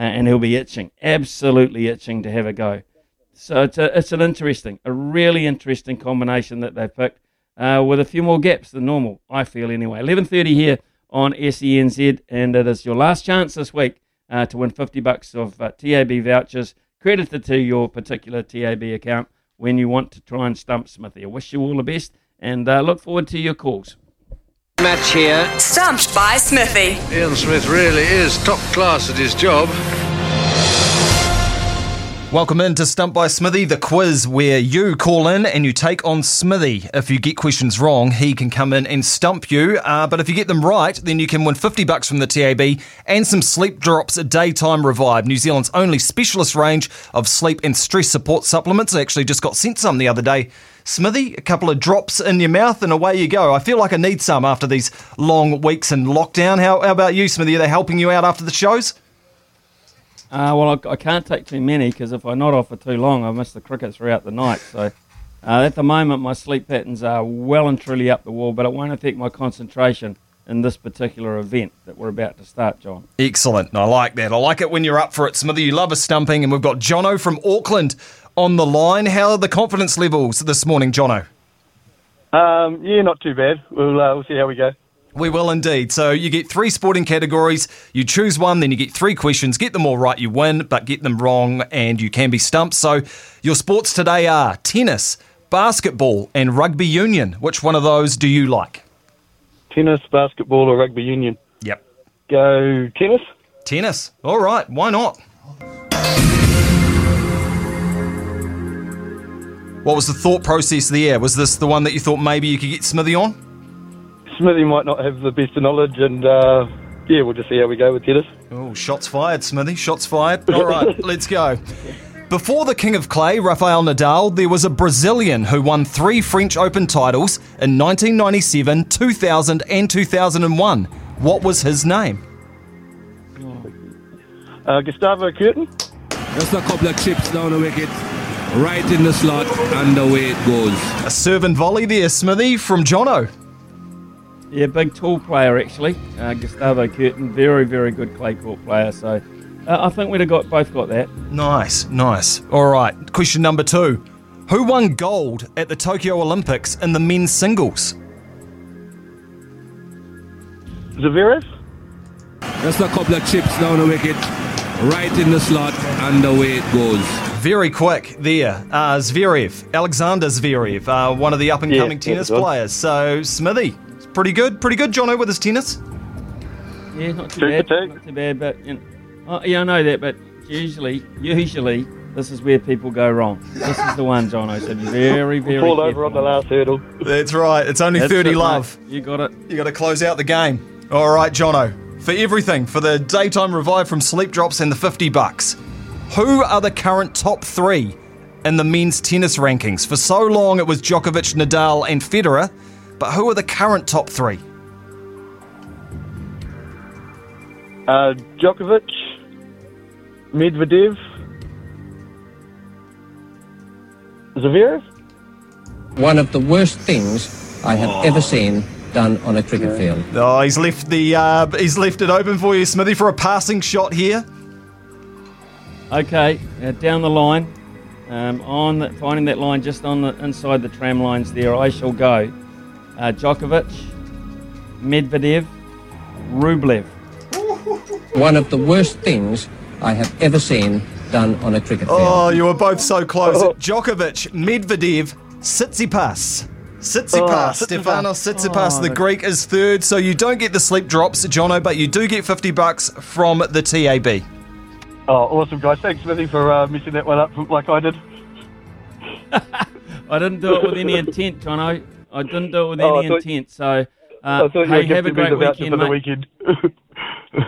uh, and he'll be itching, absolutely itching to have a go. So it's a, it's an interesting, a really interesting combination that they picked uh, with a few more gaps than normal, I feel anyway. eleven thirty here on S E N Z, and it is your last chance this week uh, to win fifty bucks of uh, T A B vouchers credited to your particular T A B account when you want to try and stump Smithy. I wish you all the best and uh, look forward to your calls. Match here. Stumped by Smithy. Ian Smith really is top class at his job. Welcome in to Stumped by Smithy, the quiz where you call in and you take on Smithy. If you get questions wrong, he can come in and stump you. Uh, but if you get them right, then you can win fifty bucks from the T A B and some Sleep Drops Daytime Revive, New Zealand's only specialist range of sleep and stress support supplements. I actually just got sent some the other day. Smithy, a couple of drops in your mouth and away you go. I feel like I need some after these long weeks in lockdown. How, how about you, Smithy? Are they helping you out after the shows? Uh, well, I, I can't take too many because if I nod off for too long, I miss the cricket throughout the night. So uh, at the moment, my sleep patterns are well and truly up the wall, but it won't affect my concentration in this particular event that we're about to start, John. Excellent. I like that. I like it when you're up for it, Smithy. You love a stumping, and we've got Jono from Auckland on the line. How are the confidence levels this morning, Jono? Um, yeah, not too bad. We'll, uh, we'll see how we go. We will indeed. So you get three sporting categories. You choose one, then you get three questions. Get them all right, you win, but get them wrong and you can be stumped. So your sports today are tennis, basketball and rugby union. Which one of those do you like? Tennis, basketball or rugby union? Yep. Go tennis. Tennis. All right. Why not? What was the thought process there? Was this the one that you thought maybe you could get Smithy on? Smithy might not have the best of knowledge, and uh, yeah, we'll just see how we go with tennis. Oh, shots fired, Smithy. Shots fired. All right, let's go. Before the King of Clay, Rafael Nadal, there was a Brazilian who won three French Open titles in nineteen ninety-seven, two thousand and two thousand one. What was his name? Uh, Gustavo Kuerten. Just a couple of chips down the wicket. Right in the slot, and away it goes. A serve and volley there, Smithy, from Jono. Yeah, big tall player actually, uh, Gustavo Kuerten, very, very good clay court player. So uh, I think we'd have got both got that. Nice, nice. All right, question number two. Who won gold at the Tokyo Olympics in the men's singles? Zverev? Just a couple of chips down the wicket, right in the slot, and away it goes. Very quick there. Uh, Zverev, Alexander Zverev, uh, one of the up-and-coming yeah, tennis players. So, Smithy, pretty good, pretty good, Jono, with his tennis. Yeah, not too two bad, two. not too bad. But you know, oh, yeah, I know that, but usually, usually, this is where people go wrong. This is the one, Jono, so very, very Fall over on the last hurdle. That's right, it's only That's thirty it, love. Mate. You got it. You got to close out the game. All right, Jono, for everything, for the daytime revive from Sleep Drops and the fifty bucks. Who are the current top three in the men's tennis rankings? For so long it was Djokovic, Nadal and Federer, but who are the current top three? Uh, Djokovic, Medvedev, Zverev. One of the worst things I have oh. ever seen done on a cricket field. Oh, he's left the uh, he's left it open for you, Smithy, for a passing shot here. Okay, uh, down the line, um, on the, finding that line just on the inside the tram lines there, I shall go. Uh, Djokovic, Medvedev, Rublev. One of the worst things I have ever seen done on a cricket field. Oh, you were both so close. Oh. Djokovic, Medvedev, Tsitsipas. Tsitsipas, oh, Stefanos Tsitsipas, oh, the Greek is third, so you don't get the sleep drops, Jono, but you do get fifty bucks from the T A B. Oh, awesome, guys. Thanks, Smithy, for uh, messing that one up like I did. I didn't do it with any intent, Jono. I didn't do it with oh, any intent, so uh, hey, have a great weekend, for the weekend.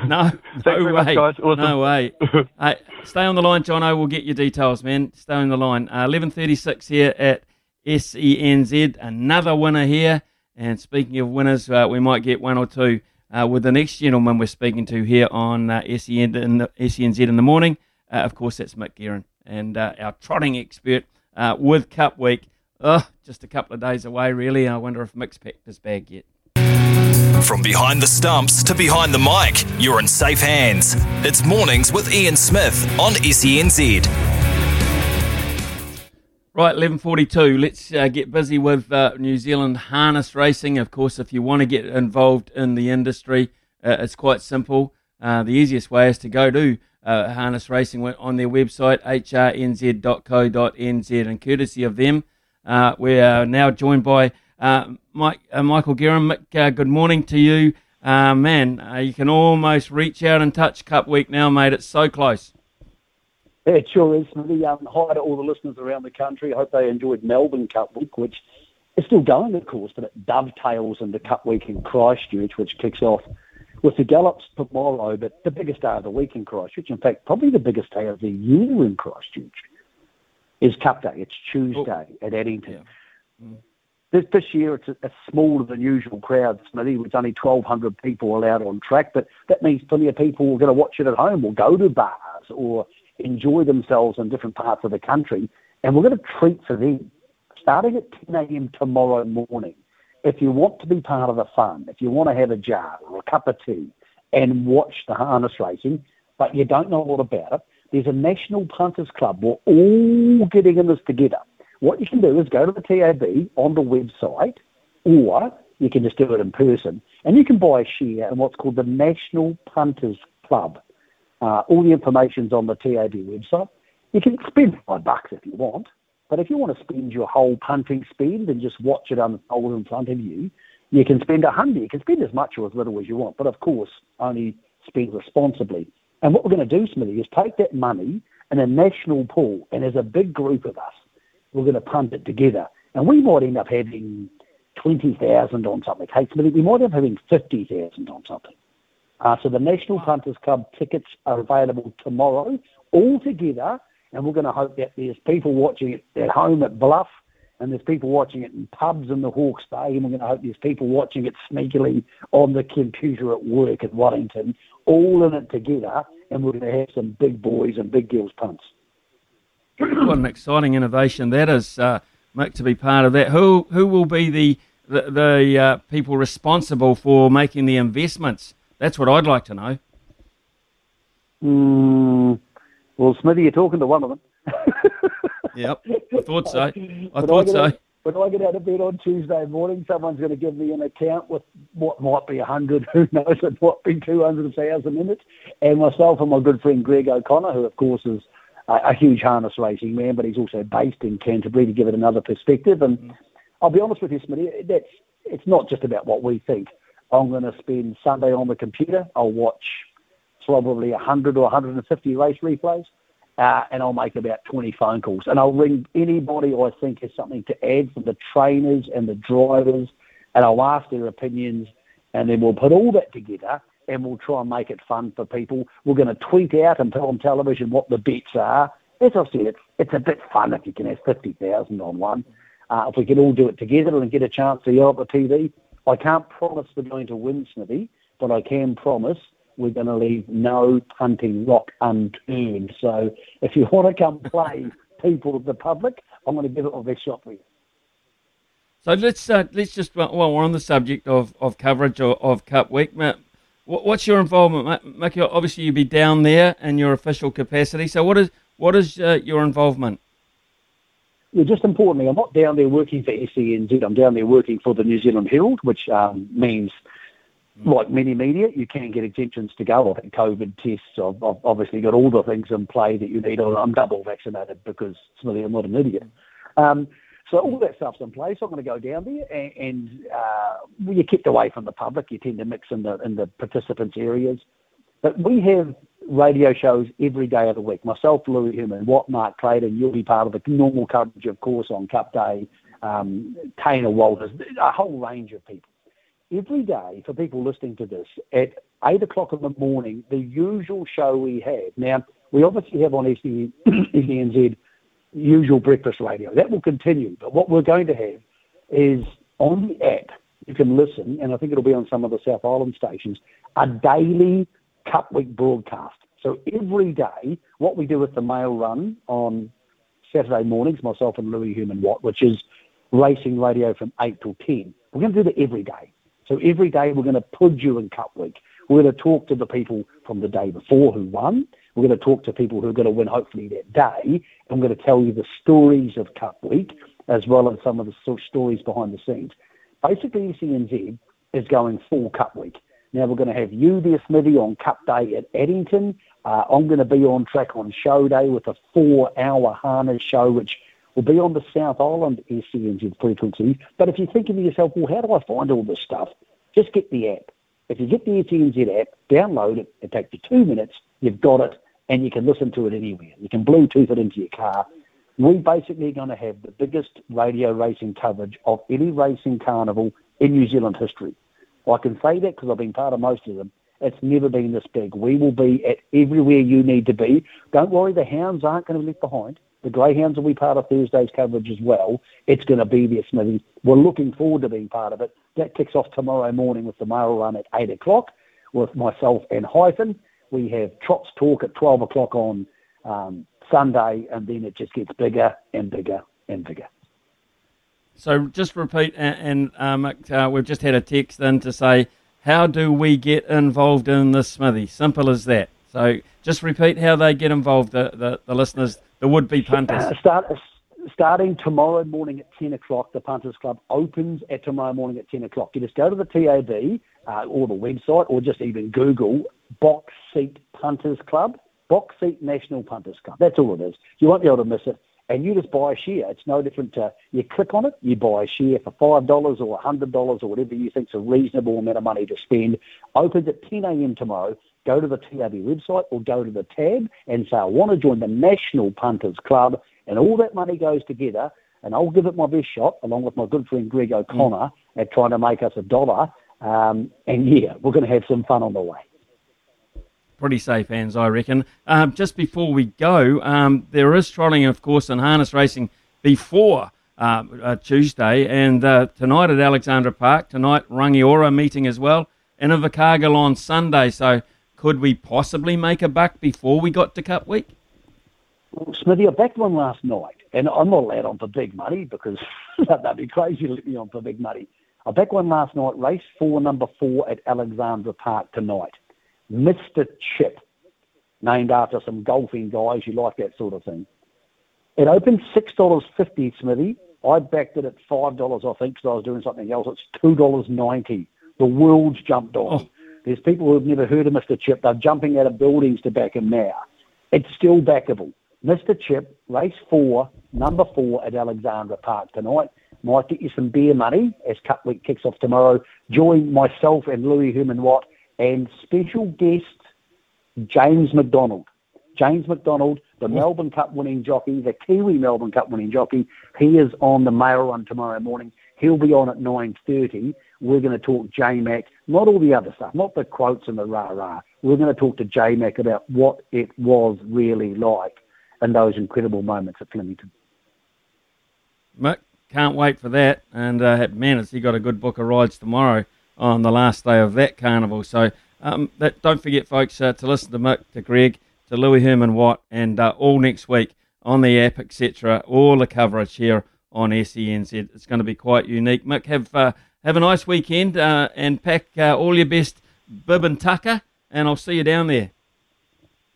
no, no way. Much, awesome. No way. Hey, stay on the line, Jono. We'll get your details, man. Stay on the line. Uh, eleven thirty-six here at S E N Z. Another winner here. And speaking of winners, uh, we might get one or two Uh, with the next gentleman we're speaking to here on uh, S E N in the, S E N Z in the morning. Uh, of course, that's Mick Guerin, and uh, our trotting expert uh, with Cup Week. Oh, just a couple of days away, really. I wonder if Mick's packed his bag yet. From behind the stumps to behind the mic, you're in safe hands. It's Mornings with Ian Smith on S E N Z. Right, eleven forty-two. Let's uh, get busy with uh, New Zealand harness racing. Of course, if you want to get involved in the industry, uh, it's quite simple. uh, the easiest way is to go to uh, Harness Racing on their website, h r n z dot co dot n z. And courtesy of them, uh, we are now joined by uh, Mike, uh, Michael Guerin. Mick, uh, good morning to you. Uh, man, uh, you can almost reach out and touch Cup Week now, mate. It's so close. Yeah, it sure is. The, um, hi to all the listeners around the country. I hope they enjoyed Melbourne Cup Week, which is still going, of course, but it dovetails into Cup Week in Christchurch, which kicks off with the Gallops tomorrow, but the biggest day of the week in Christchurch, in fact, probably the biggest day of the year in Christchurch, is Cup Day. It's Tuesday oh. at Addington. Yeah. Mm. This, this year, it's a, a smaller than usual crowd, Smithy. There's only twelve hundred people allowed on track, but that means plenty of people are going to watch it at home or go to bars or enjoy themselves in different parts of the country. And we're going to treat for them starting at ten a.m. tomorrow morning. If you want to be part of the fun, if you want to have a jar or a cup of tea and watch the harness racing, but you don't know a lot about it, there's a National Punters Club. We're all getting in this together. What you can do is go to the T A B on the website, or you can just do it in person, and you can buy a share in what's called the National Punters Club. Uh, all the information's on the T A B website. You can spend five bucks if you want, but if you want to spend your whole punting spend and just watch it unfold in front of you, you can spend a hundred. You can spend as much or as little as you want, but of course, only spend responsibly. And what we're going to do, Smithy, is take that money in a national pool, and as a big group of us, we're going to punt it together. And we might end up having twenty thousand on something. Hey, Smithy, we might end up having fifty thousand on something. Uh, so the National Punters Club tickets are available tomorrow, all together, and we're going to hope that there's people watching it at home at Bluff, and there's people watching it in pubs in the Hawke's Bay, and we're going to hope there's people watching it sneakily on the computer at work at Wellington, all in it together, and we're going to have some big boys and big girls punts. What an exciting innovation that is, uh, Mick, to be part of that. Who who will be the, the, the uh, people responsible for making the investments? That's what I'd like to know. Mm, well, Smithy, you're talking to one of them. Yep, I thought so. I when thought I so. Out, when I get out of bed on Tuesday morning, someone's going to give me an account with what might be one hundred, who knows, it might be two hundred thousand in it. And myself and my good friend Greg O'Connor, who, of course, is a, a huge harness racing man, but he's also based in Canterbury to give it another perspective. And mm. I'll be honest with you, Smithy, that's, it's not just about what we think. I'm going to spend Sunday on the computer. I'll watch probably one hundred or one hundred fifty race replays, uh, and I'll make about twenty phone calls. And I'll ring anybody I think has something to add from the trainers and the drivers, and I'll ask their opinions, and then we'll put all that together, and we'll try and make it fun for people. We're going to tweet out and put on television what the bets are. As I've said, it's, it's a bit fun if you can have fifty thousand on one. Uh, if we can all do it together and get a chance to yell at the T V, I can't promise we're going to win, Smithy, but I can promise we're going to leave no punting rock unturned. So if you want to come play, people of the public, I'm going to give it my best shot for you. So let's uh, let's just, while we're on the subject of, of coverage of, of Cup Week, Matt, what's your involvement, Mick? Obviously, you'll be down there in your official capacity. So what is what is uh, your involvement? Yeah, just importantly, I'm not down there working for S E N Z. I'm down there working for the New Zealand Herald, which um, means, like many media, you can get exemptions to go. I think COVID tests, I've, I've obviously got all the things in play that you need. I'm double vaccinated because, Smithy, I'm not an idiot. Um, so all that stuff's in place. So I'm going to go down there, and, and uh, well, you're kept away from the public. You tend to mix in the, in the participants' areas. But we have radio shows every day of the week. Myself, Louis Herman, Watt, Mark Clayton, you'll be part of the normal coverage, of course, on Cup Day, um, Tainer Walters, a whole range of people. Every day, for people listening to this, at eight o'clock in the morning, the usual show we have. Now, we obviously have on S E N Z usual breakfast radio. That will continue, but what we're going to have is on the app, you can listen, and I think it'll be on some of the South Island stations, a daily Cup Week broadcast. So every day, what we do with the mail run on Saturday mornings, myself and Louis Herman Watt, which is racing radio from eight till ten, we're going to do that every day. So every day we're going to put you in Cup Week. We're going to talk to the people from the day before who won. We're going to talk to people who are going to win hopefully that day. I'm going to tell you the stories of Cup Week as well as some of the stories behind the scenes. Basically, S E N Z is going full Cup Week. Now we're going to have you there, Smithy, on Cup Day at Addington. Uh, I'm going to be on track on show day with a four-hour harness show, which will be on the South Island S C N Z frequency. But if you're thinking to yourself, well, how do I find all this stuff? Just get the app. If you get the S C N Z app, download it. It takes you two minutes. You've got it, and you can listen to it anywhere. You can Bluetooth it into your car. We're basically going to have the biggest radio racing coverage of any racing carnival in New Zealand history. I can say that because I've been part of most of them. It's never been this big. We will be at everywhere you need to be. Don't worry, the hounds aren't going to be left behind. The greyhounds will be part of Thursday's coverage as well. It's going to be there, Smithy. We're looking forward to being part of it. That kicks off tomorrow morning with the mail run at eight o'clock with myself and Hyphen. We have Trot's Talk at twelve o'clock on um, Sunday, and then it just gets bigger and bigger and bigger. So just repeat, and, and um, uh, we've just had a text in to say, how do we get involved in this, Smithy? Simple as that. So just repeat how they get involved, the, the, the listeners, the would-be punters. Uh, start, starting tomorrow morning at ten o'clock, the Punters Club opens at tomorrow morning at ten o'clock. You just go to the T A B uh, or the website, or just even Google Box Seat Punters Club, Box Seat National Punters Club. That's all it is. You won't be able to miss it. And you just buy a share. It's no different to, you click on it, you buy a share for five dollars or one hundred dollars or whatever you think's a reasonable amount of money to spend. Opens at ten a.m. tomorrow. Go to the T A B website or go to the tab and say, I want to join the National Punters Club. And all that money goes together. And I'll give it my best shot, along with my good friend Greg O'Connor, mm. at trying to make us a dollar. Um, and yeah, we're going to have some fun on the way. Pretty safe hands, I reckon. Um, just before we go, um, there is trolling, of course, in harness racing before uh, uh, Tuesday, and uh, tonight at Alexandra Park, tonight Rangiora meeting as well, and Invercargill on Sunday. So could we possibly make a buck before we got to Cup Week? Well, Smithy, I backed one last night, and I'm not allowed on for big money because that'd be crazy to let me on for big money. I backed one last night, race four, number four at Alexandra Park tonight. Mister Chip, named after some golfing guys. You like that sort of thing. It opened six dollars fifty, Smithy. I backed it at five dollars, I think, because I was doing something else. It's two dollars ninety. The world's jumped on. Oh. There's people who have never heard of Mister Chip. They're jumping out of buildings to back him now. It's still backable. Mister Chip, race four, number four at Alexandra Park tonight. Might get you some beer money as Cup Week kicks off tomorrow. Join myself and Louis Herman-Watt and special guest, James McDonald. James McDonald, the yeah. Melbourne Cup winning jockey, the Kiwi Melbourne Cup winning jockey. He is on the mail run tomorrow morning. He'll be on at nine thirty. We're going to talk J-Mac, not all the other stuff, not the quotes and the rah-rah. We're going to talk to J-Mac about what it was really like in those incredible moments at Flemington. Mick, can't wait for that. And, uh, man, has he got a good book of rides tomorrow on the last day of that carnival. So um, that, don't forget, folks, uh, to listen to Mick, to Greg, to Louis Herman-Watt, and uh, all next week on the app, et cetera, all the coverage here on S E N Z. It's going to be quite unique. Mick, have uh, have a nice weekend uh, and pack uh, all your best bib and tucker, and I'll see you down there.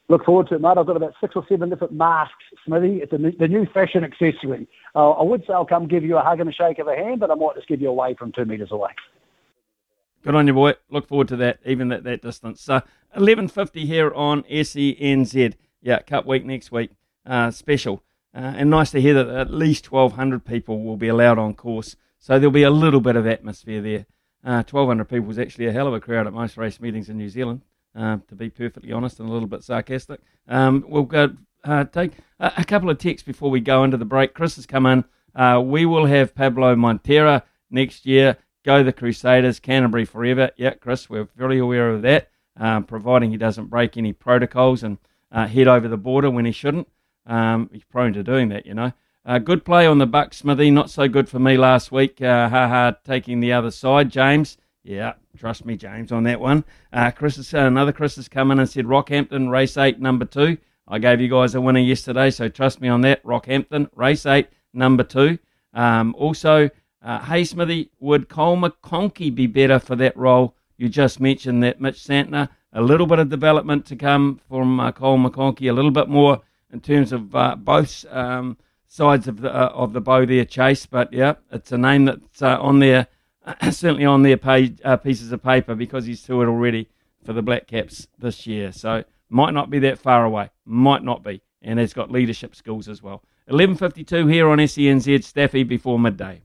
Look forward to it, mate. I've got about six or seven different masks, Smithy. It's a new, the new fashion accessory. Uh, I would say I'll come give you a hug and a shake of a hand, but I might just give you a wave from two metres away. Good on you, boy. Look forward to that, even at that distance. Uh, eleven fifty here on S E N Z. Yeah, Cup Week next week. Uh, special. Uh, and nice to hear that at least twelve hundred people will be allowed on course. So there'll be a little bit of atmosphere there. Uh, twelve hundred people is actually a hell of a crowd at most race meetings in New Zealand, uh, to be perfectly honest and a little bit sarcastic. Um, we'll go uh, take a, a couple of texts before we go into the break. Chris has come in. Uh, we will have Pablo Montera next year. Go the Crusaders, Canterbury forever. Yeah, Chris, we're very aware of that, um, providing he doesn't break any protocols and uh, head over the border when he shouldn't. Um, he's prone to doing that, you know. Uh, good play on the buck, Smithy. Not so good for me last week. Uh, haha, taking the other side, James. Yeah, trust me, James, on that one. Uh, Chris is, uh, another Chris has come in and said, Rockhampton, race eight, number two. I gave you guys a winner yesterday, so trust me on that. Rockhampton, race eight, number two. Um, also... Uh, hey, Smithy, would Cole McConkie be better for that role? You just mentioned that, Mitch Santner. A little bit of development to come from uh, Cole McConkie, a little bit more in terms of uh, both um, sides of the uh, of the bow there, Chase. But, yeah, it's a name that's uh, on there certainly on their page, uh, pieces of paper, because he's toured already for the Black Caps this year. So might not be that far away. Might not be. And he's got leadership skills as well. eleven fifty-two here on S E N Z, Staffy before midday.